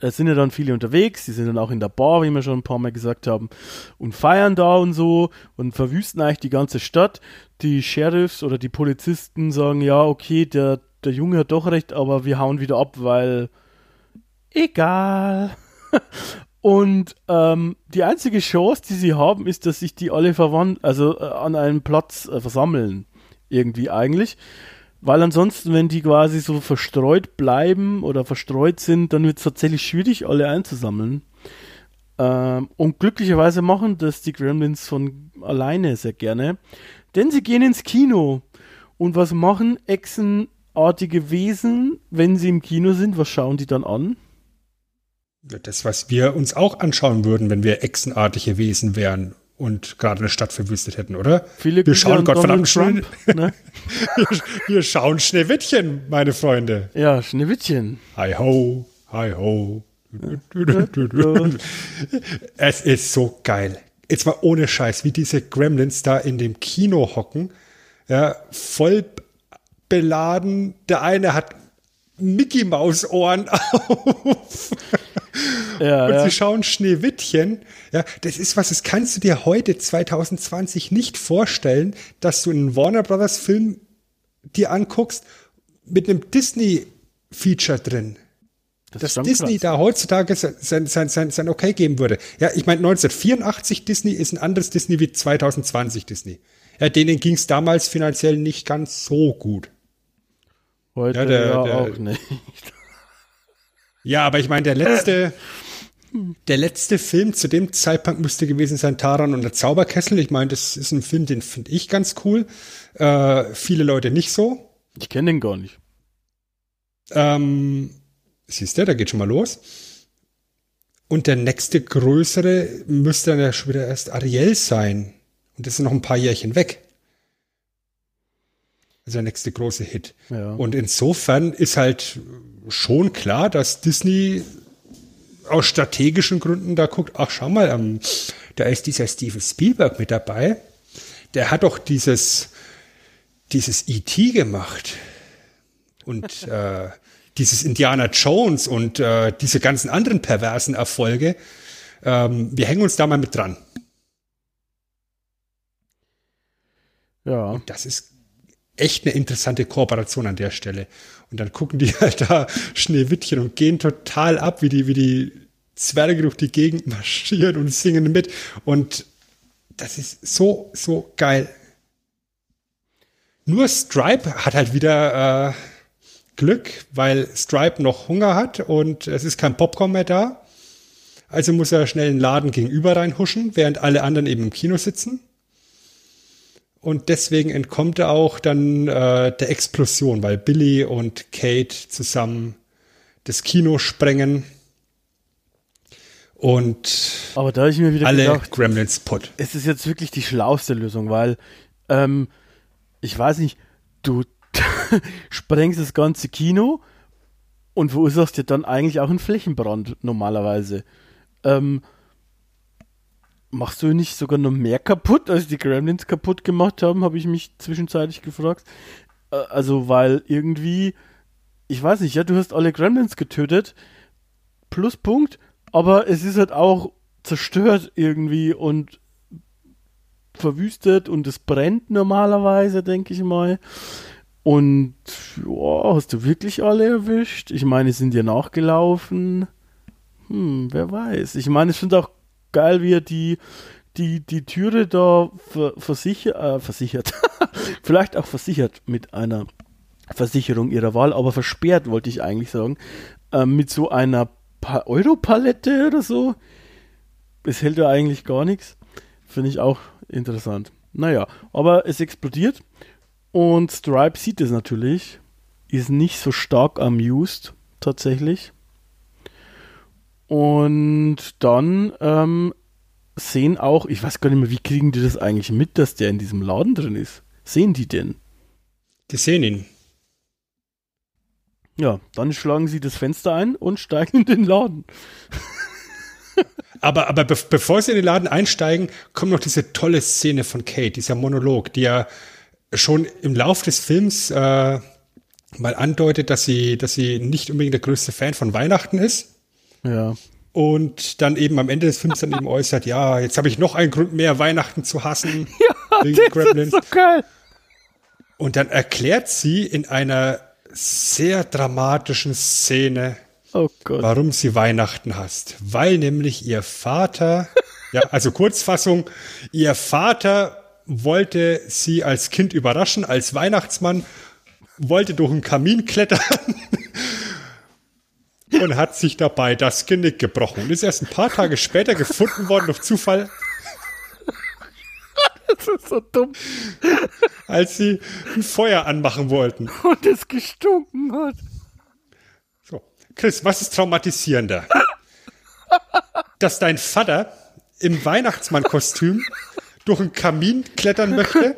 es sind ja dann viele unterwegs, die sind dann auch in der Bar, wie wir schon ein paar Mal gesagt haben, und feiern da und so und verwüsten eigentlich die ganze Stadt. Die Sheriffs oder die Polizisten sagen, ja, okay, der, der Junge hat doch recht, aber wir hauen wieder ab, weil egal. Und ähm, die einzige Chance, die sie haben, ist, dass sich die alle verwand- also äh, an einem Platz äh, versammeln, irgendwie eigentlich. Weil ansonsten, wenn die quasi so verstreut bleiben oder verstreut sind, dann wird es tatsächlich schwierig, alle einzusammeln. Ähm, und glücklicherweise machen das die Gremlins von alleine sehr gerne. Denn sie gehen ins Kino. Und was machen echsenartige Wesen, wenn sie im Kino sind? Was schauen die dann an? Das, was wir uns auch anschauen würden, wenn wir echsenartige Wesen wären. Und gerade eine Stadt verwüstet hätten, oder? Viele wir schauen Gottverdammt Schneewittchen. Ne? wir, wir schauen Schneewittchen, meine Freunde. Ja, Schneewittchen. Hi ho, hi ho. Es ist so geil. Jetzt mal ohne Scheiß, wie diese Gremlins da in dem Kino hocken. Ja, voll beladen. Der eine hat Mickey-Maus-Ohren auf. Ja, und ja. Sie schauen Schneewittchen. Ja, das ist was, das kannst du dir heute zwanzig zwanzig nicht vorstellen, dass du einen Warner Brothers Film dir anguckst mit einem Disney-Feature drin. Das dass Disney krass. Da heutzutage sein, sein, sein, sein Okay geben würde. Ja, ich meine, neunzehnhundertvierundachtzig Disney ist ein anderes Disney wie zwanzig zwanzig Disney. Ja, denen ging es damals finanziell nicht ganz so gut. Heute ja, der, ja der, auch nicht. Ja, aber ich meine, der letzte, der letzte Film zu dem Zeitpunkt müsste gewesen sein Taran und der Zauberkessel. Ich meine, das ist ein Film, den finde ich ganz cool. Äh, viele Leute nicht so. Ich kenne den gar nicht. Ähm, siehst du, da geht schon mal los. Und der nächste größere müsste dann ja schon wieder erst Ariel sein. Und das ist noch ein paar Jährchen weg. Also der nächste große Hit. Ja. Und insofern ist halt schon klar, dass Disney aus strategischen Gründen da guckt, ach schau mal, ähm, da ist dieser Steven Spielberg mit dabei, der hat doch dieses dieses E T gemacht und äh, dieses Indiana Jones und äh, diese ganzen anderen perversen Erfolge, ähm, wir hängen uns da mal mit dran. Ja. Und das ist echt eine interessante Kooperation an der Stelle. Und dann gucken die halt da Schneewittchen und gehen total ab, wie die, wie die Zwerge durch die Gegend marschieren und singen mit. Und das ist so, so geil. Nur Stripe hat halt wieder äh, Glück, weil Stripe noch Hunger hat und es ist kein Popcorn mehr da. Also muss er schnell in den Laden gegenüber reinhuschen, während alle anderen eben im Kino sitzen. Und deswegen entkommt er auch dann äh, der Explosion, weil Billy und Kate zusammen das Kino sprengen. Und aber da habe ich mir wieder alle gedacht, Gremlins putt. Es ist jetzt wirklich die schlauste Lösung, weil ähm, ich weiß nicht, du sprengst das ganze Kino und verursachst dir dann eigentlich auch einen Flächenbrand normalerweise. Ähm, Machst du nicht sogar noch mehr kaputt, als die Gremlins kaputt gemacht haben, habe ich mich zwischenzeitlich gefragt. Also, weil irgendwie, ich weiß nicht, ja, du hast alle Gremlins getötet, Pluspunkt, aber es ist halt auch zerstört irgendwie und verwüstet und es brennt normalerweise, denke ich mal. Und, ja, hast du wirklich alle erwischt? Ich meine, sind dir nachgelaufen? Hm, wer weiß. Ich meine, es sind auch geil, wie er die, die, die Türe da ver, versicher, äh, versichert, vielleicht auch versichert mit einer Versicherung ihrer Wahl, aber versperrt, wollte ich eigentlich sagen, äh, mit so einer pa- Euro-Palette oder so. Es hält ja eigentlich gar nichts. Finde ich auch interessant. Naja, aber es explodiert und Stripe sieht es natürlich, ist nicht so stark amused tatsächlich. Und dann ähm, sehen auch, ich weiß gar nicht mehr, wie kriegen die das eigentlich mit, dass der in diesem Laden drin ist? Sehen die denn? Die sehen ihn. Ja, dann schlagen sie das Fenster ein und steigen in den Laden. Aber, aber be- bevor sie in den Laden einsteigen, kommt noch diese tolle Szene von Kate, dieser Monolog, die ja schon im Lauf des Films äh, mal andeutet, dass sie, dass sie nicht unbedingt der größte Fan von Weihnachten ist. Ja. Und dann eben am Ende des Films dann eben äußert, ja, jetzt habe ich noch einen Grund mehr, Weihnachten zu hassen. Ja, wegen das Gremlins. Ist so geil. Und dann erklärt sie in einer sehr dramatischen Szene, oh Gott, warum sie Weihnachten hasst. Weil nämlich ihr Vater, ja, also Kurzfassung, ihr Vater wollte sie als Kind überraschen, als Weihnachtsmann, wollte durch einen Kamin klettern und hat sich dabei das Genick gebrochen und ist erst ein paar Tage später gefunden worden durch Zufall. Das ist so dumm. Als sie ein Feuer anmachen wollten. Und es gestunken hat. So, Chris, was ist traumatisierender? Dass dein Vater im Weihnachtsmannkostüm durch einen Kamin klettern möchte?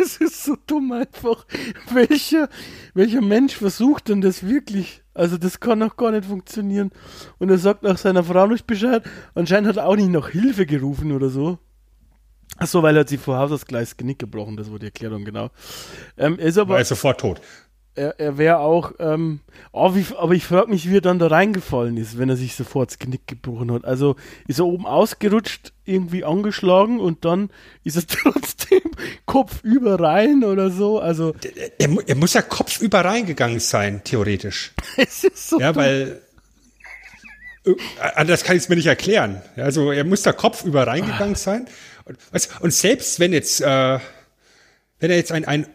Es ist so dumm einfach. Welcher, welcher Mensch versucht denn das wirklich? Also das kann doch gar nicht funktionieren. Und er sagt nach seiner Frau nicht Bescheid. Anscheinend hat er auch nicht nach Hilfe gerufen oder so. Ach so, weil er hat sich vor Haus aus Gleis Genick gebrochen. Das war die Erklärung, genau. Ähm, er ist aber, war er sofort tot. Er, er wäre auch... Ähm, oh, wie, aber ich frage mich, wie er dann da reingefallen ist, wenn er sich sofort das Genick gebrochen hat. Also ist er oben ausgerutscht, irgendwie angeschlagen und dann ist er trotzdem kopfüber rein oder so. Also er, er, er muss ja kopfüber reingegangen sein, theoretisch. Es ist so ja, dumm. Weil... Anders kann ich es mir nicht erklären. Also er muss da kopfüber reingegangen sein. Und, und selbst wenn jetzt, äh, wenn er jetzt ein, ein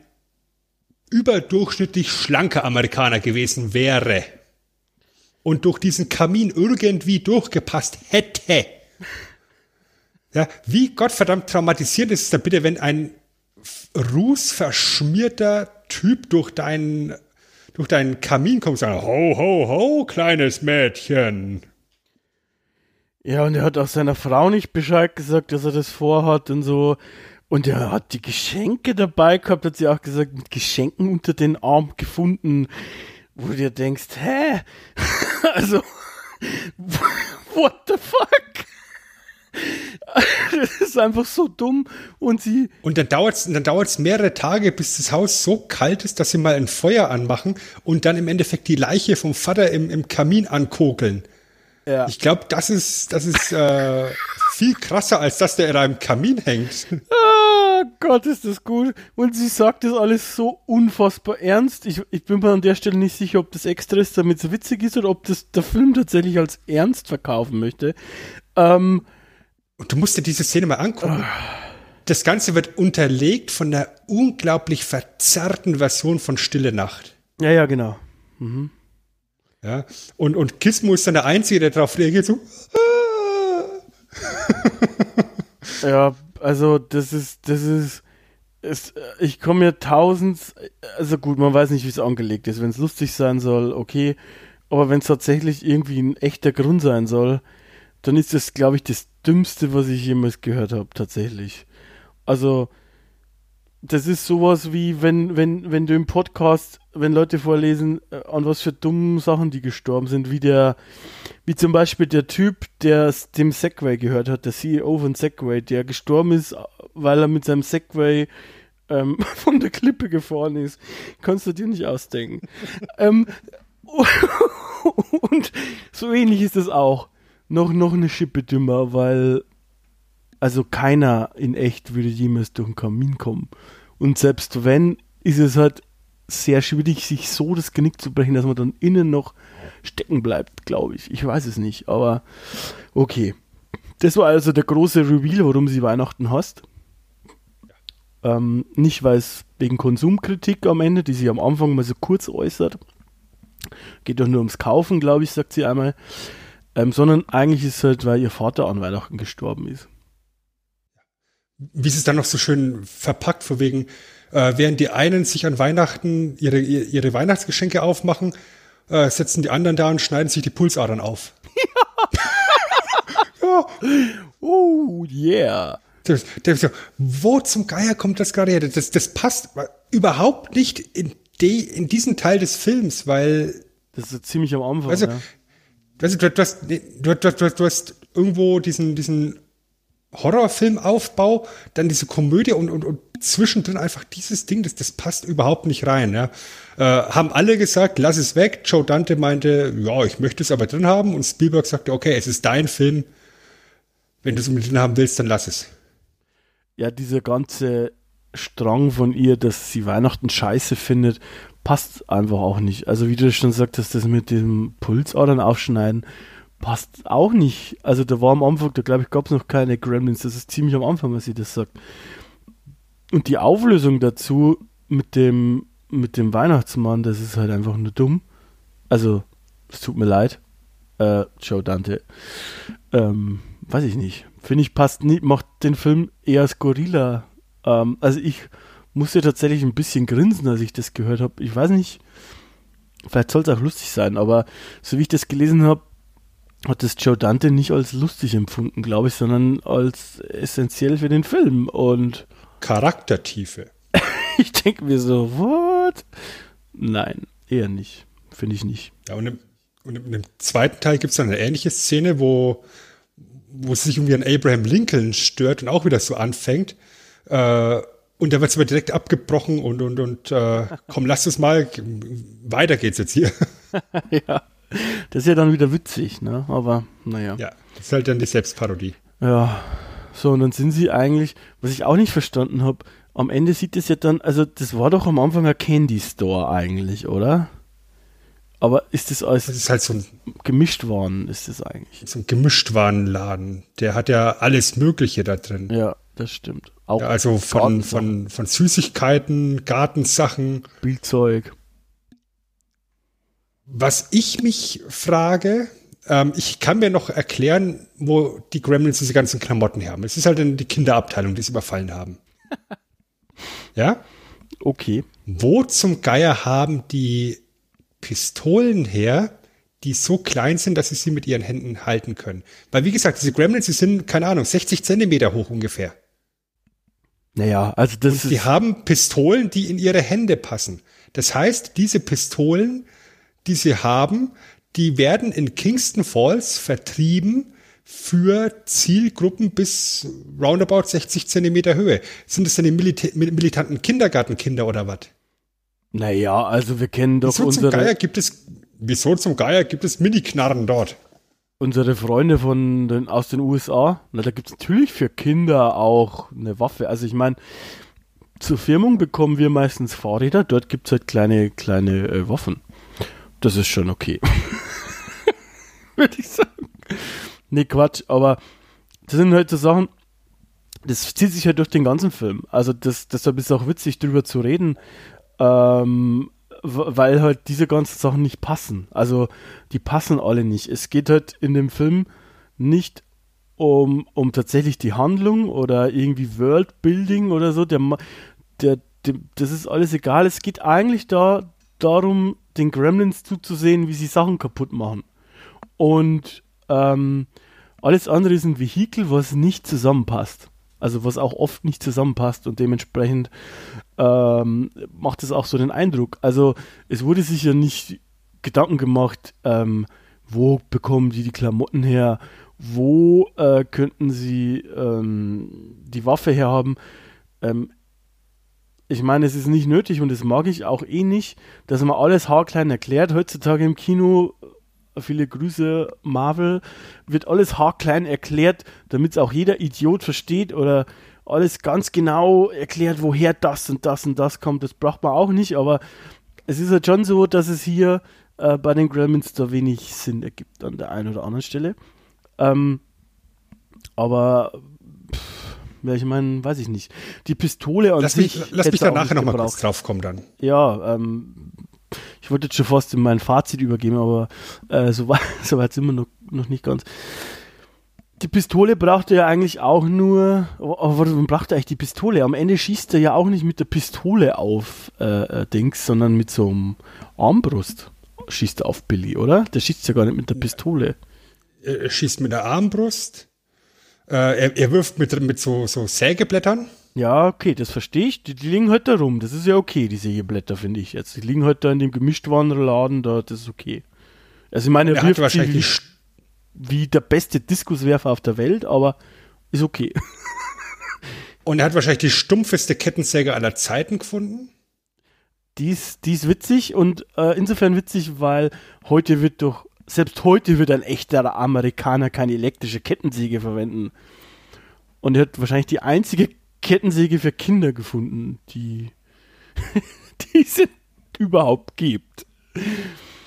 überdurchschnittlich schlanker Amerikaner gewesen wäre und durch diesen Kamin irgendwie durchgepasst hätte, ja, wie gottverdammt traumatisierend ist es dann bitte, wenn ein rußverschmierter Typ durch deinen durch deinen Kamin kommt und sagt, ho, ho, ho, kleines Mädchen. Ja, und er hat auch seiner Frau nicht Bescheid gesagt, dass er das vorhat und so. Und er hat die Geschenke dabei gehabt, hat sie auch gesagt, mit Geschenken unter den Arm gefunden. Wo du dir denkst, hä? Also, what the fuck? Das ist einfach so dumm. Und sie... Und dann dauert es dann dauert's mehrere Tage, bis das Haus so kalt ist, dass sie mal ein Feuer anmachen und dann im Endeffekt die Leiche vom Vater im, im Kamin ankokeln. Ja. Ich glaube, das ist, das ist äh, viel krasser, als dass der in einem Kamin hängt. Ah, Gott, ist das gut. Und sie sagt das alles so unfassbar ernst. Ich, ich bin mir an der Stelle nicht sicher, ob das extra ist, damit es witzig ist, oder ob das der Film tatsächlich als ernst verkaufen möchte. Ähm, Und du musst dir diese Szene mal angucken. Ah. Das Ganze wird unterlegt von einer unglaublich verzerrten Version von Stille Nacht. Ja, ja, genau. Mhm. Ja, und, und Gizmo ist dann der Einzige, der drauf reagiert, so. Ja, also, das ist, das ist, ist ich komme mir tausend, also gut, man weiß nicht, wie es angelegt ist. Wenn es lustig sein soll, okay, aber wenn es tatsächlich irgendwie ein echter Grund sein soll, dann ist das, glaube ich, das Dümmste, was ich jemals gehört habe, tatsächlich. Also, das ist sowas wie, wenn, wenn, wenn du im Podcast, wenn Leute vorlesen, an was für dummen Sachen die gestorben sind, wie der, wie zum Beispiel der Typ, der dem Segway gehört hat, der C E O von Segway, der gestorben ist, weil er mit seinem Segway ähm, von der Klippe gefahren ist. Kannst du dir nicht ausdenken. ähm, und so ähnlich ist es auch. Noch, noch eine Schippe dümmer, weil... Also keiner in echt würde jemals durch den Kamin kommen. Und selbst wenn, ist es halt sehr schwierig, sich so das Genick zu brechen, dass man dann innen noch stecken bleibt, glaube ich. Ich weiß es nicht, aber okay. Das war also der große Reveal, warum sie Weihnachten hasst. Ähm, nicht, weil es wegen Konsumkritik am Ende, die sie am Anfang mal so kurz äußert. Geht doch nur ums Kaufen, glaube ich, sagt sie einmal. Ähm, sondern eigentlich ist es halt, weil ihr Vater an Weihnachten gestorben ist. Wie ist es dann noch so schön verpackt, von wegen, äh, während die einen sich an Weihnachten ihre, ihre Weihnachtsgeschenke aufmachen, äh, setzen die anderen da und schneiden sich die Pulsadern auf. Ja. Oh, yeah. Der, der so, wo zum Geier kommt das gerade her? Das, das passt überhaupt nicht in, die, in diesen Teil des Films, weil... Das ist so ziemlich am Anfang, also, ja. also du, du, hast, du, du, du, du hast irgendwo diesen, diesen Horrorfilmaufbau, dann diese Komödie und, und, und zwischendrin einfach dieses Ding, das, das passt überhaupt nicht rein. Ja. Äh, haben alle gesagt, lass es weg. Joe Dante meinte, ja, ich möchte es aber drin haben. Und Spielberg sagte, okay, es ist dein Film. Wenn du es unbedingt drin haben willst, dann lass es. Ja, dieser ganze Strang von ihr, dass sie Weihnachten scheiße findet, passt einfach auch nicht. Also wie du schon sagtest, das mit dem Pulsadern aufschneiden, passt auch nicht. Also da war am Anfang, da glaube ich, gab es noch keine Gremlins. Das ist ziemlich am Anfang, was sie das sagt. Und die Auflösung dazu mit dem, mit dem Weihnachtsmann, das ist halt einfach nur dumm. Also, es tut mir leid. Äh, Joe Dante. Ähm, weiß ich nicht. Finde ich, passt nicht, macht den Film eher skurriler. Ähm, also ich musste tatsächlich ein bisschen grinsen, als ich das gehört habe. Ich weiß nicht, vielleicht soll es auch lustig sein, aber so wie ich das gelesen habe, hat das Joe Dante nicht als lustig empfunden, glaube ich, sondern als essentiell für den Film und Charaktertiefe. Ich denke mir so, what? Nein, eher nicht. Finde ich nicht. Ja, und im, und im zweiten Teil gibt es dann eine ähnliche Szene, wo, wo es sich irgendwie an Abraham Lincoln stört und auch wieder so anfängt. Äh, und da wird es aber direkt abgebrochen und, und, und äh, komm, lass es mal, weiter geht's jetzt hier. Ja. Das ist ja dann wieder witzig, ne? Aber naja. Ja, das ist halt dann die Selbstparodie. Ja, so und dann sind sie eigentlich, was ich auch nicht verstanden habe, am Ende sieht es ja dann, also das war doch am Anfang ein Candy Store eigentlich, oder? Aber ist das alles das ist halt so ein, Gemischtwaren ist das eigentlich? So ein Gemischtwarenladen, der hat ja alles Mögliche da drin. Ja, das stimmt. Auch ja, also von, von, von Süßigkeiten, Gartensachen. Spielzeug. Was ich mich frage, ähm, ich kann mir noch erklären, wo die Gremlins diese ganzen Klamotten her haben. Es ist halt dann die Kinderabteilung, die es überfallen haben. Ja? Okay. Wo zum Geier haben die Pistolen her, die so klein sind, dass sie sie mit ihren Händen halten können? Weil wie gesagt, diese Gremlins, die sind, keine Ahnung, sechzig Zentimeter hoch ungefähr. Naja, also das Und ist... die haben Pistolen, die in ihre Hände passen. Das heißt, diese Pistolen... die sie haben, die werden in Kingston Falls vertrieben für Zielgruppen bis roundabout sechzig Zentimeter Höhe. Sind das denn die Milita- militanten Kindergartenkinder oder was? Naja, also wir kennen doch wieso unsere... Zum Geier gibt es, wieso zum Geier gibt es Miniknarren dort? Unsere Freunde von den, aus den U S A, na, da gibt es natürlich für Kinder auch eine Waffe. Also ich meine... zur Firmung bekommen wir meistens Fahrräder, dort gibt es halt kleine, kleine äh, Waffen. Das ist schon okay. Würde ich sagen. Nee, Quatsch, aber das sind halt so Sachen, das zieht sich halt durch den ganzen Film. Also das, deshalb ist es auch witzig, drüber zu reden, ähm, w- weil halt diese ganzen Sachen nicht passen. Also die passen alle nicht. Es geht halt in dem Film nicht um, um tatsächlich die Handlung oder irgendwie Worldbuilding oder so. Der, der, der, das ist alles egal. Es geht eigentlich da darum, den Gremlins zuzusehen, wie sie Sachen kaputt machen. Und ähm, alles andere ist ein Vehikel, was nicht zusammenpasst. Also was auch oft nicht zusammenpasst und dementsprechend ähm, macht es auch so den Eindruck. Also es wurde sich ja nicht Gedanken gemacht, ähm, wo bekommen die die Klamotten her, wo äh, könnten sie ähm, die Waffe herhaben. Ähm, Ich meine, es ist nicht nötig und das mag ich auch eh nicht, dass man alles haarklein erklärt. Heutzutage im Kino, viele Grüße, Marvel, wird alles haarklein erklärt, damit es auch jeder Idiot versteht oder alles ganz genau erklärt, woher das und das und das kommt. Das braucht man auch nicht, aber es ist halt schon so, dass es hier äh, bei den Gremlins da wenig Sinn ergibt an der einen oder anderen Stelle. Ähm, aber... Ja, ich meine, weiß ich nicht. Die Pistole an lass sich... Mich, lass mich da nachher nochmal kurz drauf kommen dann. Ja, ähm, ich wollte jetzt schon fast in mein Fazit übergeben, aber äh, so weit so sind wir noch, noch nicht ganz. Die Pistole brauchte ja eigentlich auch nur... Aber warum brauchte eigentlich die Pistole? Am Ende schießt er ja auch nicht mit der Pistole auf äh, Dings, sondern mit so einem Armbrust schießt er auf Billy, oder? Der schießt ja gar nicht mit der Pistole. Er schießt mit der Armbrust... Er, er wirft mit, mit so, so Sägeblättern. Ja, okay, das verstehe ich. Die, die liegen halt da rum. Das ist ja okay, die Sägeblätter, finde ich jetzt. Die liegen halt da in dem Gemischtwarenladen da. Das ist okay. Also ich meine, er, er wirft hat wahrscheinlich die, wie der beste Diskuswerfer auf der Welt, aber ist okay. Und er hat wahrscheinlich die stumpfeste Kettensäge aller Zeiten gefunden. Die ist, die ist witzig und äh, insofern witzig, weil heute wird doch, selbst heute wird ein echter Amerikaner keine elektrische Kettensäge verwenden. Und er hat wahrscheinlich die einzige Kettensäge für Kinder gefunden, die, die es überhaupt gibt.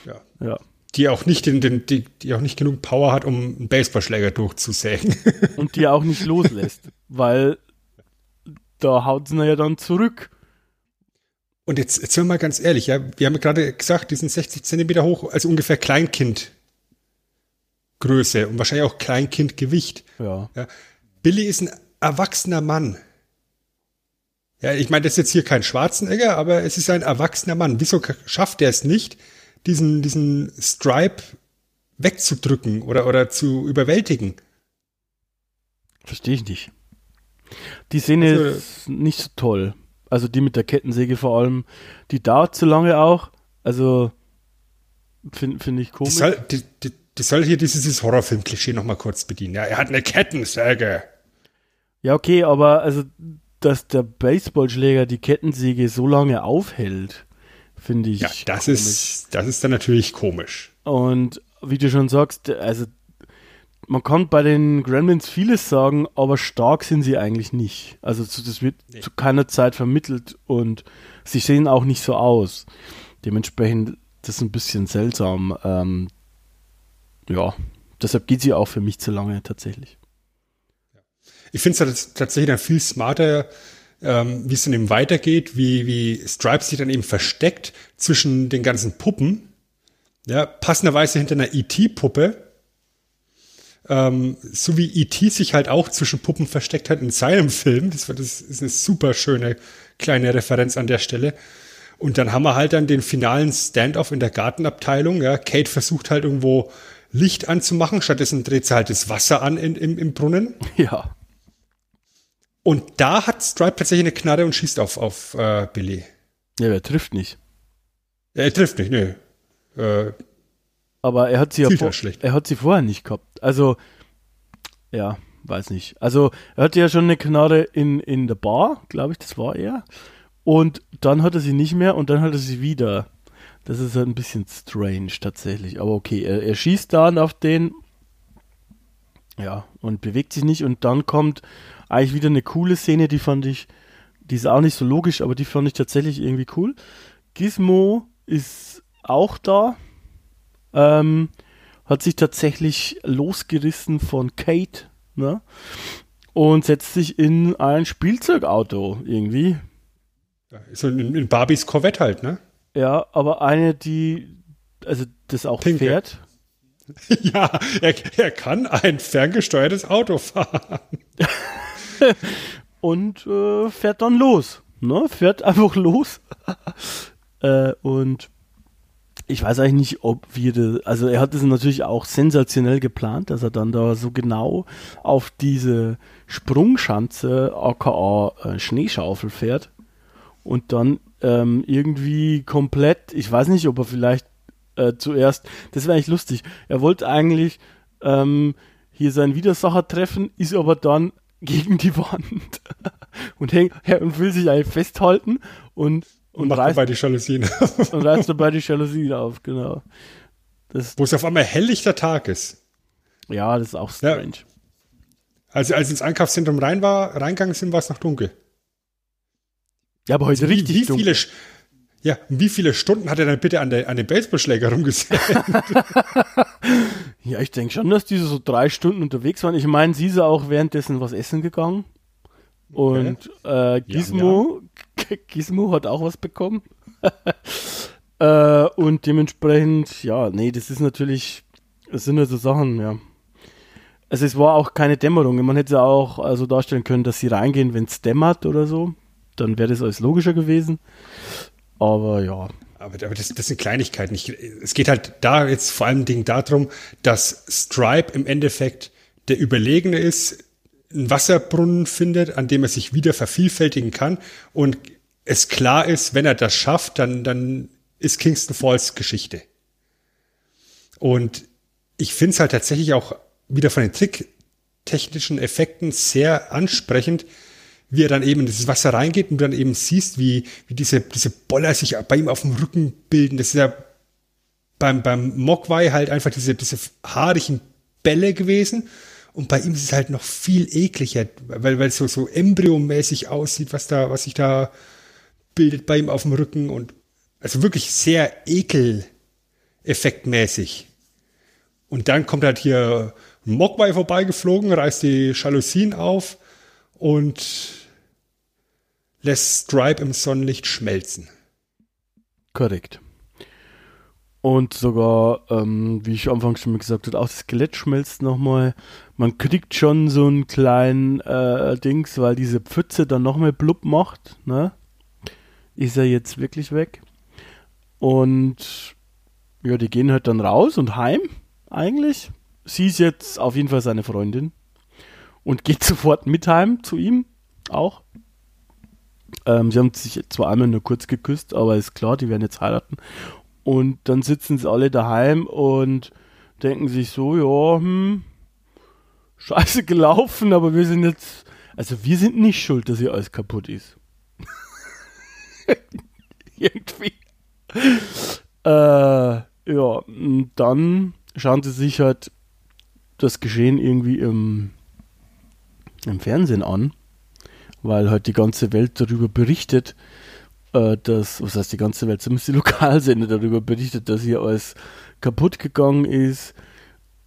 Ja. Ja. Die auch nicht den, den, die, die auch nicht genug Power hat, um einen Baseballschläger durchzusägen. Und die auch nicht loslässt, weil da haut sie ja dann zurück. Und jetzt, jetzt sind wir mal ganz ehrlich, ja, wir haben ja gerade gesagt, die sind sechzig Zentimeter hoch, also ungefähr Kleinkindgröße und wahrscheinlich auch Kleinkindgewicht. Ja. Ja. Billy ist ein erwachsener Mann. Ja, ich meine, das ist jetzt hier kein Schwarzenegger, aber es ist ein erwachsener Mann. Wieso schafft er es nicht, diesen, diesen Stripe wegzudrücken oder, oder zu überwältigen? Verstehe ich nicht. Die Szene also, ist nicht so toll. Also die mit der Kettensäge vor allem, die dauert zu lange auch. Also finde find ich komisch. Die soll, die, die, die soll hier dieses, dieses Horrorfilm-Klischee nochmal kurz bedienen. Ja, er hat eine Kettensäge. Ja, okay, aber also dass der Baseballschläger die Kettensäge so lange aufhält, finde ich. Ja, das komisch. ist das ist dann natürlich komisch. Und wie du schon sagst, also man kann bei den Gremlins vieles sagen, aber stark sind sie eigentlich nicht. Also das wird nee. zu keiner Zeit vermittelt und sie sehen auch nicht so aus. Dementsprechend, das ist ein bisschen seltsam. Ähm, ja, deshalb geht sie auch für mich zu lange tatsächlich. Ich finde es tatsächlich dann viel smarter, ähm, wie es dann eben weitergeht, wie, wie Stripes sich dann eben versteckt zwischen den ganzen Puppen. Ja, passenderweise hinter einer E T-Puppe. Ähm, so wie E T sich halt auch zwischen Puppen versteckt hat in seinem Film. Das, war, das ist eine super schöne kleine Referenz an der Stelle. Und dann haben wir halt dann den finalen Standoff in der Gartenabteilung. Ja. Kate versucht halt irgendwo Licht anzumachen. Stattdessen dreht sie halt das Wasser an in, im, im Brunnen. Ja. Und da hat Stripe tatsächlich eine Knarre und schießt auf, auf äh, Billy. Ja, er trifft nicht. Er trifft nicht, ne. Äh, Aber er hat sie ja vor, er hat sie vorher nicht gehabt. Also, ja, weiß nicht. Also, er hatte ja schon eine Knarre in, in der Bar, glaube ich, das war er. Und dann hat er sie nicht mehr und dann hat er sie wieder. Das ist halt ein bisschen strange tatsächlich. Aber okay, er, er schießt dann auf den, ja, und bewegt sich nicht. Und dann kommt eigentlich wieder eine coole Szene, die fand ich, die ist auch nicht so logisch, aber die fand ich tatsächlich irgendwie cool. Gizmo ist auch da. Ähm, hat sich tatsächlich losgerissen von Kate, ne? Und setzt sich in ein Spielzeugauto irgendwie. So in, in Barbies Corvette halt, ne? Ja, aber eine, die also das auch Pinke. fährt. Ja, er, er kann ein ferngesteuertes Auto fahren. Und äh, fährt dann los, ne? Fährt einfach los. äh, und ich weiß eigentlich nicht, ob wir das, also er hat es natürlich auch sensationell geplant, dass er dann da so genau auf diese Sprungschanze, aka äh, Schneeschaufel fährt und dann ähm, irgendwie komplett, ich weiß nicht, ob er vielleicht äh, zuerst, das wäre eigentlich lustig, er wollte eigentlich ähm, hier seinen Widersacher treffen, ist aber dann gegen die Wand und, häng, und will sich eigentlich festhalten und Und, und macht reißt, dabei die Jalousien auf. Und reißt dabei die Jalousien auf, genau. Das, wo es auf einmal helllichter Tag ist. Ja, das ist auch strange. Ja. Also als ich ins Einkaufszentrum rein war, reingegangen sind, war es noch dunkel. Ja, aber heute also, richtig wie, wie dunkel. Viele, ja, wie viele Stunden hat er dann bitte an, der, an den Baseballschläger rumgesägt? Ja, ich denke schon, dass diese so drei Stunden unterwegs waren. Ich meine, sie ist auch währenddessen was essen gegangen. Und okay. äh, Gizmo, ja, ja. Gizmo hat auch was bekommen. äh, und dementsprechend, ja, nee, das ist natürlich, das sind ja so Sachen, ja. Also es war auch keine Dämmerung. Man hätte ja auch so also darstellen können, dass sie reingehen, wenn es dämmert oder so. Dann wäre das alles logischer gewesen. Aber ja. Aber, aber das, das sind Kleinigkeiten. Ich, es geht halt da jetzt vor allem Ding darum, dass Stripe im Endeffekt der Überlegene ist, einen Wasserbrunnen findet, an dem er sich wieder vervielfältigen kann und es klar ist, wenn er das schafft, dann, dann ist Kingston Falls Geschichte. Und ich finde es halt tatsächlich auch wieder von den tricktechnischen Effekten sehr ansprechend, wie er dann eben in dieses Wasser reingeht und du dann eben siehst, wie, wie diese, diese Boller sich bei ihm auf dem Rücken bilden. Das ist ja beim, beim Mogwai halt einfach diese, diese haarigen Bälle gewesen. Und bei ihm ist es halt noch viel ekliger, weil, weil es so, so embryomäßig aussieht, was da, was sich da bildet bei ihm auf dem Rücken. Und also wirklich sehr ekeleffektmäßig. Und dann kommt halt hier ein Mogwai vorbeigeflogen, reißt die Jalousien auf und lässt Stripe im Sonnenlicht schmelzen. Korrekt. Und sogar, ähm, wie ich anfangs schon mal gesagt habe, auch das Skelett schmelzt nochmal. Man kriegt schon so einen kleinen äh, Dings, weil diese Pfütze dann nochmal blub macht. Ne? Ist er jetzt wirklich weg? Und ja, die gehen halt dann raus und heim eigentlich. Sie ist jetzt auf jeden Fall seine Freundin und geht sofort mit heim zu ihm auch. Ähm, sie haben sich zwar einmal nur kurz geküsst, aber ist klar, die werden jetzt heiraten. Und dann sitzen sie alle daheim und denken sich so, ja, hm, scheiße gelaufen, aber wir sind jetzt, also wir sind nicht schuld, dass hier alles kaputt ist. Irgendwie. Äh, ja, und dann schauen sie sich halt das Geschehen irgendwie im, im Fernsehen an, weil halt die ganze Welt darüber berichtet, dass, was heißt die ganze Welt, zumindest die Lokalsender darüber berichtet, dass hier alles kaputt gegangen ist,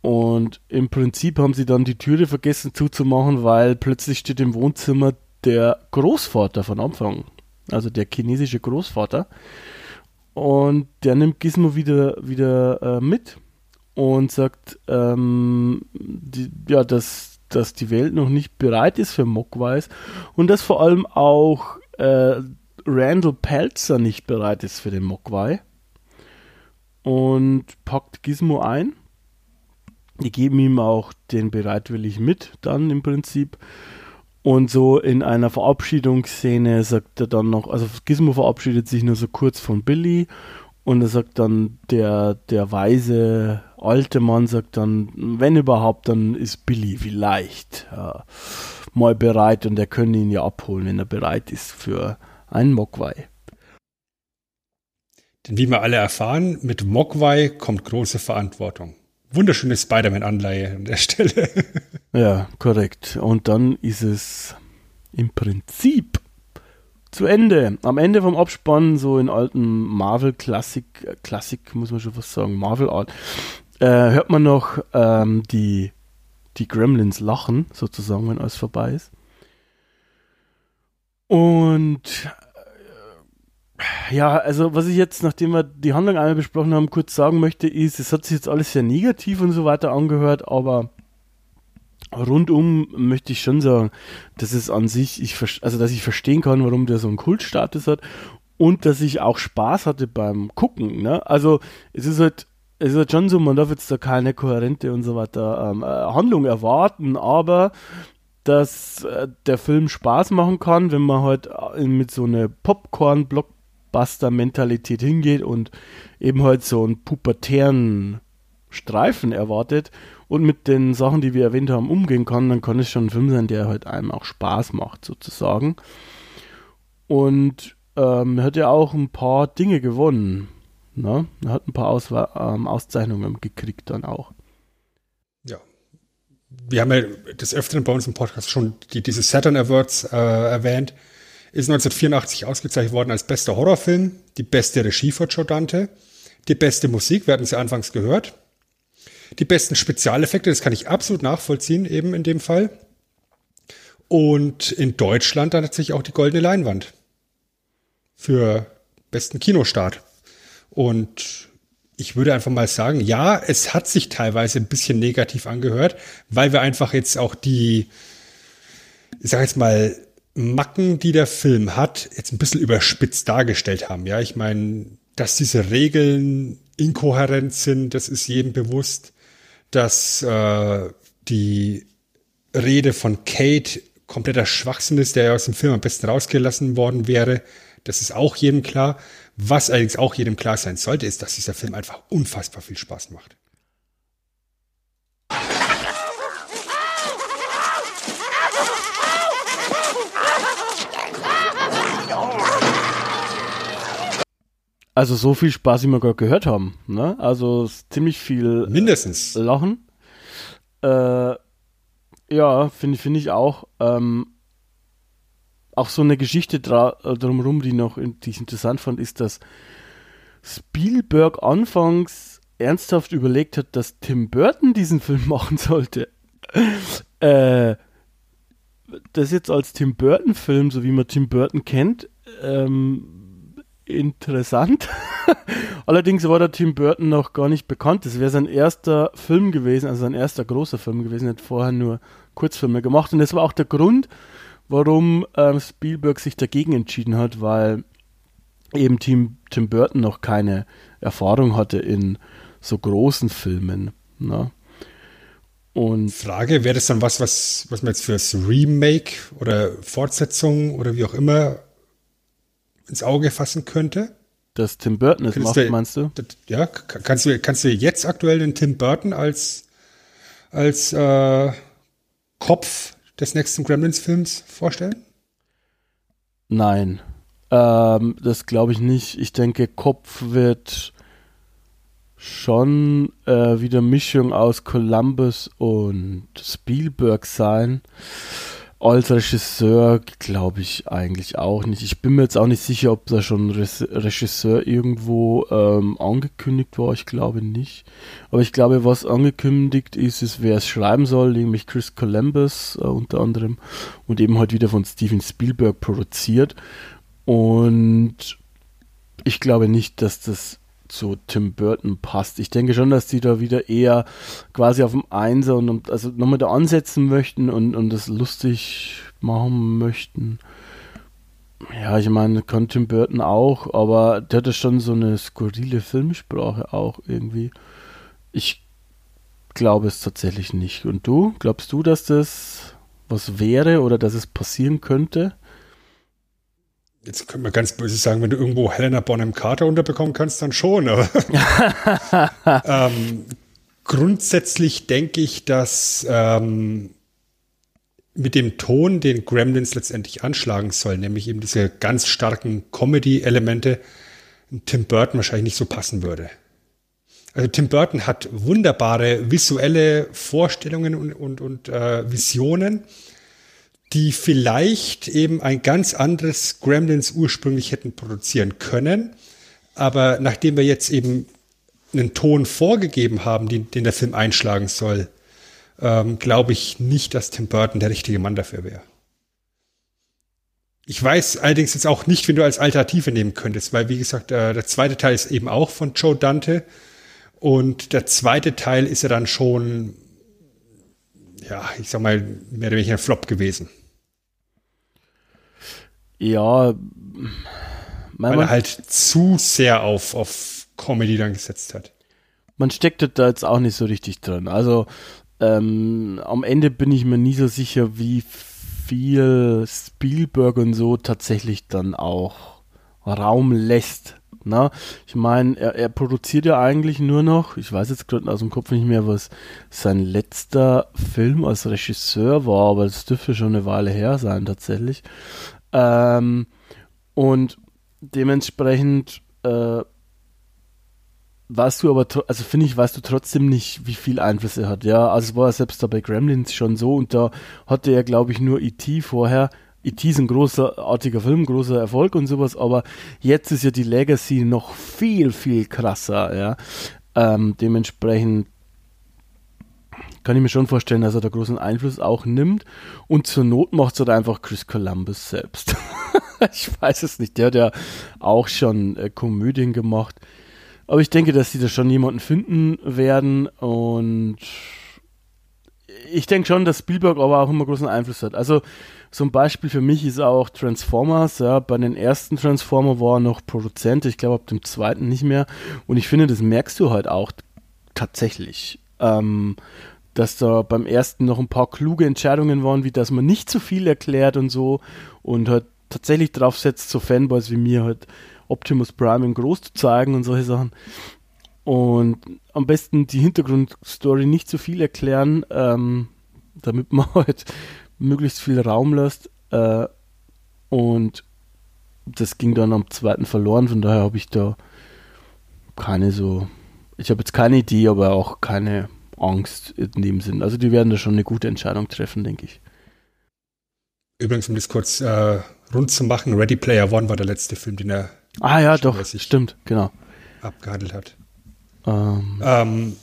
und im Prinzip haben sie dann die Türe vergessen zuzumachen, weil plötzlich steht im Wohnzimmer der Großvater von Anfang, also der chinesische Großvater, und der nimmt Gizmo wieder, wieder äh, mit und sagt, ähm, die, ja, dass, dass die Welt noch nicht bereit ist für Mogwais und dass vor allem auch äh, Randall Pelzer nicht bereit ist für den Mogwai, und packt Gizmo ein. Die geben ihm auch den bereitwillig mit, dann im Prinzip. Und so in einer Verabschiedungsszene sagt er dann noch, also Gizmo verabschiedet sich nur so kurz von Billy, und er sagt dann, der, der weise alte Mann sagt dann, wenn überhaupt, dann ist Billy vielleicht ja, mal bereit, und er könne ihn ja abholen, wenn er bereit ist für ein Mogwai. Denn wie wir alle erfahren, mit Mogwai kommt große Verantwortung. Wunderschöne Spider-Man-Anleihe an der Stelle. Ja, korrekt. Und dann ist es im Prinzip zu Ende. Am Ende vom Abspann, so in alten Marvel-Klassik, Klassik muss man schon fast sagen, Marvel-Art, äh, hört man noch ähm, die, die Gremlins lachen, sozusagen, wenn alles vorbei ist. Und ja, also was ich jetzt, nachdem wir die Handlung einmal besprochen haben, kurz sagen möchte, ist, es hat sich jetzt alles sehr negativ und so weiter angehört, aber rundum möchte ich schon sagen, dass es an sich, ich also dass ich verstehen kann, warum der so einen Kultstatus hat, und dass ich auch Spaß hatte beim Gucken. Ne? Also es ist halt, es ist halt schon so, man darf jetzt da keine kohärente und so weiter ähm, Handlung erwarten, aber dass äh, der Film Spaß machen kann, wenn man halt mit so einer Popcorn-Blockbuster-Mentalität hingeht und eben halt so einen pubertären Streifen erwartet und mit den Sachen, die wir erwähnt haben, umgehen kann, dann kann es schon ein Film sein, der halt einem auch Spaß macht, sozusagen. Und ähm, hat ja auch ein paar Dinge gewonnen. Ne? Er hat ein paar Aus- ähm, Auszeichnungen gekriegt dann auch. Wir haben ja des Öfteren bei uns im Podcast schon die, diese Saturn Awards äh, erwähnt, ist neunzehnhundertvierundachtzig ausgezeichnet worden als bester Horrorfilm, die beste Regie von Joe Dante, die beste Musik, wir hatten es ja anfangs gehört, die besten Spezialeffekte, das kann ich absolut nachvollziehen, eben in dem Fall. Und in Deutschland dann tatsächlich auch die Goldene Leinwand für besten Kinostart. Und ich würde einfach mal sagen, ja, es hat sich teilweise ein bisschen negativ angehört, weil wir einfach jetzt auch die, ich sag jetzt mal, Macken, die der Film hat, jetzt ein bisschen überspitzt dargestellt haben. Ja, ich meine, dass diese Regeln inkohärent sind, das ist jedem bewusst, dass äh, die Rede von Kate kompletter Schwachsinn ist, der ja aus dem Film am besten rausgelassen worden wäre. Das ist auch jedem klar. Was allerdings auch jedem klar sein sollte, ist, dass dieser Film einfach unfassbar viel Spaß macht. Also so viel Spaß, wie wir gerade gehört haben. Ne? Also ziemlich viel mindestens Lachen. Äh, ja, finde find ich auch. Ähm, auch so eine Geschichte dra- drumherum, die, noch in, die ich interessant fand, ist, dass Spielberg anfangs ernsthaft überlegt hat, dass Tim Burton diesen Film machen sollte. äh, das jetzt als Tim Burton-Film, so wie man Tim Burton kennt, ähm, interessant. Allerdings war der Tim Burton noch gar nicht bekannt. Das wäre sein erster Film gewesen, also sein erster großer Film gewesen. Er hat vorher nur Kurzfilme gemacht. Und das war auch der Grund, warum ähm, Spielberg sich dagegen entschieden hat, weil eben Tim, Tim Burton noch keine Erfahrung hatte in so großen Filmen. Ne? Und Frage, wäre das dann was, was, was man jetzt fürs Remake oder Fortsetzung oder wie auch immer ins Auge fassen könnte? Dass Tim Burton es macht, du, meinst du? Das, ja, kannst du, kannst du jetzt aktuell den Tim Burton als, als äh, Kopf des nächsten Gremlins-Films vorstellen? Nein, ähm, das glaube ich nicht. Ich denke, Kopf wird schon äh, wieder Mischung aus Columbus und Spielberg sein. Als Regisseur glaube ich eigentlich auch nicht. Ich bin mir jetzt auch nicht sicher, ob da schon Regisseur irgendwo ähm, angekündigt war. Ich glaube nicht. Aber ich glaube, was angekündigt ist, ist, wer es schreiben soll, nämlich Chris Columbus äh, unter anderem und eben halt wieder von Steven Spielberg produziert. Und ich glaube nicht, dass das zu Tim Burton passt. Ich denke schon, dass die da wieder eher quasi auf dem Einser und also nochmal da ansetzen möchten und, und das lustig machen möchten. Ja, ich meine, kann Tim Burton auch, aber der hatte schon so eine skurrile Filmsprache auch irgendwie. Ich glaube es tatsächlich nicht. Und du? Glaubst du, dass das was wäre oder dass es passieren könnte? Jetzt könnte man ganz böse sagen, wenn du irgendwo Helena Bonham Carter unterbekommen kannst, dann schon. Aber ähm, grundsätzlich denke ich, dass ähm, mit dem Ton, den Gremlins letztendlich anschlagen soll, nämlich eben diese ganz starken Comedy-Elemente, Tim Burton wahrscheinlich nicht so passen würde. Also Tim Burton hat wunderbare visuelle Vorstellungen und, und, und äh, Visionen, die vielleicht eben ein ganz anderes Gremlins ursprünglich hätten produzieren können. Aber nachdem wir jetzt eben einen Ton vorgegeben haben, den, den der Film einschlagen soll, ähm, glaube ich nicht, dass Tim Burton der richtige Mann dafür wäre. Ich weiß allerdings jetzt auch nicht, wen du als Alternative nehmen könntest, weil wie gesagt, äh, der zweite Teil ist eben auch von Joe Dante und der zweite Teil ist ja dann schon, ja, ich sag mal, mehr oder weniger ein Flop gewesen. Ja, weil er halt zu sehr auf, auf Comedy dann gesetzt hat. Man steckt da jetzt auch nicht so richtig drin. Also ähm, am Ende bin ich mir nie so sicher, wie viel Spielberg und so tatsächlich dann auch Raum lässt. Na, ich meine, er, er produziert ja eigentlich nur noch, ich weiß jetzt gerade aus dem Kopf nicht mehr, was sein letzter Film als Regisseur war, aber das dürfte schon eine Weile her sein tatsächlich. Ähm, und dementsprechend äh, weißt du aber, tro- also finde ich, weißt du trotzdem nicht, wie viel Einfluss er hat. Ja, also es war ja selbst da bei Gremlins schon so und da hatte er, glaube ich, nur E T vorher. E T ist ein großartiger Film, großer Erfolg und sowas, aber jetzt ist ja die Legacy noch viel, viel krasser, ja. Ähm, dementsprechend kann ich mir schon vorstellen, dass er da großen Einfluss auch nimmt und zur Not macht es halt einfach Chris Columbus selbst. Ich weiß es nicht, der hat ja auch schon äh, Komödien gemacht, aber ich denke, dass sie da schon jemanden finden werden und ich denke schon, dass Spielberg aber auch immer großen Einfluss hat. Also so ein Beispiel für mich ist auch Transformers. Ja, bei den ersten Transformers war er noch Produzent, ich glaube ab dem zweiten nicht mehr. Und ich finde, das merkst du halt auch t- tatsächlich, ähm, dass da beim ersten noch ein paar kluge Entscheidungen waren, wie dass man nicht zu viel erklärt und so und halt tatsächlich drauf setzt, so Fanboys wie mir halt Optimus Prime in groß zu zeigen und solche Sachen. Und am besten die Hintergrundstory nicht zu viel erklären, ähm, damit man halt möglichst viel Raum lässt. Äh, und das ging dann am zweiten verloren, von daher habe ich da keine so, ich habe jetzt keine Idee, aber auch keine Angst in dem Sinn. Also die werden da schon eine gute Entscheidung treffen, denke ich. Übrigens, um das kurz äh, rund zu machen, Ready Player One war der letzte Film, den er ah ja, doch, stimmt, genau. abgehandelt hat. Ähm. Ähm,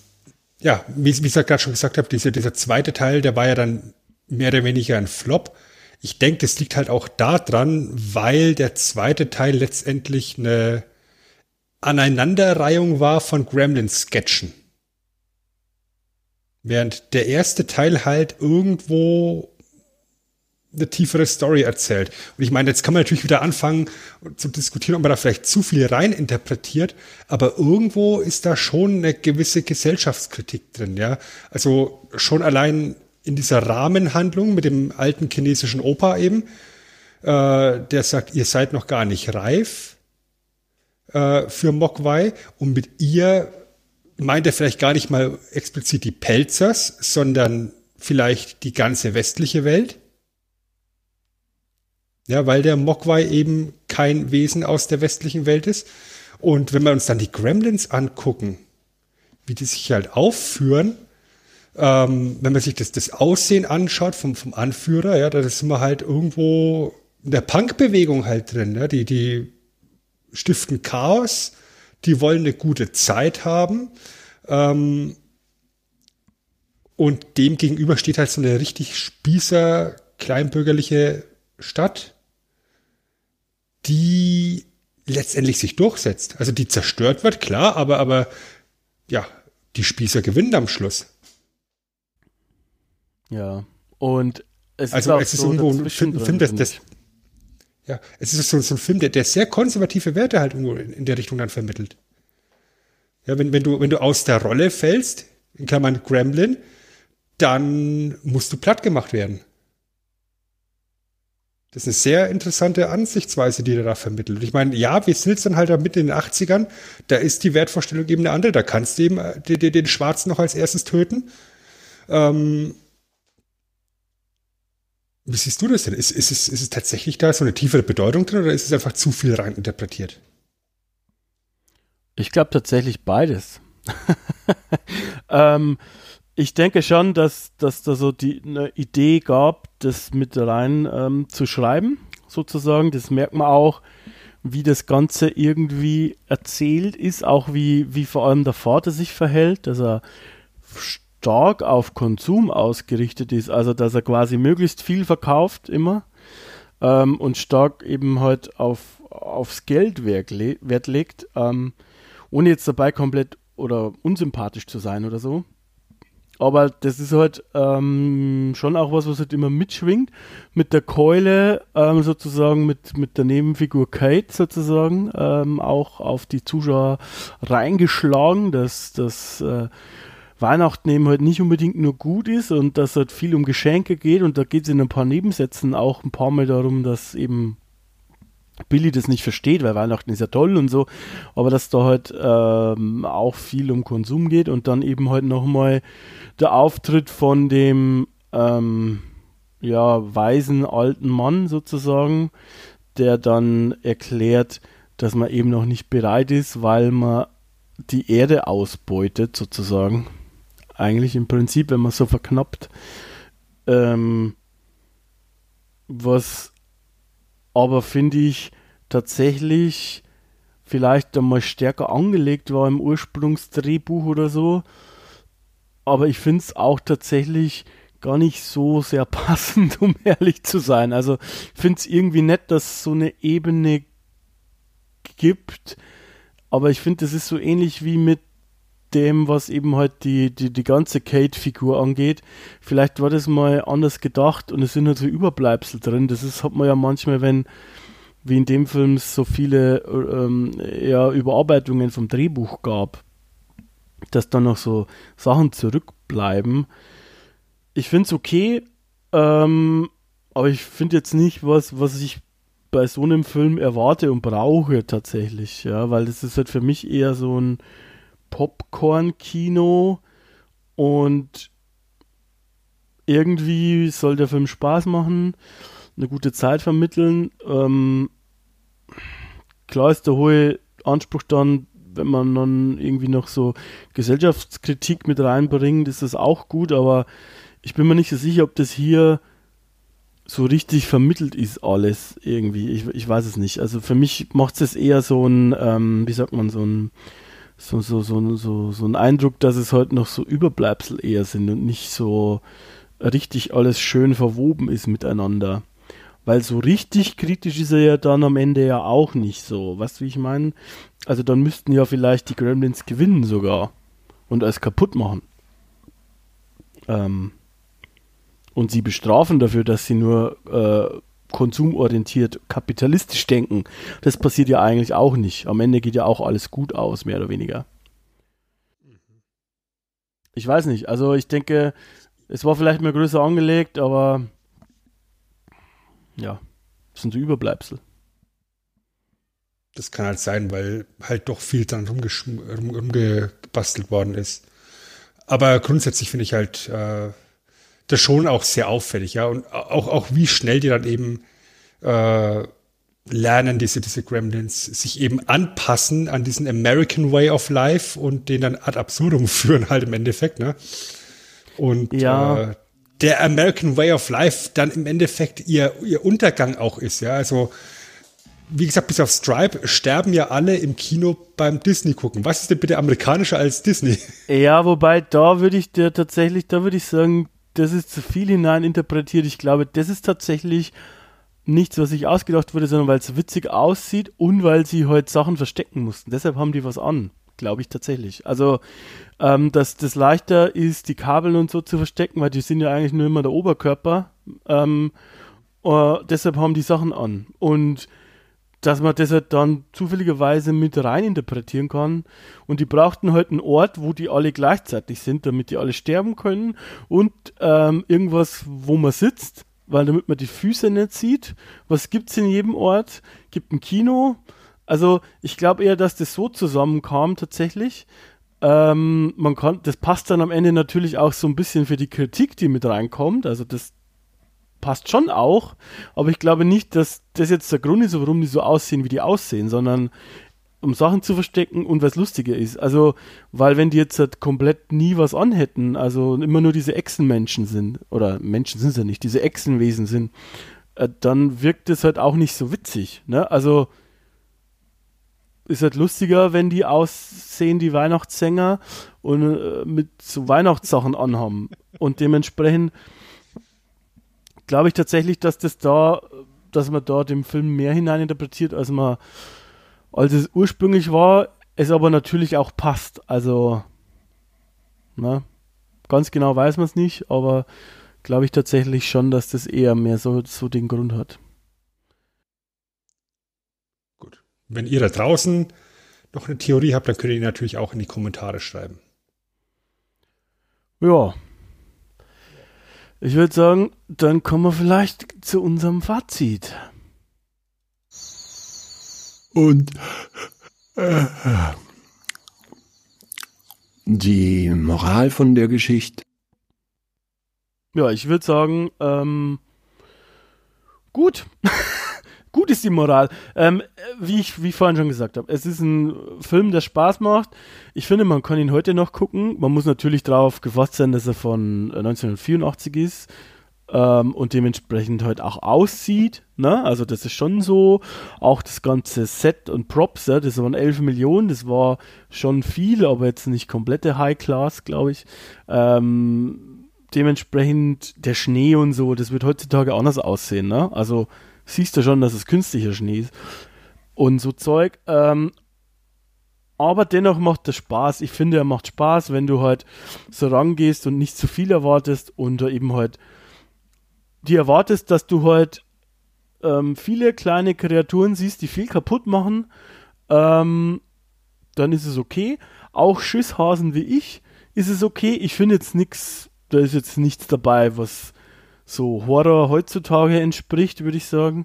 ja, wie, wie ich gerade schon gesagt habe, diese, dieser zweite Teil, der war ja dann mehr oder weniger ein Flop. Ich denke, das liegt halt auch daran, weil der zweite Teil letztendlich eine Aneinanderreihung war von Gremlins-Sketchen. Während der erste Teil halt irgendwo eine tiefere Story erzählt. Und ich meine, jetzt kann man natürlich wieder anfangen zu diskutieren, ob man da vielleicht zu viel reininterpretiert, aber irgendwo ist da schon eine gewisse Gesellschaftskritik drin, ja. Also schon allein in dieser Rahmenhandlung mit dem alten chinesischen Opa eben, äh, der sagt, ihr seid noch gar nicht reif äh, für Mogwai, und mit ihr meint er vielleicht gar nicht mal explizit die Pelzers, sondern vielleicht die ganze westliche Welt. Ja, weil der Mogwai eben kein Wesen aus der westlichen Welt ist. Und wenn wir uns dann die Gremlins angucken, wie die sich halt aufführen, ähm, wenn man sich das, das Aussehen anschaut vom, vom Anführer, ja, da sind wir halt irgendwo in der Punk-Bewegung halt drin. Ja, die, die stiften Chaos, die wollen eine gute Zeit haben. Ähm, und dem gegenüber steht halt so eine richtig spießer, kleinbürgerliche Stadt, die letztendlich sich durchsetzt. Also die zerstört wird, klar, aber, aber ja, die Spießer gewinnen am Schluss. Ja, und es also, ist, es ist so irgendwo ein Film, drin, Film das, das, ja, es ist so, so ein Film, der, der sehr konservative Werte halt irgendwo in, in der Richtung dann vermittelt. Ja, wenn, wenn du, wenn du aus der Rolle fällst, in Klammern Gremlin, dann musst du platt gemacht werden. Das ist eine sehr interessante Ansichtsweise, die er da vermittelt. Ich meine, ja, wir sind jetzt dann halt mit in den achtzigern, da ist die Wertvorstellung eben eine andere, da kannst du eben den, den Schwarzen noch als erstes töten. Ähm, wie siehst du das denn? Ist, ist, ist, ist es tatsächlich da so eine tiefere Bedeutung drin, oder ist es einfach zu viel reininterpretiert? Ich glaube tatsächlich beides. ähm, Ich denke schon, dass, dass da so die, eine Idee gab, das mit rein ähm, zu schreiben, sozusagen. Das merkt man auch, wie das Ganze irgendwie erzählt ist, auch wie, wie vor allem der Vater sich verhält, dass er stark auf Konsum ausgerichtet ist, also dass er quasi möglichst viel verkauft immer ähm, und stark eben halt auf, aufs Geld Wert legt, ähm, ohne jetzt dabei komplett oder unsympathisch zu sein oder so. Aber das ist halt ähm, schon auch was, was halt immer mitschwingt. Mit der Keule ähm, sozusagen, mit, mit der Nebenfigur Kate sozusagen, ähm, auch auf die Zuschauer reingeschlagen, dass, dass äh, Weihnachten eben halt nicht unbedingt nur gut ist und dass halt viel um Geschenke geht. Und da geht es in ein paar Nebensätzen auch ein paar Mal darum, dass eben Billy das nicht versteht, weil Weihnachten ist ja toll und so, aber dass da halt ähm, auch viel um Konsum geht, und dann eben halt nochmal der Auftritt von dem ähm, ja, weisen alten Mann sozusagen, der dann erklärt, dass man eben noch nicht bereit ist, weil man die Erde ausbeutet sozusagen. Eigentlich im Prinzip, wenn man so verknappt, ähm, was aber finde ich tatsächlich vielleicht einmal stärker angelegt war im Ursprungsdrehbuch oder so. Aber ich finde es auch tatsächlich gar nicht so sehr passend, um ehrlich zu sein. Also ich finde es irgendwie nett, dass es so eine Ebene gibt. Aber ich finde, das ist so ähnlich wie mit dem, was eben halt die, die, die ganze Kate-Figur angeht. Vielleicht war das mal anders gedacht und es sind halt so Überbleibsel drin. Das ist, hat man ja manchmal, wenn, wie in dem Film, so viele ähm, ja, Überarbeitungen vom Drehbuch gab, dass dann noch so Sachen zurückbleiben. Ich finde es okay, ähm, aber ich finde jetzt nicht, was, was ich bei so einem Film erwarte und brauche tatsächlich, ja, weil das ist halt für mich eher so ein Popcorn-Kino, und irgendwie soll der Film Spaß machen, eine gute Zeit vermitteln. Ähm, klar ist der hohe Anspruch dann, wenn man dann irgendwie noch so Gesellschaftskritik mit reinbringt, ist das auch gut, aber ich bin mir nicht so sicher, ob das hier so richtig vermittelt ist alles irgendwie. Ich, ich weiß es nicht. Also für mich macht es eher so ein, ähm, wie sagt man, so ein so, so, so, so, so ein Eindruck, dass es halt noch so Überbleibsel eher sind und nicht so richtig alles schön verwoben ist miteinander. Weil so richtig kritisch ist er ja dann am Ende ja auch nicht so. Weißt du, wie ich meine? Also dann müssten ja vielleicht die Gremlins gewinnen sogar und alles kaputt machen. Ähm, und sie bestrafen dafür, dass sie nur äh, konsumorientiert kapitalistisch denken. Das passiert ja eigentlich auch nicht. Am Ende geht ja auch alles gut aus, mehr oder weniger. Ich weiß nicht. Also ich denke, es war vielleicht mal größer angelegt, aber ja, das sind so Überbleibsel. Das kann halt sein, weil halt doch viel dran rumgesch- rum, rumgebastelt worden ist. Aber grundsätzlich finde ich halt äh, das schon auch sehr auffällig, ja, und auch, auch wie schnell die dann eben äh, lernen, diese, diese Gremlins, sich eben anpassen an diesen American Way of Life und den dann ad absurdum führen halt im Endeffekt, ne? Und ja. äh, der American Way of Life dann im Endeffekt ihr, ihr Untergang auch ist, ja, also wie gesagt, bis auf Stripe sterben ja alle im Kino beim Disney gucken. Was ist denn bitte amerikanischer als Disney? Ja, wobei da würde ich dir tatsächlich, da würde ich sagen, das ist zu viel hineininterpretiert. Ich glaube, das ist tatsächlich nichts, was sich ausgedacht wurde, sondern weil es witzig aussieht und weil sie halt Sachen verstecken mussten. Deshalb haben die was an, glaube ich tatsächlich. Also, ähm, dass das leichter ist, die Kabel und so zu verstecken, weil die sind ja eigentlich nur immer der Oberkörper. Ähm, äh, deshalb haben die Sachen an. Und dass man das halt dann zufälligerweise mit reininterpretieren kann. Und die brauchten halt einen Ort, wo die alle gleichzeitig sind, damit die alle sterben können. Und ähm, irgendwas, wo man sitzt, weil damit man die Füße nicht sieht. Was gibt's in jedem Ort? Gibt ein Kino. Also ich glaube eher, dass das so zusammenkam tatsächlich. Ähm, man kann, das passt dann am Ende natürlich auch so ein bisschen für die Kritik, die mit reinkommt. Also das passt schon auch, aber ich glaube nicht, dass das jetzt der Grund ist, warum die so aussehen, wie die aussehen, sondern um Sachen zu verstecken und was lustiger ist. Also, weil wenn die jetzt halt komplett nie was anhätten, also immer nur diese Echsenmenschen sind, oder Menschen sind es ja nicht, diese Echsenwesen sind, äh, dann wirkt es halt auch nicht so witzig, ne? Also ist halt lustiger, wenn die aussehen, die Weihnachtssänger, und äh, mit so Weihnachtssachen anhaben. Und dementsprechend glaube ich tatsächlich, dass das da, dass man da dem Film mehr hineininterpretiert, als man, als es ursprünglich war, es aber natürlich auch passt. Also, na, ganz genau weiß man es nicht, aber glaube ich tatsächlich schon, dass das eher mehr so, so den Grund hat. Gut. Wenn ihr da draußen noch eine Theorie habt, dann könnt ihr natürlich auch in die Kommentare schreiben. Ja. Ich würde sagen, dann kommen wir vielleicht zu unserem Fazit. Und äh, die Moral von der Geschichte? Ja, ich würde sagen, ähm, gut. Gut ist die Moral. Ähm, wie ich wie vorhin schon gesagt habe, es ist ein Film, der Spaß macht. Ich finde, man kann ihn heute noch gucken. Man muss natürlich darauf gefasst sein, dass er von neunzehnhundertvierundachtzig ist ähm, und dementsprechend heute auch aussieht, ne? Also das ist schon so. Auch das ganze Set und Props, ja, das waren elf Millionen, das war schon viel, aber jetzt nicht komplette High Class, glaube ich. Ähm, dementsprechend der Schnee und so, das wird heutzutage anders aussehen, ne? Also siehst du schon, dass es künstlicher Schnee ist und so Zeug. Ähm, aber dennoch macht das Spaß. Ich finde, er macht Spaß, wenn du halt so rangehst und nicht zu viel erwartest und eben halt die erwartest, dass du halt ähm, viele kleine Kreaturen siehst, die viel kaputt machen. Ähm, dann ist es okay. Auch Schisshasen wie ich ist es okay. Ich finde jetzt nichts, da ist jetzt nichts dabei, was so Horror heutzutage entspricht, würde ich sagen.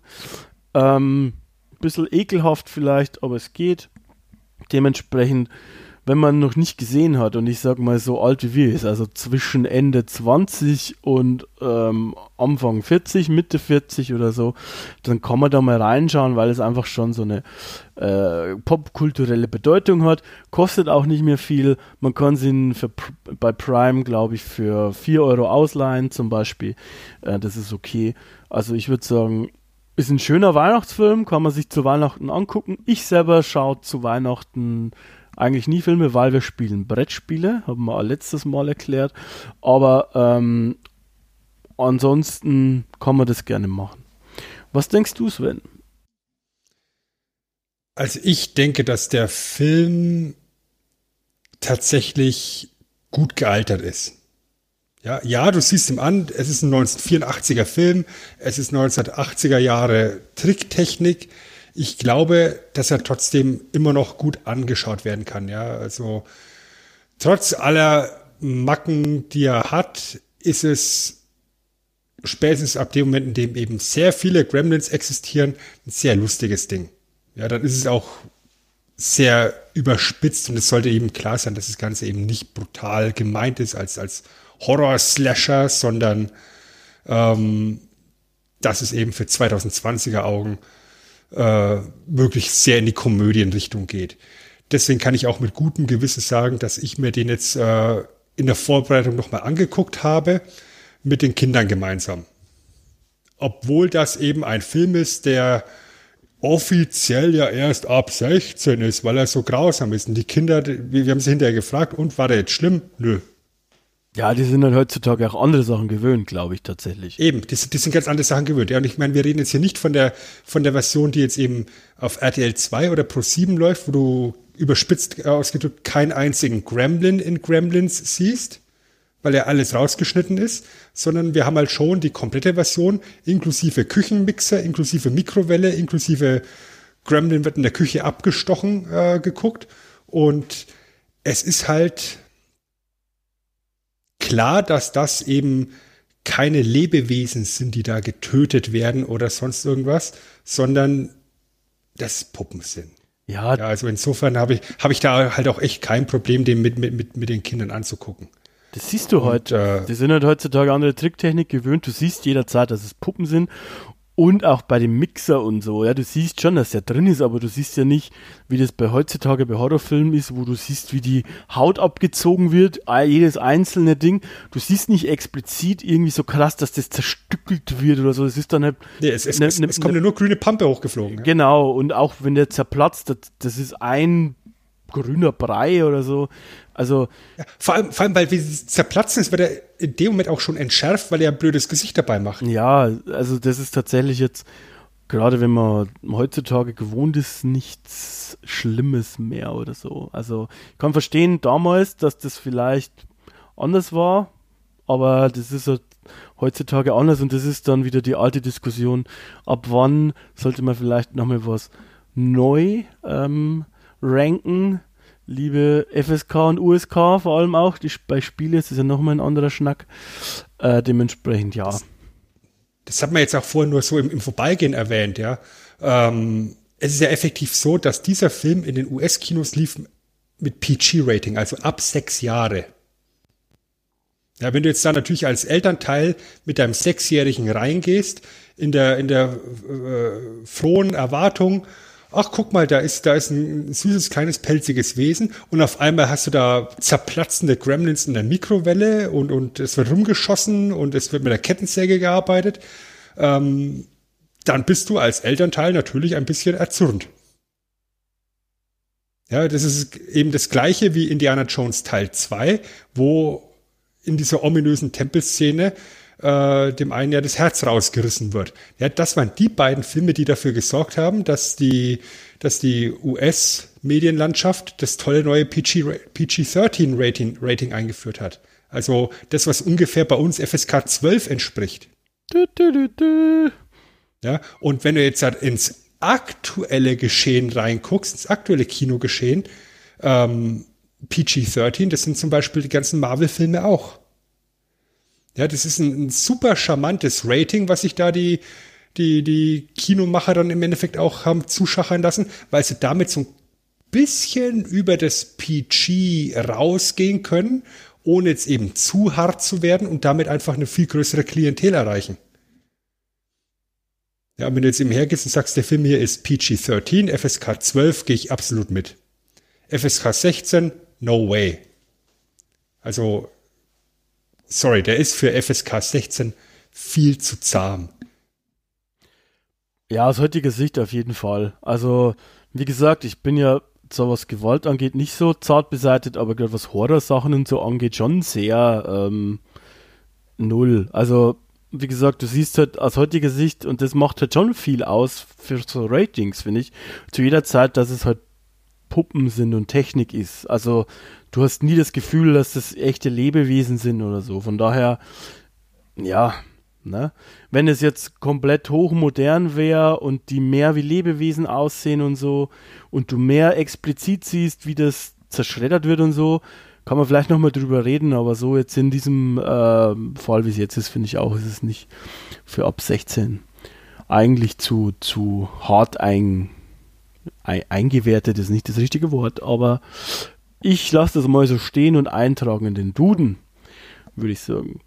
Ähm, bisschen ekelhaft vielleicht, aber es geht. Dementsprechend wenn man noch nicht gesehen hat, und ich sag mal so alt wie wir ist, also zwischen Ende zwanzig und ähm, Anfang vierzig, Mitte vierzig oder so, dann kann man da mal reinschauen, weil es einfach schon so eine äh, popkulturelle Bedeutung hat. Kostet auch nicht mehr viel. Man kann sie für, bei Prime, glaube ich, für vier Euro ausleihen zum Beispiel. Äh, das ist okay. Also ich würde sagen, ist ein schöner Weihnachtsfilm, kann man sich zu Weihnachten angucken. Ich selber schaue zu Weihnachten eigentlich nie Filme, weil wir spielen Brettspiele, haben wir letztes Mal erklärt. Aber ähm, ansonsten kann man das gerne machen. Was denkst du, Sven? Also ich denke, dass der Film tatsächlich gut gealtert ist. Ja, ja, du siehst ihm an, es ist ein neunzehnhundertvierundachtziger Film, es ist neunzehnhundertachtziger Jahre Tricktechnik. Ich glaube, dass er trotzdem immer noch gut angeschaut werden kann. Ja, also trotz aller Macken, die er hat, ist es spätestens ab dem Moment, in dem eben sehr viele Gremlins existieren, ein sehr lustiges Ding. Ja, dann ist es auch sehr überspitzt und es sollte eben klar sein, dass das Ganze eben nicht brutal gemeint ist als als Horror-Slasher, sondern ähm, dass es eben für zwanzig zwanziger-Augen äh, wirklich sehr in die Komödienrichtung geht. Deswegen kann ich auch mit gutem Gewissen sagen, dass ich mir den jetzt äh, in der Vorbereitung nochmal angeguckt habe, mit den Kindern gemeinsam. Obwohl das eben ein Film ist, der offiziell ja erst ab sechzehn ist, weil er so grausam ist. Und die Kinder, wir haben sie hinterher gefragt, und war der jetzt schlimm? Nö. Ja, die sind dann heutzutage auch andere Sachen gewöhnt, glaube ich, tatsächlich. Eben, die, die sind ganz andere Sachen gewöhnt. Ja, und ich meine, wir reden jetzt hier nicht von der von der Version, die jetzt eben auf R T L zwei oder Pro sieben läuft, wo du überspitzt ausgedrückt keinen einzigen Gremlin in Gremlins siehst, weil ja alles rausgeschnitten ist, sondern wir haben halt schon die komplette Version, inklusive Küchenmixer, inklusive Mikrowelle, inklusive Gremlin wird in der Küche abgestochen äh, geguckt. Und es ist halt klar, dass das eben keine Lebewesen sind, die da getötet werden oder sonst irgendwas, sondern das Puppen sind. Ja. Ja, also insofern habe ich, habe ich da halt auch echt kein Problem, den mit, mit, mit, mit den Kindern anzugucken. Das siehst du heute. Äh, die sind halt heutzutage andere Tricktechnik gewöhnt. Du siehst jederzeit, dass es Puppen sind. Und auch bei dem Mixer und so, ja, du siehst schon, dass der drin ist, aber du siehst ja nicht, wie das bei heutzutage bei Horrorfilmen ist, wo du siehst, wie die Haut abgezogen wird, jedes einzelne Ding. Du siehst nicht explizit irgendwie so krass, dass das zerstückelt wird oder so. Das ist dann halt. Nee, es, es, ne, es, es ne, kommt ja nur grüne Pampe hochgeflogen. Genau, und auch wenn der zerplatzt, das, das ist ein grüner Brei oder so. Also ja, vor allem, vor allem, weil wir zerplatzen, es wird er in dem Moment auch schon entschärft, weil er ein blödes Gesicht dabei macht. Ja, also das ist tatsächlich jetzt, gerade wenn man heutzutage gewohnt ist, nichts Schlimmes mehr oder so. Also ich kann verstehen damals, dass das vielleicht anders war, aber das ist halt heutzutage anders und das ist dann wieder die alte Diskussion, ab wann sollte man vielleicht nochmal was neu ähm, ranken, liebe F S K und U S K, vor allem auch, die, bei Spielen ist es ja nochmal ein anderer Schnack, äh, dementsprechend ja. Das, das hat man jetzt auch vorhin nur so im, im Vorbeigehen erwähnt, ja. Ähm, es ist ja effektiv so, dass dieser Film in den U S-Kinos lief mit P G-Rating, also ab sechs Jahre. Ja, wenn du jetzt da natürlich als Elternteil mit deinem Sechsjährigen reingehst, in der, in der äh, frohen Erwartung, ach, guck mal, da ist, da ist ein süßes, kleines, pelziges Wesen und auf einmal hast du da zerplatzende Gremlins in der Mikrowelle und, und es wird rumgeschossen und es wird mit der Kettensäge gearbeitet. Ähm, dann bist du als Elternteil natürlich ein bisschen erzürnt. Ja, das ist eben das Gleiche wie Indiana Jones Teil zwei, wo in dieser ominösen Tempelszene Äh, dem einen ja das Herz rausgerissen wird. Ja, das waren die beiden Filme, die dafür gesorgt haben, dass die, dass die U S-Medienlandschaft das tolle neue P G dreizehn Rating eingeführt hat. Also das, was ungefähr bei uns F S K zwölf entspricht. Du, du, du, du. Ja, und wenn du jetzt halt ins aktuelle Geschehen reinguckst, ins aktuelle Kinogeschehen, ähm, P G dreizehn, das sind zum Beispiel die ganzen Marvel-Filme auch. Ja, das ist ein, ein super charmantes Rating, was sich da die, die, die Kinomacher dann im Endeffekt auch haben zuschachern lassen, weil sie damit so ein bisschen über das P G rausgehen können, ohne jetzt eben zu hart zu werden und damit einfach eine viel größere Klientel erreichen. Ja, wenn du jetzt eben hergehst und sagst, der Film hier ist P G dreizehn, F S K zwölf, gehe ich absolut mit. F S K sechzehn, no way. Also, sorry, der ist für F S K sechzehn viel zu zahm. Ja, aus heutiger Sicht auf jeden Fall. Also, wie gesagt, ich bin ja, zwar was Gewalt angeht, nicht so zart beseitigt, aber gerade was Horrorsachen und so angeht, schon sehr ähm, null. Also, wie gesagt, du siehst halt aus heutiger Sicht, und das macht halt schon viel aus für so Ratings, finde ich, zu jeder Zeit, dass es halt Puppen sind und Technik ist. Also du hast nie das Gefühl, dass das echte Lebewesen sind oder so. Von daher, ja, ne? Wenn es jetzt komplett hochmodern wäre und die mehr wie Lebewesen aussehen und so und du mehr explizit siehst, wie das zerschreddert wird und so, kann man vielleicht nochmal drüber reden, aber so jetzt in diesem äh, Fall, wie es jetzt ist, finde ich auch, ist es nicht für ab sechzehn eigentlich zu, zu hart ein, ein, eingewertet, ist nicht das richtige Wort, aber ich lasse das mal so stehen und eintragen in den Duden, würde ich sagen.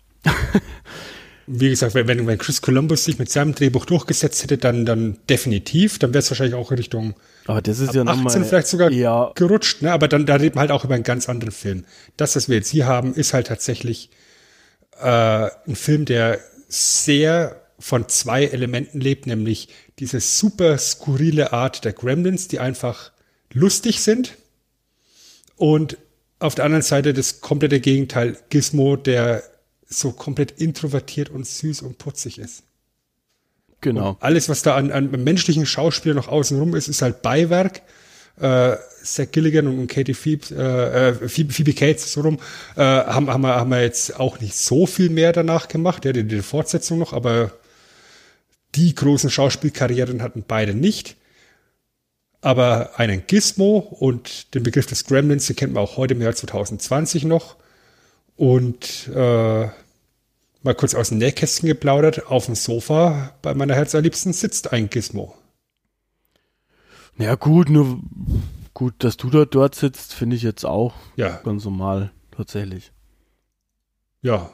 Wie gesagt, wenn, wenn Chris Columbus sich mit seinem Drehbuch durchgesetzt hätte, dann, dann definitiv, dann wäre es wahrscheinlich auch in Richtung aber das ist ja achtzehn mal, vielleicht sogar ja. gerutscht, ne? Aber dann da reden wir halt auch über einen ganz anderen Film. Das, was wir jetzt hier haben, ist halt tatsächlich äh, ein Film, der sehr von zwei Elementen lebt, nämlich diese super skurrile Art der Gremlins, die einfach lustig sind, und auf der anderen Seite das komplette Gegenteil, Gizmo, der so komplett introvertiert und süß und putzig ist. Genau. Und alles, was da an, an menschlichen Schauspielern noch außenrum ist, ist halt Beiwerk. Äh, Zach Galligan und Katie Phoebe, äh, Phoebe, Phoebe Cates so rum, äh, haben, haben, wir, haben wir jetzt auch nicht so viel mehr danach gemacht. Ja, die, die Fortsetzung noch, aber die großen Schauspielkarrieren hatten beide nicht. Aber einen Gizmo und den Begriff des Gremlins, den kennt man auch heute im Jahr zwanzig zwanzig noch. Und äh, mal kurz aus dem Nähkästchen geplaudert, auf dem Sofa bei meiner Herzallerliebsten sitzt ein Gizmo. Ja gut, nur gut, dass du da dort sitzt, finde ich jetzt auch ja. ganz normal, tatsächlich. Ja.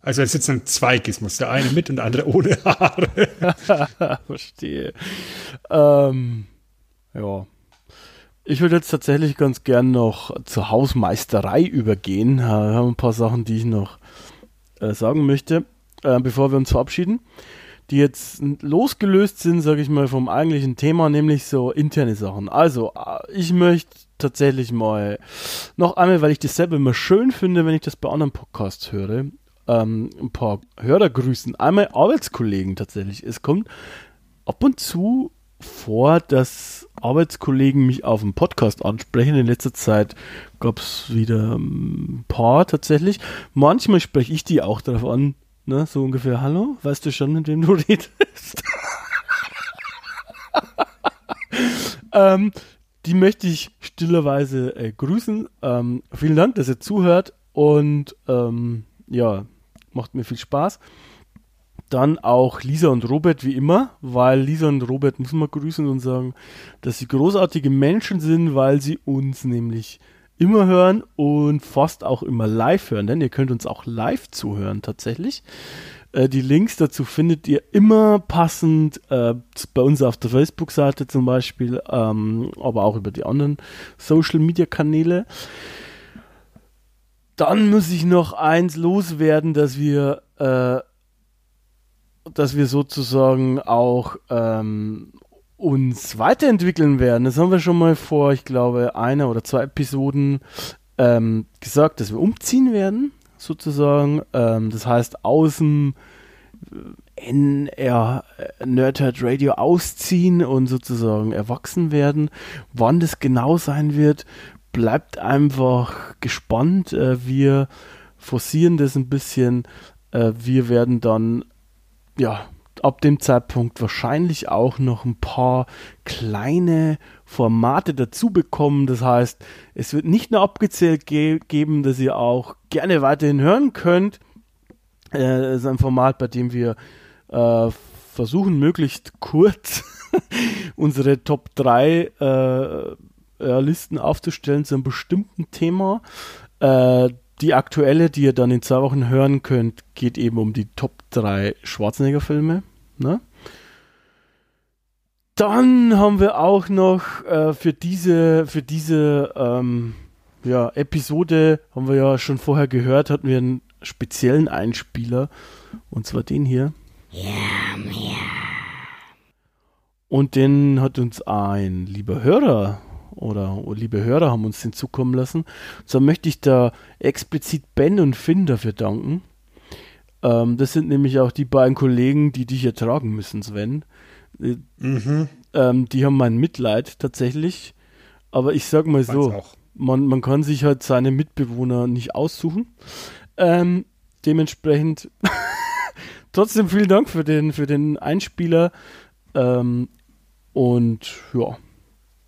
Also es sitzen zwei Gizmos, der eine mit und der andere ohne Haare. Verstehe. Ähm, ja. Ich würde jetzt tatsächlich ganz gern noch zur Hausmeisterei übergehen. Wir haben ein paar Sachen, die ich noch äh, sagen möchte, äh, bevor wir uns verabschieden, die jetzt losgelöst sind, sage ich mal, vom eigentlichen Thema, nämlich so interne Sachen. Also, ich möchte tatsächlich mal noch einmal, weil ich das selber immer schön finde, wenn ich das bei anderen Podcasts höre, ähm, ein paar Hörer grüßen. Einmal Arbeitskollegen tatsächlich. Es kommt ab und zu vor, dass Arbeitskollegen mich auf dem Podcast ansprechen. In letzter Zeit gab es wieder ein paar tatsächlich. Manchmal spreche ich die auch darauf an, ne? So ungefähr, hallo, weißt du schon, mit wem du redest? ähm, die möchte ich stillerweise äh, grüßen. Ähm, vielen Dank, dass ihr zuhört, und ähm, ja, macht mir viel Spaß. Dann auch Lisa und Robert, wie immer, weil Lisa und Robert muss man grüßen und sagen, dass sie großartige Menschen sind, weil sie uns nämlich immer hören und fast auch immer live hören, denn ihr könnt uns auch live zuhören tatsächlich. Äh, die Links dazu findet ihr immer passend äh, bei uns auf der Facebook-Seite zum Beispiel, ähm, aber auch über die anderen Social-Media-Kanäle. Dann muss ich noch eins loswerden, dass wir... Äh, dass wir sozusagen auch ähm, uns weiterentwickeln werden. Das haben wir schon mal vor, ich glaube, einer oder zwei Episoden ähm, gesagt, dass wir umziehen werden, sozusagen. Ähm, das heißt, aus dem N R NerdHerdRadio ausziehen und sozusagen erwachsen werden. Wann das genau sein wird, bleibt einfach gespannt. Äh, wir forcieren das ein bisschen. Äh, wir werden dann ja, ab dem Zeitpunkt wahrscheinlich auch noch ein paar kleine Formate dazu bekommen. Das heißt, es wird nicht nur abgezählt ge- geben, dass ihr auch gerne weiterhin hören könnt. Es äh, ist ein Format, bei dem wir äh, versuchen, möglichst kurz unsere Top drei äh, äh, Listen aufzustellen zu einem bestimmten Thema. Äh, die aktuelle, die ihr dann in zwei Wochen hören könnt, geht eben um die Top drei Schwarzenegger-Filme. Ne? Dann haben wir auch noch äh, für diese, für diese ähm, ja, Episode, haben wir ja schon vorher gehört, hatten wir einen speziellen Einspieler, und zwar den hier. Yum, yum. Und den hat uns ein lieber Hörer oder oh, liebe Hörer haben uns den zukommen lassen. Und zwar möchte ich da explizit Ben und Finn dafür danken. Ähm, das sind nämlich auch die beiden Kollegen, die dich ertragen müssen, Sven. Mhm. Ähm, die haben mein Mitleid tatsächlich, aber ich sag mal so, man, man kann sich halt seine Mitbewohner nicht aussuchen, ähm, dementsprechend trotzdem vielen Dank für den, für den Einspieler, ähm, und ja,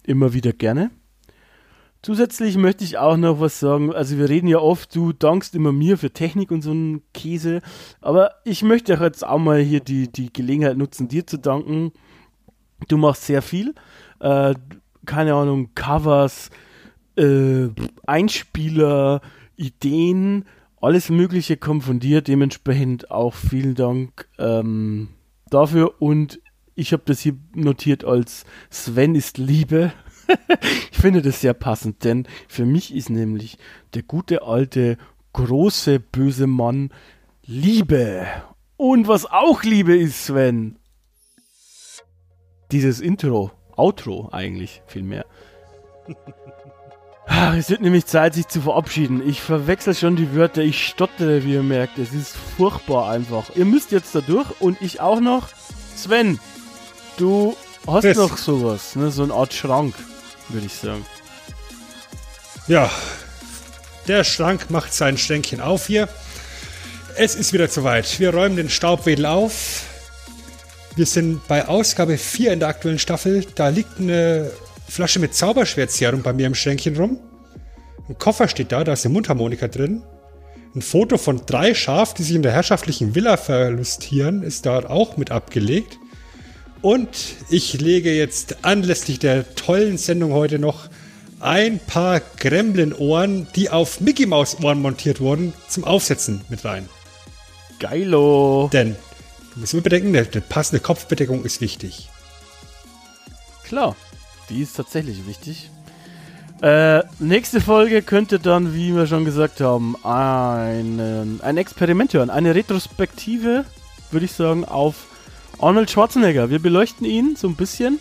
immer wieder gerne. Zusätzlich möchte ich auch noch was sagen, also wir reden ja oft, du dankst immer mir für Technik und so einen Käse, aber ich möchte jetzt auch mal hier die, die Gelegenheit nutzen, dir zu danken. Du machst sehr viel, äh, keine Ahnung, Covers, äh, Einspieler, Ideen, alles Mögliche kommt von dir, dementsprechend auch vielen Dank ähm, dafür, und ich habe das hier notiert als Sven ist Liebe. Ich finde das sehr passend, denn für mich ist nämlich der gute alte, große, böse Mann Liebe. Und was auch Liebe ist, Sven, dieses Intro, Outro eigentlich vielmehr. Es wird nämlich Zeit, sich zu verabschieden. Ich verwechsel schon die Wörter, ich stottere, wie ihr merkt. Es ist furchtbar einfach. Ihr müsst jetzt da durch und ich auch noch. Sven, du hast das. Noch sowas, ne? So eine Art Schrank, würde ich sagen. Ja, der Schrank macht sein Schränkchen auf hier. Es ist wieder soweit. Wir räumen den Staubwedel auf. Wir sind bei Ausgabe vier in der aktuellen Staffel. Da liegt eine Flasche mit Zauberschwertserum bei mir im Schränkchen rum. Ein Koffer steht da, da ist eine Mundharmonika drin. Ein Foto von drei Schafen, die sich in der herrschaftlichen Villa verlustieren, ist da auch mit abgelegt. Und ich lege jetzt anlässlich der tollen Sendung heute noch ein paar Gremlin-Ohren, die auf Mickey-Maus-Ohren montiert wurden, zum Aufsetzen mit rein. Geilo! Denn, müssen wir bedenken, eine passende Kopfbedeckung ist wichtig. Klar, die ist tatsächlich wichtig. Äh, nächste Folge könnte dann, wie wir schon gesagt haben, einen, ein Experiment hören. Eine Retrospektive, würde ich sagen, auf Arnold Schwarzenegger. Wir beleuchten ihn so ein bisschen.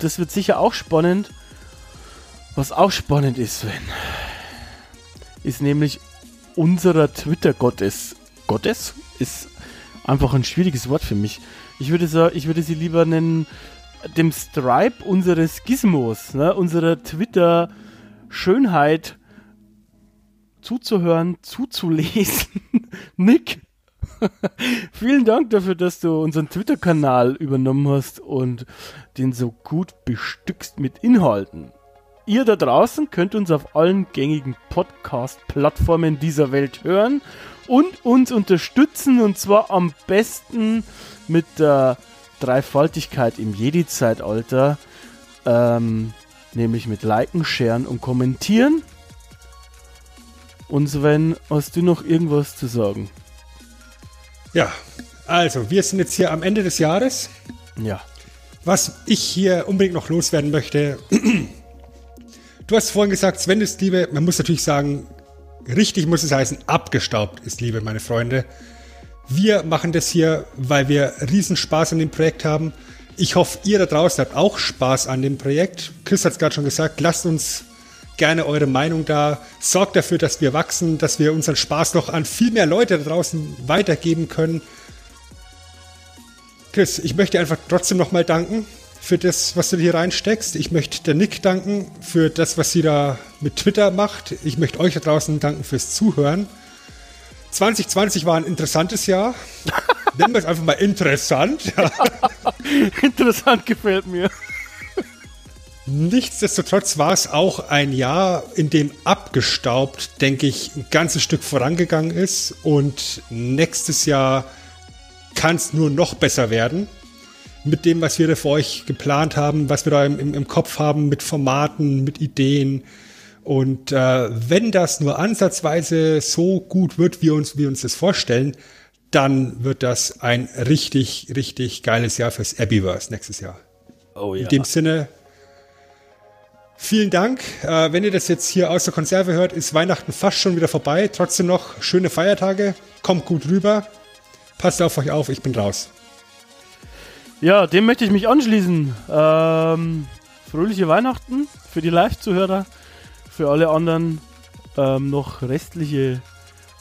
Das wird sicher auch spannend. Was auch spannend ist, Sven, ist nämlich unserer Twitter-Gottes. Gottes ist einfach ein schwieriges Wort für mich. Ich würde, so, ich würde sie lieber nennen, dem Stripe unseres Gizmos, ne, unserer Twitter-Schönheit zuzuhören, zuzulesen. Nick, vielen Dank dafür, dass du unseren Twitter-Kanal übernommen hast und den so gut bestückst mit Inhalten. Ihr da draußen könnt uns auf allen gängigen Podcast-Plattformen dieser Welt hören und uns unterstützen, und zwar am besten mit der Dreifaltigkeit im Jedi-Zeitalter, ähm, nämlich mit Liken, Sharen und Kommentieren. Und Sven, hast du noch irgendwas zu sagen? Ja, also wir sind jetzt hier am Ende des Jahres. Ja. Was ich hier unbedingt noch loswerden möchte, du hast vorhin gesagt, Sven ist Liebe, man muss natürlich sagen, richtig muss es heißen, abgestaubt ist Liebe, meine Freunde. Wir machen das hier, weil wir riesen Spaß an dem Projekt haben. Ich hoffe, ihr da draußen habt auch Spaß an dem Projekt. Chris hat es gerade schon gesagt, lasst uns gerne eure Meinung da. Sorgt dafür, dass wir wachsen, dass wir unseren Spaß noch an viel mehr Leute da draußen weitergeben können. Chris, ich möchte einfach trotzdem nochmal danken für das, was du hier reinsteckst. Ich möchte der Nick danken für das, was sie da mit Twitter macht. Ich möchte euch da draußen danken fürs Zuhören. zwanzig zwanzig war ein interessantes Jahr. Nennen wir es einfach mal interessant. Ja. Interessant gefällt mir. Nichtsdestotrotz war es auch ein Jahr, in dem abgestaubt, denke ich, ein ganzes Stück vorangegangen ist. Und nächstes Jahr kann es nur noch besser werden. mit dem, was wir da für euch geplant haben, was wir da im, im Kopf haben, mit Formaten, mit Ideen. Und äh, wenn das nur ansatzweise so gut wird, wie uns, wir uns das vorstellen, dann wird das ein richtig, richtig geiles Jahr fürs Abbeyverse nächstes Jahr. Oh ja. In dem Sinne, vielen Dank. Äh, wenn ihr das jetzt hier aus der Konserve hört, ist Weihnachten fast schon wieder vorbei. Trotzdem noch schöne Feiertage. Kommt gut rüber. Passt auf euch auf. Ich bin raus. Ja, dem möchte ich mich anschließen. Ähm, fröhliche Weihnachten für die Live-Zuhörer. Für alle anderen ähm, noch restliche,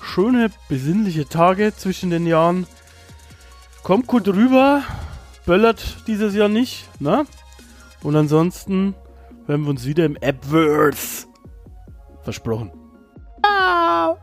schöne, besinnliche Tage zwischen den Jahren. Kommt gut rüber, böllert dieses Jahr nicht, ne? Und ansonsten hören wir uns wieder im Abbeyverse. Versprochen. Ah.